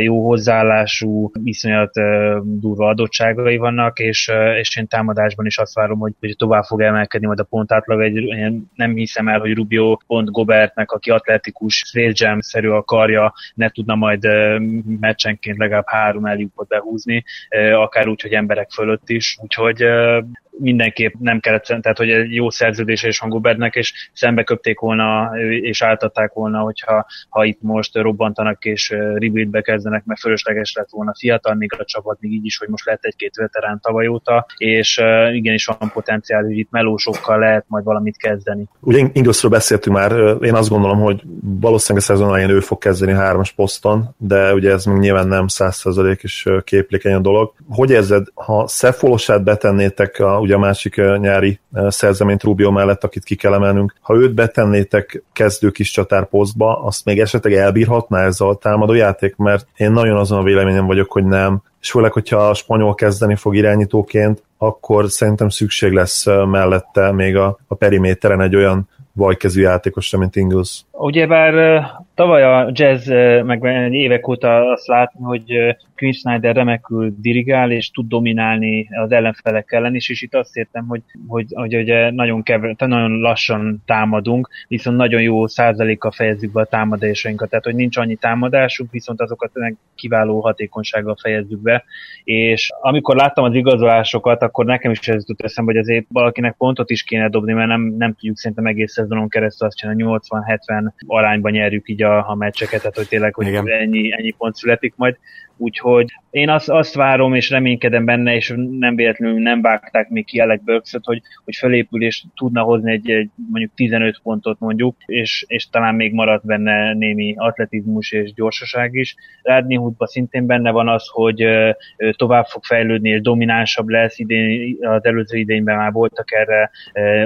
jó hozzáállású, iszonyat uh, durva adottságai vannak, és, uh, és én támadásban is azt várom, hogy, hogy tovább fog emelkedni majd a pontátlag. Egy, én nem hiszem el, hogy Rubio pont Gobertnek, aki atletikus, Space Jam-szerű a karja, ne tudna majd uh, meccsenként legalább három eljúpot behúzni, uh, akár úgy, hogy emberek fölött is. Úgyhogy uh, mindenképp nem kellett, tehát hogy egy jó szerződése is van Gobertnek, és szembe köpték volna, és átadták volna, hogyha ha itt most robbantanak és rebuildbe kezdenek, mert fölösleges lett volna fiatal, még a csapat még így is, hogy most lett egy-két veterán tavaly óta, és uh, igenis van potenciál, hogy itt melósokkal lehet majd valamit kezdeni. Ugye Ingelsről beszéltünk már, én azt gondolom, hogy valószínűleg a szezon elején ő fog kezdeni hármas poszton, de ugye ez még nyilván nem száz százalék is képlékeny a dolog. Hogy érzed, ha Szefolosát betennétek a ugye a másik nyári szerzeményt Rubio mellett, akit ki kell emelnünk. Ha őt betennétek kezdő kis csatár posztba, azt még esetleg elbírhatná ezzel a támadójáték, mert én nagyon azon a véleményem vagyok, hogy nem. És főleg, hogyha a spanyol kezdeni fog irányítóként, akkor szerintem szükség lesz mellette még a, a periméteren egy olyan bajkezű játékosra, mint Ingles. Ugyebár tavaly a Jazz meg évek óta azt látni, hogy Quinn Snyder remekül dirigál, és tud dominálni az ellenfelek ellen is, és itt azt értem, hogy, hogy, hogy, hogy nagyon, kever, nagyon lassan támadunk, viszont nagyon jó százaléka fejezzük be a támadásainkat, tehát hogy nincs annyi támadásunk, viszont azokat kiváló hatékonysággal fejezzük be, és amikor láttam az igazolásokat, akkor nekem is ez jutott eszembe, hogy azért valakinek pontot is kéne dobni, mert nem, nem tudjuk szerintem egész szezonon keresztül azt csinálni, nyolcvan-hetven arányban nyerjük így a, a meccseket, tehát hogy tényleg, hogy ennyi, ennyi pont születik majd. Úgyhogy én azt, azt várom, és reménykedem benne, és nem véletlenül nem vágták még ki Alec Burksot, hogy, hogy felépül, és tudna hozni egy, egy mondjuk tizenöt pontot mondjuk, és, és talán még maradt benne némi atletizmus és gyorsaság is. Rodney Hoodban szintén benne van az, hogy tovább fog fejlődni, és dominánsabb lesz. Idén, az előző idényben már voltak erre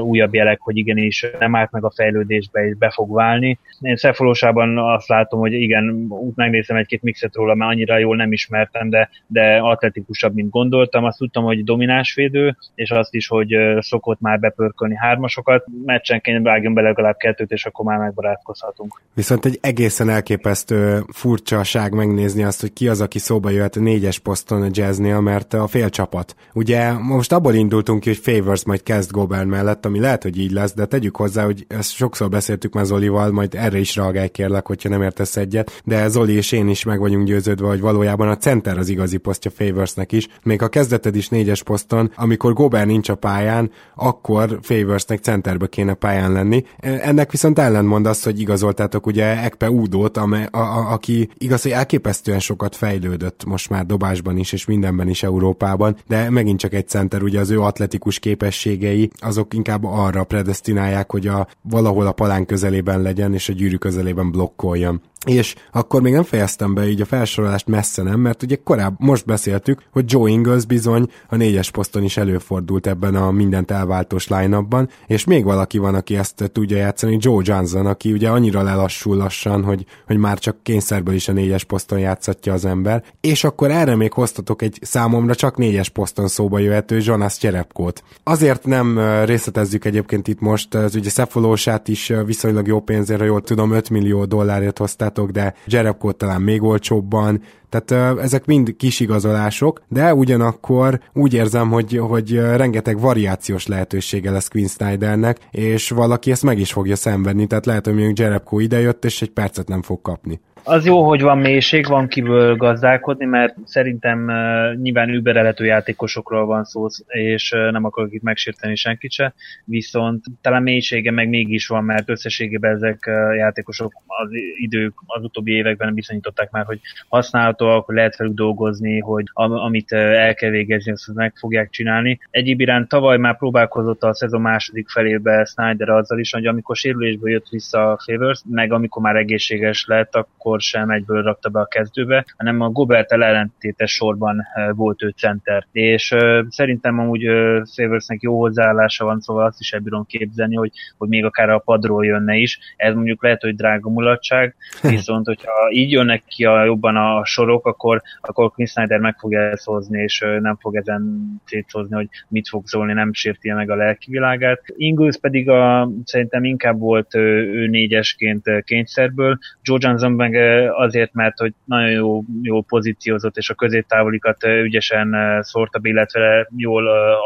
újabb jelek, hogy igenis nem állt meg a fejlődésbe, és be fog válni. Én Szefolosában azt látom, hogy igen, megnézem egy-két mixet róla, már annyira jól nem ismertem, de, de atletikusabb, mint gondoltam. Azt tudtam, hogy domináns védő, és azt is, hogy szokott már bepörkölni hármasokat. Meccsenként vágjon bele legalább kettőt, és akkor már megbarátkozhatunk. Viszont egy egészen elképesztő furcsaság megnézni azt, hogy ki az, aki szóba jöhet a négyes poszton a Jazznél, mert a fél csapat. Ugye most abból indultunk ki, hogy Favors majd kezd Gobert mellett, ami lehet, hogy így lesz, de tegyük hozzá, hogy ezt sokszor beszéltük már Zolival, majd erre is reagálj kérlek, hogyha nem értesz egyet, de Zoli és én is meg vagyunk győződve, hogy valójában valójában a center az igazi posztja Favorsnek is, még ha kezdeted is négyes poszton, amikor Gobert nincs a pályán, akkor Favorsnek centerbe kéne pályán lenni. Ennek viszont ellentmond az, hogy igazoltátok ugye Ekpe Udót, amely, a, a, aki igaz, hogy elképesztően sokat fejlődött most már dobásban is, és mindenben is Európában, de megint csak egy center, ugye az ő atletikus képességei, azok inkább arra predesztinálják, hogy a, valahol a palánk közelében legyen, és a gyűrű közelében blokkoljon. És akkor még nem fejeztem be így a felsorolást messze nem, mert ugye korábban most beszéltük, hogy Joe Ingles bizony a négyes poszton is előfordult ebben a mindent elváltós line-upban, és még valaki van, aki ezt tudja játszani, Joe Johnson, aki ugye annyira lelassul lassan, hogy, hogy már csak kényszerből is a négyes poszton játszatja az ember. És akkor erre még hoztatok egy számomra csak négyes poszton szóba jöhető Jonas Jerebkót. Azért nem részletezzük egyébként itt most, az ugye Szefolósát is viszonylag jó pénzért, jól tudom, öt millió dollárért hoztát, de Jerebkót talán még olcsóbban, tehát ezek mind kis igazolások, de ugyanakkor úgy érzem, hogy, hogy rengeteg variációs lehetősége lesz Quinn Snydernek, és valaki ezt meg is fogja szenvedni, tehát lehet, hogy mondjuk Jerebkó idejött, és egy percet nem fog kapni. Az jó, hogy van mélység, van kiből gazdálkodni, mert szerintem uh, nyilván überelhető játékosokról van szó, és uh, nem akarok itt megsérteni senkit se, viszont talán mélysége meg mégis van, mert összességében ezek uh, játékosok az idők, az utóbbi években bizonyították már, hogy használhatóak, lehet velük dolgozni, hogy am- amit uh, el kell végezni, azt meg fogják csinálni. Egyéb iránt tavaly már próbálkozott a szezon második felébe Snyder azzal is, hogy amikor sérülésből jött vissza a Favors, meg amikor már egészséges lett, akkor sem egyből rakta be a kezdőbe, hanem a Gobert-tel ellentétes sorban volt ő center. És ö, szerintem amúgy ö, Favorsnek jó hozzáállása van, szóval azt is el bírom képzelni, hogy, hogy még akár a padról jönne is. Ez mondjuk lehet, hogy drága mulatság, viszont hogyha így jönnek ki a, jobban a sorok, akkor, akkor Quinn Snyder meg fogja ezt hozni, és ö, nem fog ezen széthozni, hogy mit fog szólni, nem sérti meg a lelki világát. Ingles pedig a, szerintem inkább volt ö, ő négyesként kényszerből. Joe Johnson meg azért, mert hogy nagyon jó, jó pozíciózott, és a középtávolikat ügyesen szórta be, illetve jól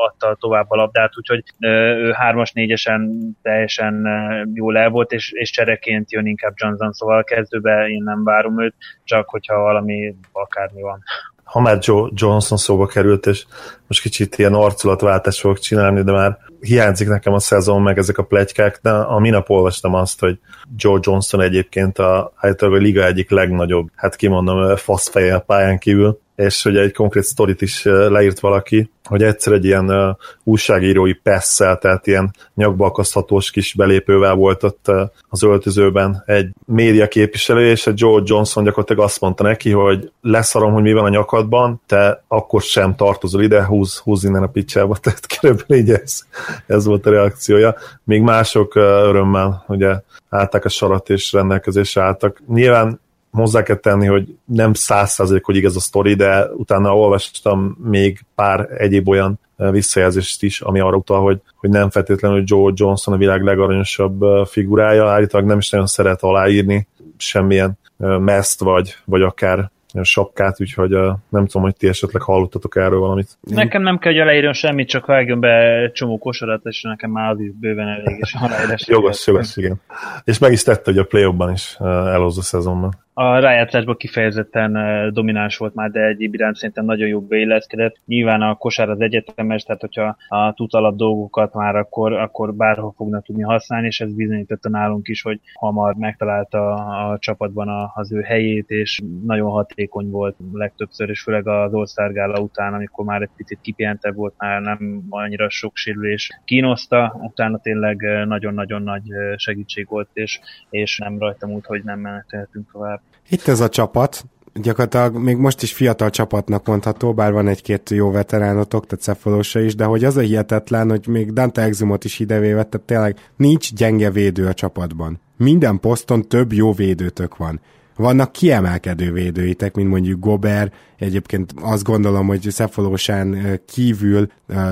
adta tovább a labdát, úgyhogy ő hármas négyesen teljesen jól el volt, és, és csereként jön inkább Johnson, szóval a kezdőbe én nem várom őt, csak hogyha valami akármi van. Ha már Joe Johnson szóba került, és most kicsit ilyen arculatváltást fogok csinálni, de már hiányzik nekem a szezon, meg ezek a pletykák, de a minap olvastam azt, hogy Joe Johnson egyébként a, a liga egyik legnagyobb, hát kimondom, faszfeje a pályán kívül, és ugye egy konkrét sztorit is leírt valaki, hogy egyszer egy ilyen uh, újságírói passzel, tehát ilyen nyakba akaszthatós kis belépővel volt ott uh, az öltözőben egy média képviselő, és a Joe Johnson gyakorlatilag azt mondta neki, hogy leszarom, hogy mi van a nyakadban, te akkor sem tartozol ide, húz, húz innen a picsába, tehát körülbelül így ez, ez volt a reakciója. Még mások uh, örömmel ugye állták a sarat és rendelkezésre álltak. Nyilván hozzá kell tenni, hogy nem száz százalék, hogy igaz a sztori, de utána olvastam még pár egyéb olyan visszajelzést is, ami arra utal, hogy, hogy nem feltétlenül Joe Johnson a világ legaranyosabb figurája, állítólag nem is nagyon szeret aláírni semmilyen meszt vagy, vagy akár sapkát, úgyhogy uh, nem tudom, hogy ti esetleg hallottatok erről valamit. Nekem nem kell, hogy aláírjon semmit, csak vágjon be csomó kosarat, és nekem már az is bőven elég, és aláírás. Jogos, jogos, igen. És meg is tette, hogy a play-offban is uh, elhozza szezonban. A rájátszásban kifejezetten uh, domináns volt már, de egyéb iránt szerintem nagyon jó beilleszkedett. Nyilván a kosár az egyetemes, tehát hogyha a tutalap dolgokat már akkor, akkor bárhol fognak tudni használni, és ez bizonyította nálunk is, hogy hamar megtalálta a, a csapatban a, az ő helyét, és nagyon hatékony volt legtöbbször, és főleg az All-Star Gála után, amikor már egy picit kipihentebb volt, már nem annyira sok sérülés kínoszta, utána tényleg nagyon-nagyon nagy segítség volt, és, és nem rajta múlt, hogy nem menetelhetünk tovább. Itt ez a csapat, gyakorlatilag még most is fiatal csapatnak mondható, bár van egy-két jó veteránotok, tehát Szefolósa is, de hogy az a hihetetlen, hogy még Dante Exumot is idevéve, tehát tényleg nincs gyenge védő a csapatban. Minden poszton több jó védőtök van. Vannak kiemelkedő védőitek, mint mondjuk Gobert, egyébként azt gondolom, hogy Szefolósán kívül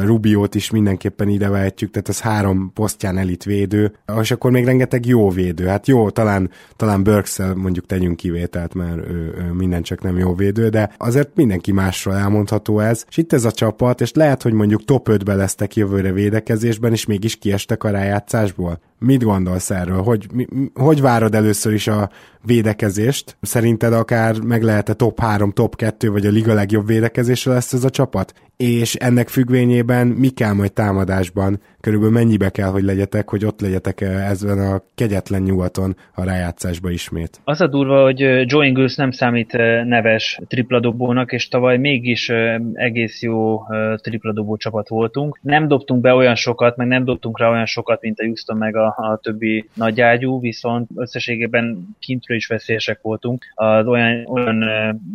Rubiót is mindenképpen ide vehetjük, tehát az három posztján elit védő, és akkor még rengeteg jó védő. Hát jó, talán, talán Burks-el mondjuk tegyünk kivételt, mert ő, ő minden csak nem jó védő, de azért mindenki másról elmondható ez. És itt ez a csapat, és lehet, hogy mondjuk top ötbe lesztek jövőre védekezésben, és mégis kiestek a rájátszásból. Mit gondolsz erről? Hogy, mi, hogy várod először is a védekezést. Szerinted akár meg lehet-e top három, top kettő, vagy a liga legjobb védekezésre lesz ez a csapat? És ennek függvényében mi kell majd támadásban? Körülbelül mennyibe kell, hogy legyetek, hogy ott legyetek ezen a kegyetlen nyugaton a rájátszásba ismét? Az a durva, hogy Joe Ingles nem számít neves tripladobónak, és tavaly mégis egész jó tripladobó csapat voltunk. Nem dobtunk be olyan sokat, meg nem dobtunk rá olyan sokat, mint a Houston meg a, a többi nagyágyú, viszont összességében kintről is veszélyesek voltunk. Az olyan, olyan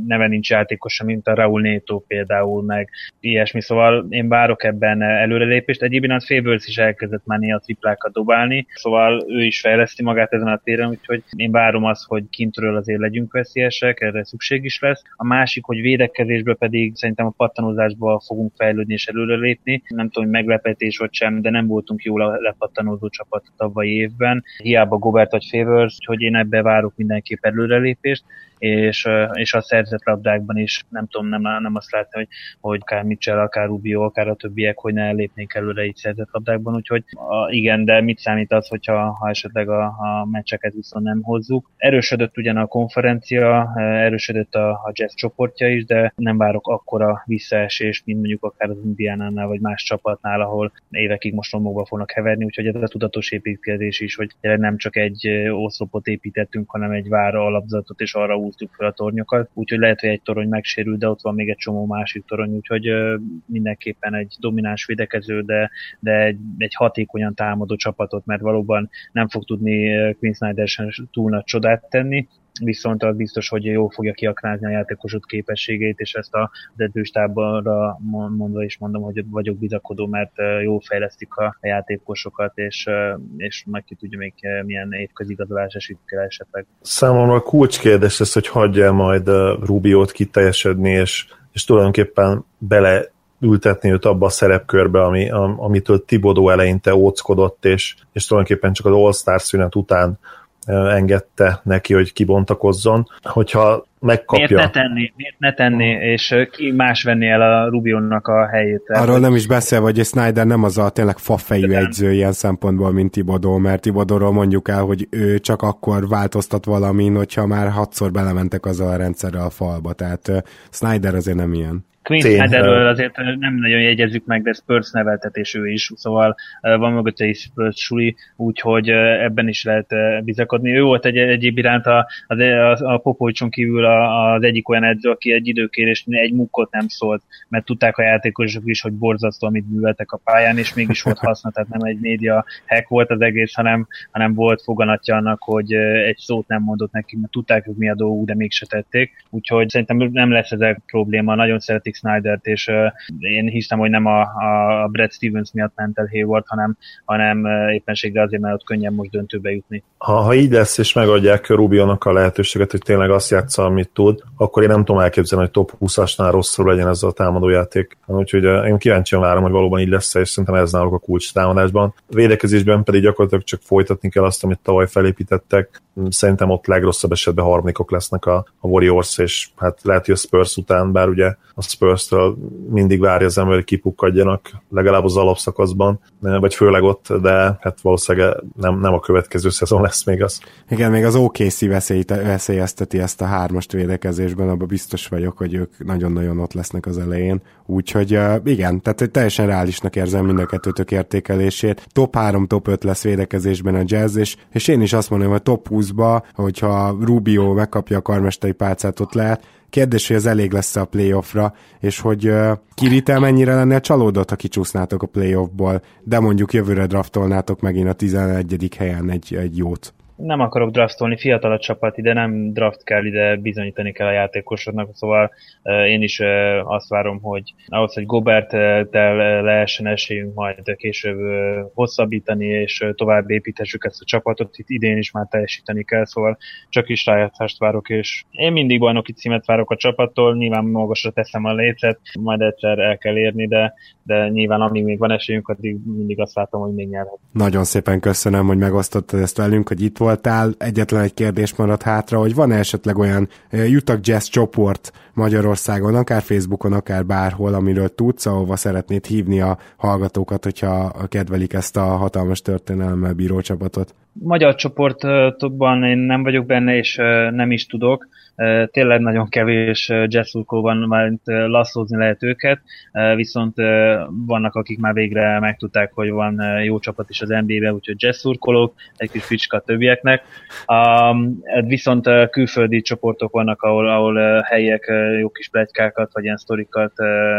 neve nincs játékosa, mint a Raúl Neto például, meg ilyesmi, szóval én várok ebben előrelépést. Egyébként a Fables is elkezdett már néha triplákat dobálni, szóval ő is fejleszti magát ezen a téren, úgyhogy én várom azt, hogy kintről azért legyünk veszélyesek, erre szükség is lesz. A másik, hogy védekezésből pedig szerintem a pattanózásból fogunk fejlődni és előrelépni. Nem tudom, hogy meglepetés vagy sem, de nem voltunk jól a lepattanózó csapat tavalyi évben. Hiába Gobert vagy Favors, hogy én ebbe várok mindenképp előrelépést. És, és a szerzett labdákban is nem tudom, nem, nem azt látni, hogy, hogy akár Mitchell, akár Rubio, akár a többiek, hogy ne lépnék előre így szerzett labdákban, úgyhogy a, igen, de mit számít az, hogyha ha esetleg a, a meccseket viszont nem hozzuk. Erősödött ugyan a konferencia, erősödött a, a Jazz csoportja is, de nem várok akkora visszaesést, mint mondjuk akár az Indiánánál, vagy más csapatnál, ahol évekig most romokba fognak heverni, úgyhogy ez a tudatos építkezés is, hogy nem csak egy oszlopot építettünk, hanem egy vára alapzatot, és arra úgy fel a tornyokat, úgyhogy lehet, hogy egy torony megsérül, de ott van még egy csomó másik torony, úgyhogy ö, mindenképpen egy domináns védekező, de, de egy, egy hatékonyan támadó csapatot, mert valóban nem fog tudni Quinn Snyder sem túl nagy csodát tenni, viszont az biztos, hogy jól fogja kiaknázni a játékosod képességeit, és ezt az edzőstáborra mondva is mondom, hogy vagyok bizakodó, mert jól fejlesztik a játékosokat, és, és meg ki tudja még milyen évközigazolás esik el esetleg. Számomra a kulcskérdés ez, hogy hagyja majd Rubiót kiteljesedni, és, és tulajdonképpen bele ültetni őt abba a szerepkörbe, ami, amitől Thibodeau eleinte óckodott, és, és tulajdonképpen csak az All-Star szünet után engedte neki, hogy kibontakozzon, hogyha megkapja. Miért ne tenni, miért ne tenni, és ki más venni el a Rubionnak a helyét. Arról nem is beszélve, hogy Snyder nem az a tényleg fafejű edző ilyen szempontból, mint Thibodeau, mert Thibodeauról mondjuk el, hogy ő csak akkor változtat valamin, hogyha már hatszor belementek azzal a rendszerrel a falba, tehát Snyder azért nem ilyen. Quinn Snyderről azért nem nagyon jegyezzük meg, de Spurs neveltetés ő is, szóval van mögötte is Spurs suli, úgyhogy ebben is lehet bizakodni. Ő volt egy, egyéb iránt a, a, a Popovics-on kívül az egyik olyan edző, aki egy időkérésnél egy mukkot nem szólt, mert tudták a játékosok is, hogy borzasztó, amit műveltek a pályán, és mégis volt haszna, tehát nem egy média hack volt az egész, hanem, hanem volt foganatja annak, hogy egy szót nem mondott nekik, mert tudták ők mi a dolguk, de mégse tették. Úgyhogy szerintem nem lesz ezek probléma, nagyon szeretik Snydert, és uh, én hiszem, hogy nem a, a Brad Stevens miatt ment el Hayward, hanem, hanem uh, éppenséggel azért, mert ott könnyen most döntőbe jutni. Ha, ha így lesz, és megadják Rubionak a lehetőséget, hogy tényleg azt játsza, amit tud, akkor én nem tudom elképzelni, hogy top húszasnál rosszul legyen ez a támadójáték. Úgyhogy uh, én kíváncsian várom, hogy valóban így lesz, és szerintem ez náluk a kulcs támadásban. Védekezésben pedig gyakorlatilag csak folytatni kell azt, amit tavaly felépítettek. Szerintem ott legrosszabb esetben harmadikok lesznek a, a Warriors, és hát lehet, hogy a Spurs után, bár ugye a Spurs-től mindig várja az ember, hogy kipukkadjanak, legalább az alapszakaszban, vagy főleg ott, de hát valószínűleg nem, nem a következő szezon lesz még az. Igen, még az o ká cé veszélyezteti ezt a hármast védekezésben, abban biztos vagyok, hogy ők nagyon-nagyon ott lesznek az elején. Úgyhogy igen, tehát teljesen reálisnak érzem mind a kettőtök értékelését. top három, top öt lesz védekezésben a Jazz, és, és én is azt mondom, hogy top húszba, hogyha Rubio megkapja a karmesteri pálcát, ott lehet. Kérdés, hogy ez elég lesz a playoffra, és hogy uh, Kiritel mennyire lennél csalódott, ha kicsúsznátok a playoffból, de mondjuk jövőre draftolnátok megint a tizenegyedik helyen egy, egy jót. Nem akarok draftolni, fiatal a csapat, ide nem draft kell, ide bizonyítani kell a játékosoknak, szóval én is azt várom, hogy ahhoz, hogy Gobert-tel lehessen esélyünk majd később hosszabbítani, és tovább építessük ezt a csapatot, itt idén is már teljesíteni kell, szóval csak is rájátszást várok, és én mindig bajnoki címet várok a csapattól, nyilván magasra teszem a lécet, majd egyszer el kell érni, de, de nyilván amíg még van esélyünk, addig mindig azt látom, hogy még nyerhet. Nagyon szépen köszönöm, hogy megosztottad ezt velünk, hogy itt volt. Egyetlen egy kérdés maradt hátra, hogy van-e esetleg olyan Utah Jazz csoport Magyarországon, akár Facebookon, akár bárhol, amiről tudsz, ahova szeretnéd hívni a hallgatókat, hogyha kedvelik ezt a hatalmas történelemmel bíró csapatot? magyar csoportban én nem vagyok benne, és nem is tudok. Tényleg nagyon kevés jazzurkó van, mert lasszózni lehet őket, viszont vannak, akik már végre megtudták, hogy van jó csapat is az en bé á-ben, úgyhogy jazzurkolók, egy kis fricska többieknek. Viszont külföldi csoportok vannak, ahol, ahol helyiek jó kis pletykákat vagy ilyen sztorikat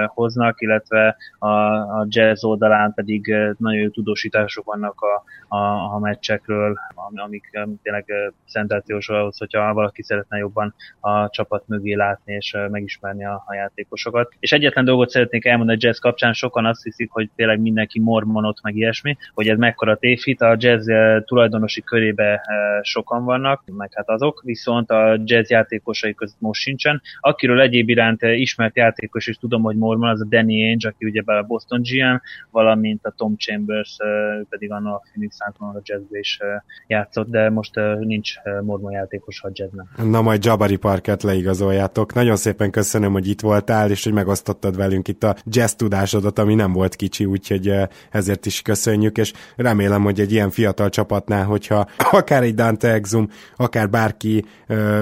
hoznak, illetve a, a jazz oldalán pedig nagyon jó tudósítások vannak a, a, a meccsekről, amik tényleg szenzációs ahhoz, hogyha valaki szeretne jobban a csapat mögé látni és megismerni a, a játékosokat. És egyetlen dolgot szeretnék elmondani a jazz kapcsán, sokan azt hiszik, hogy tényleg mindenki mormonot meg ilyesmi, hogy ez mekkora tévhit, a jazz tulajdonosi körébe sokan vannak, meg hát azok, viszont a jazz játékosai között most sincsen. Akiről egyéb iránt ismert játékos, és tudom, hogy mormon, az a Danny Ainge, aki ugyebár a Boston gé em, valamint a Tom Chambers, pedig annak a Phoenix Suns-ban a jazzbe is játszott, de most nincs mormon játékos a jazzben. Na majd Jabari Parkert leigazoljátok. Nagyon szépen köszönöm, hogy itt voltál, és hogy megosztottad velünk itt a jazz tudásodat, ami nem volt kicsi, úgyhogy ezért is köszönjük, és remélem, hogy egy ilyen fiatal csapatnál, hogyha akár egy Dante Exum, akár bárki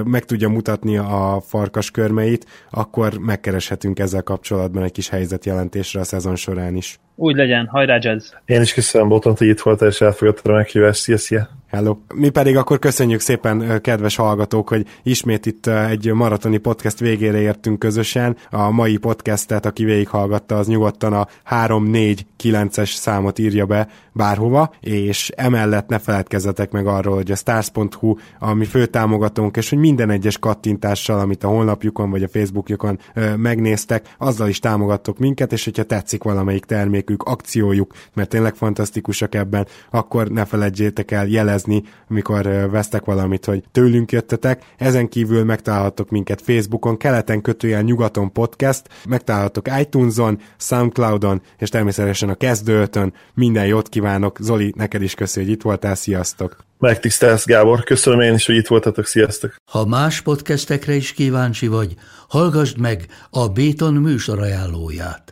meg tudja mutatni a farkas körmeit, akkor megkereshetünk ezzel kapcsolatban egy kis helyzetjelentésre a szezon során is. Úgy legyen, hajrá jazz! Én is köszönöm, Bolton, hogy itt voltál, és elfogadtad a meghívást. Szia, szia! Hello. Mi pedig akkor köszönjük szépen, kedves hallgatók, hogy ismét itt egy maratoni podcast végére értünk közösen. A mai podcastet, aki végighallgatta, az nyugodtan a három négy kilences számot írja be bárhova, és emellett ne feledkezzetek meg arról, hogy a stars pont hu a mi főtámogatónk, és hogy minden egyes kattintással, amit a honlapjukon vagy a Facebookjukon megnéztek, azzal is támogattok minket, és hogyha tetszik valamelyik termékük, akciójuk, mert tényleg fantasztikusak ebben, akkor ne feledjétek el jelezni, amikor vesztek valamit, hogy tőlünk jöttetek. Ezen kívül megtalálhattok minket Facebookon, keleten kötőjel nyugaton podcast, megtalálhattok iTunes-on, Soundcloud-on, és természetesen a kezdőtön. Minden jót kívánok. Zoli, neked is köszi, hogy itt voltál. Sziasztok! Megtisztelsz, Gábor. Köszönöm én is, hogy itt voltatok. Sziasztok! Ha más podcastekre is kíváncsi vagy, hallgasd meg a Béton műsor ajánlóját.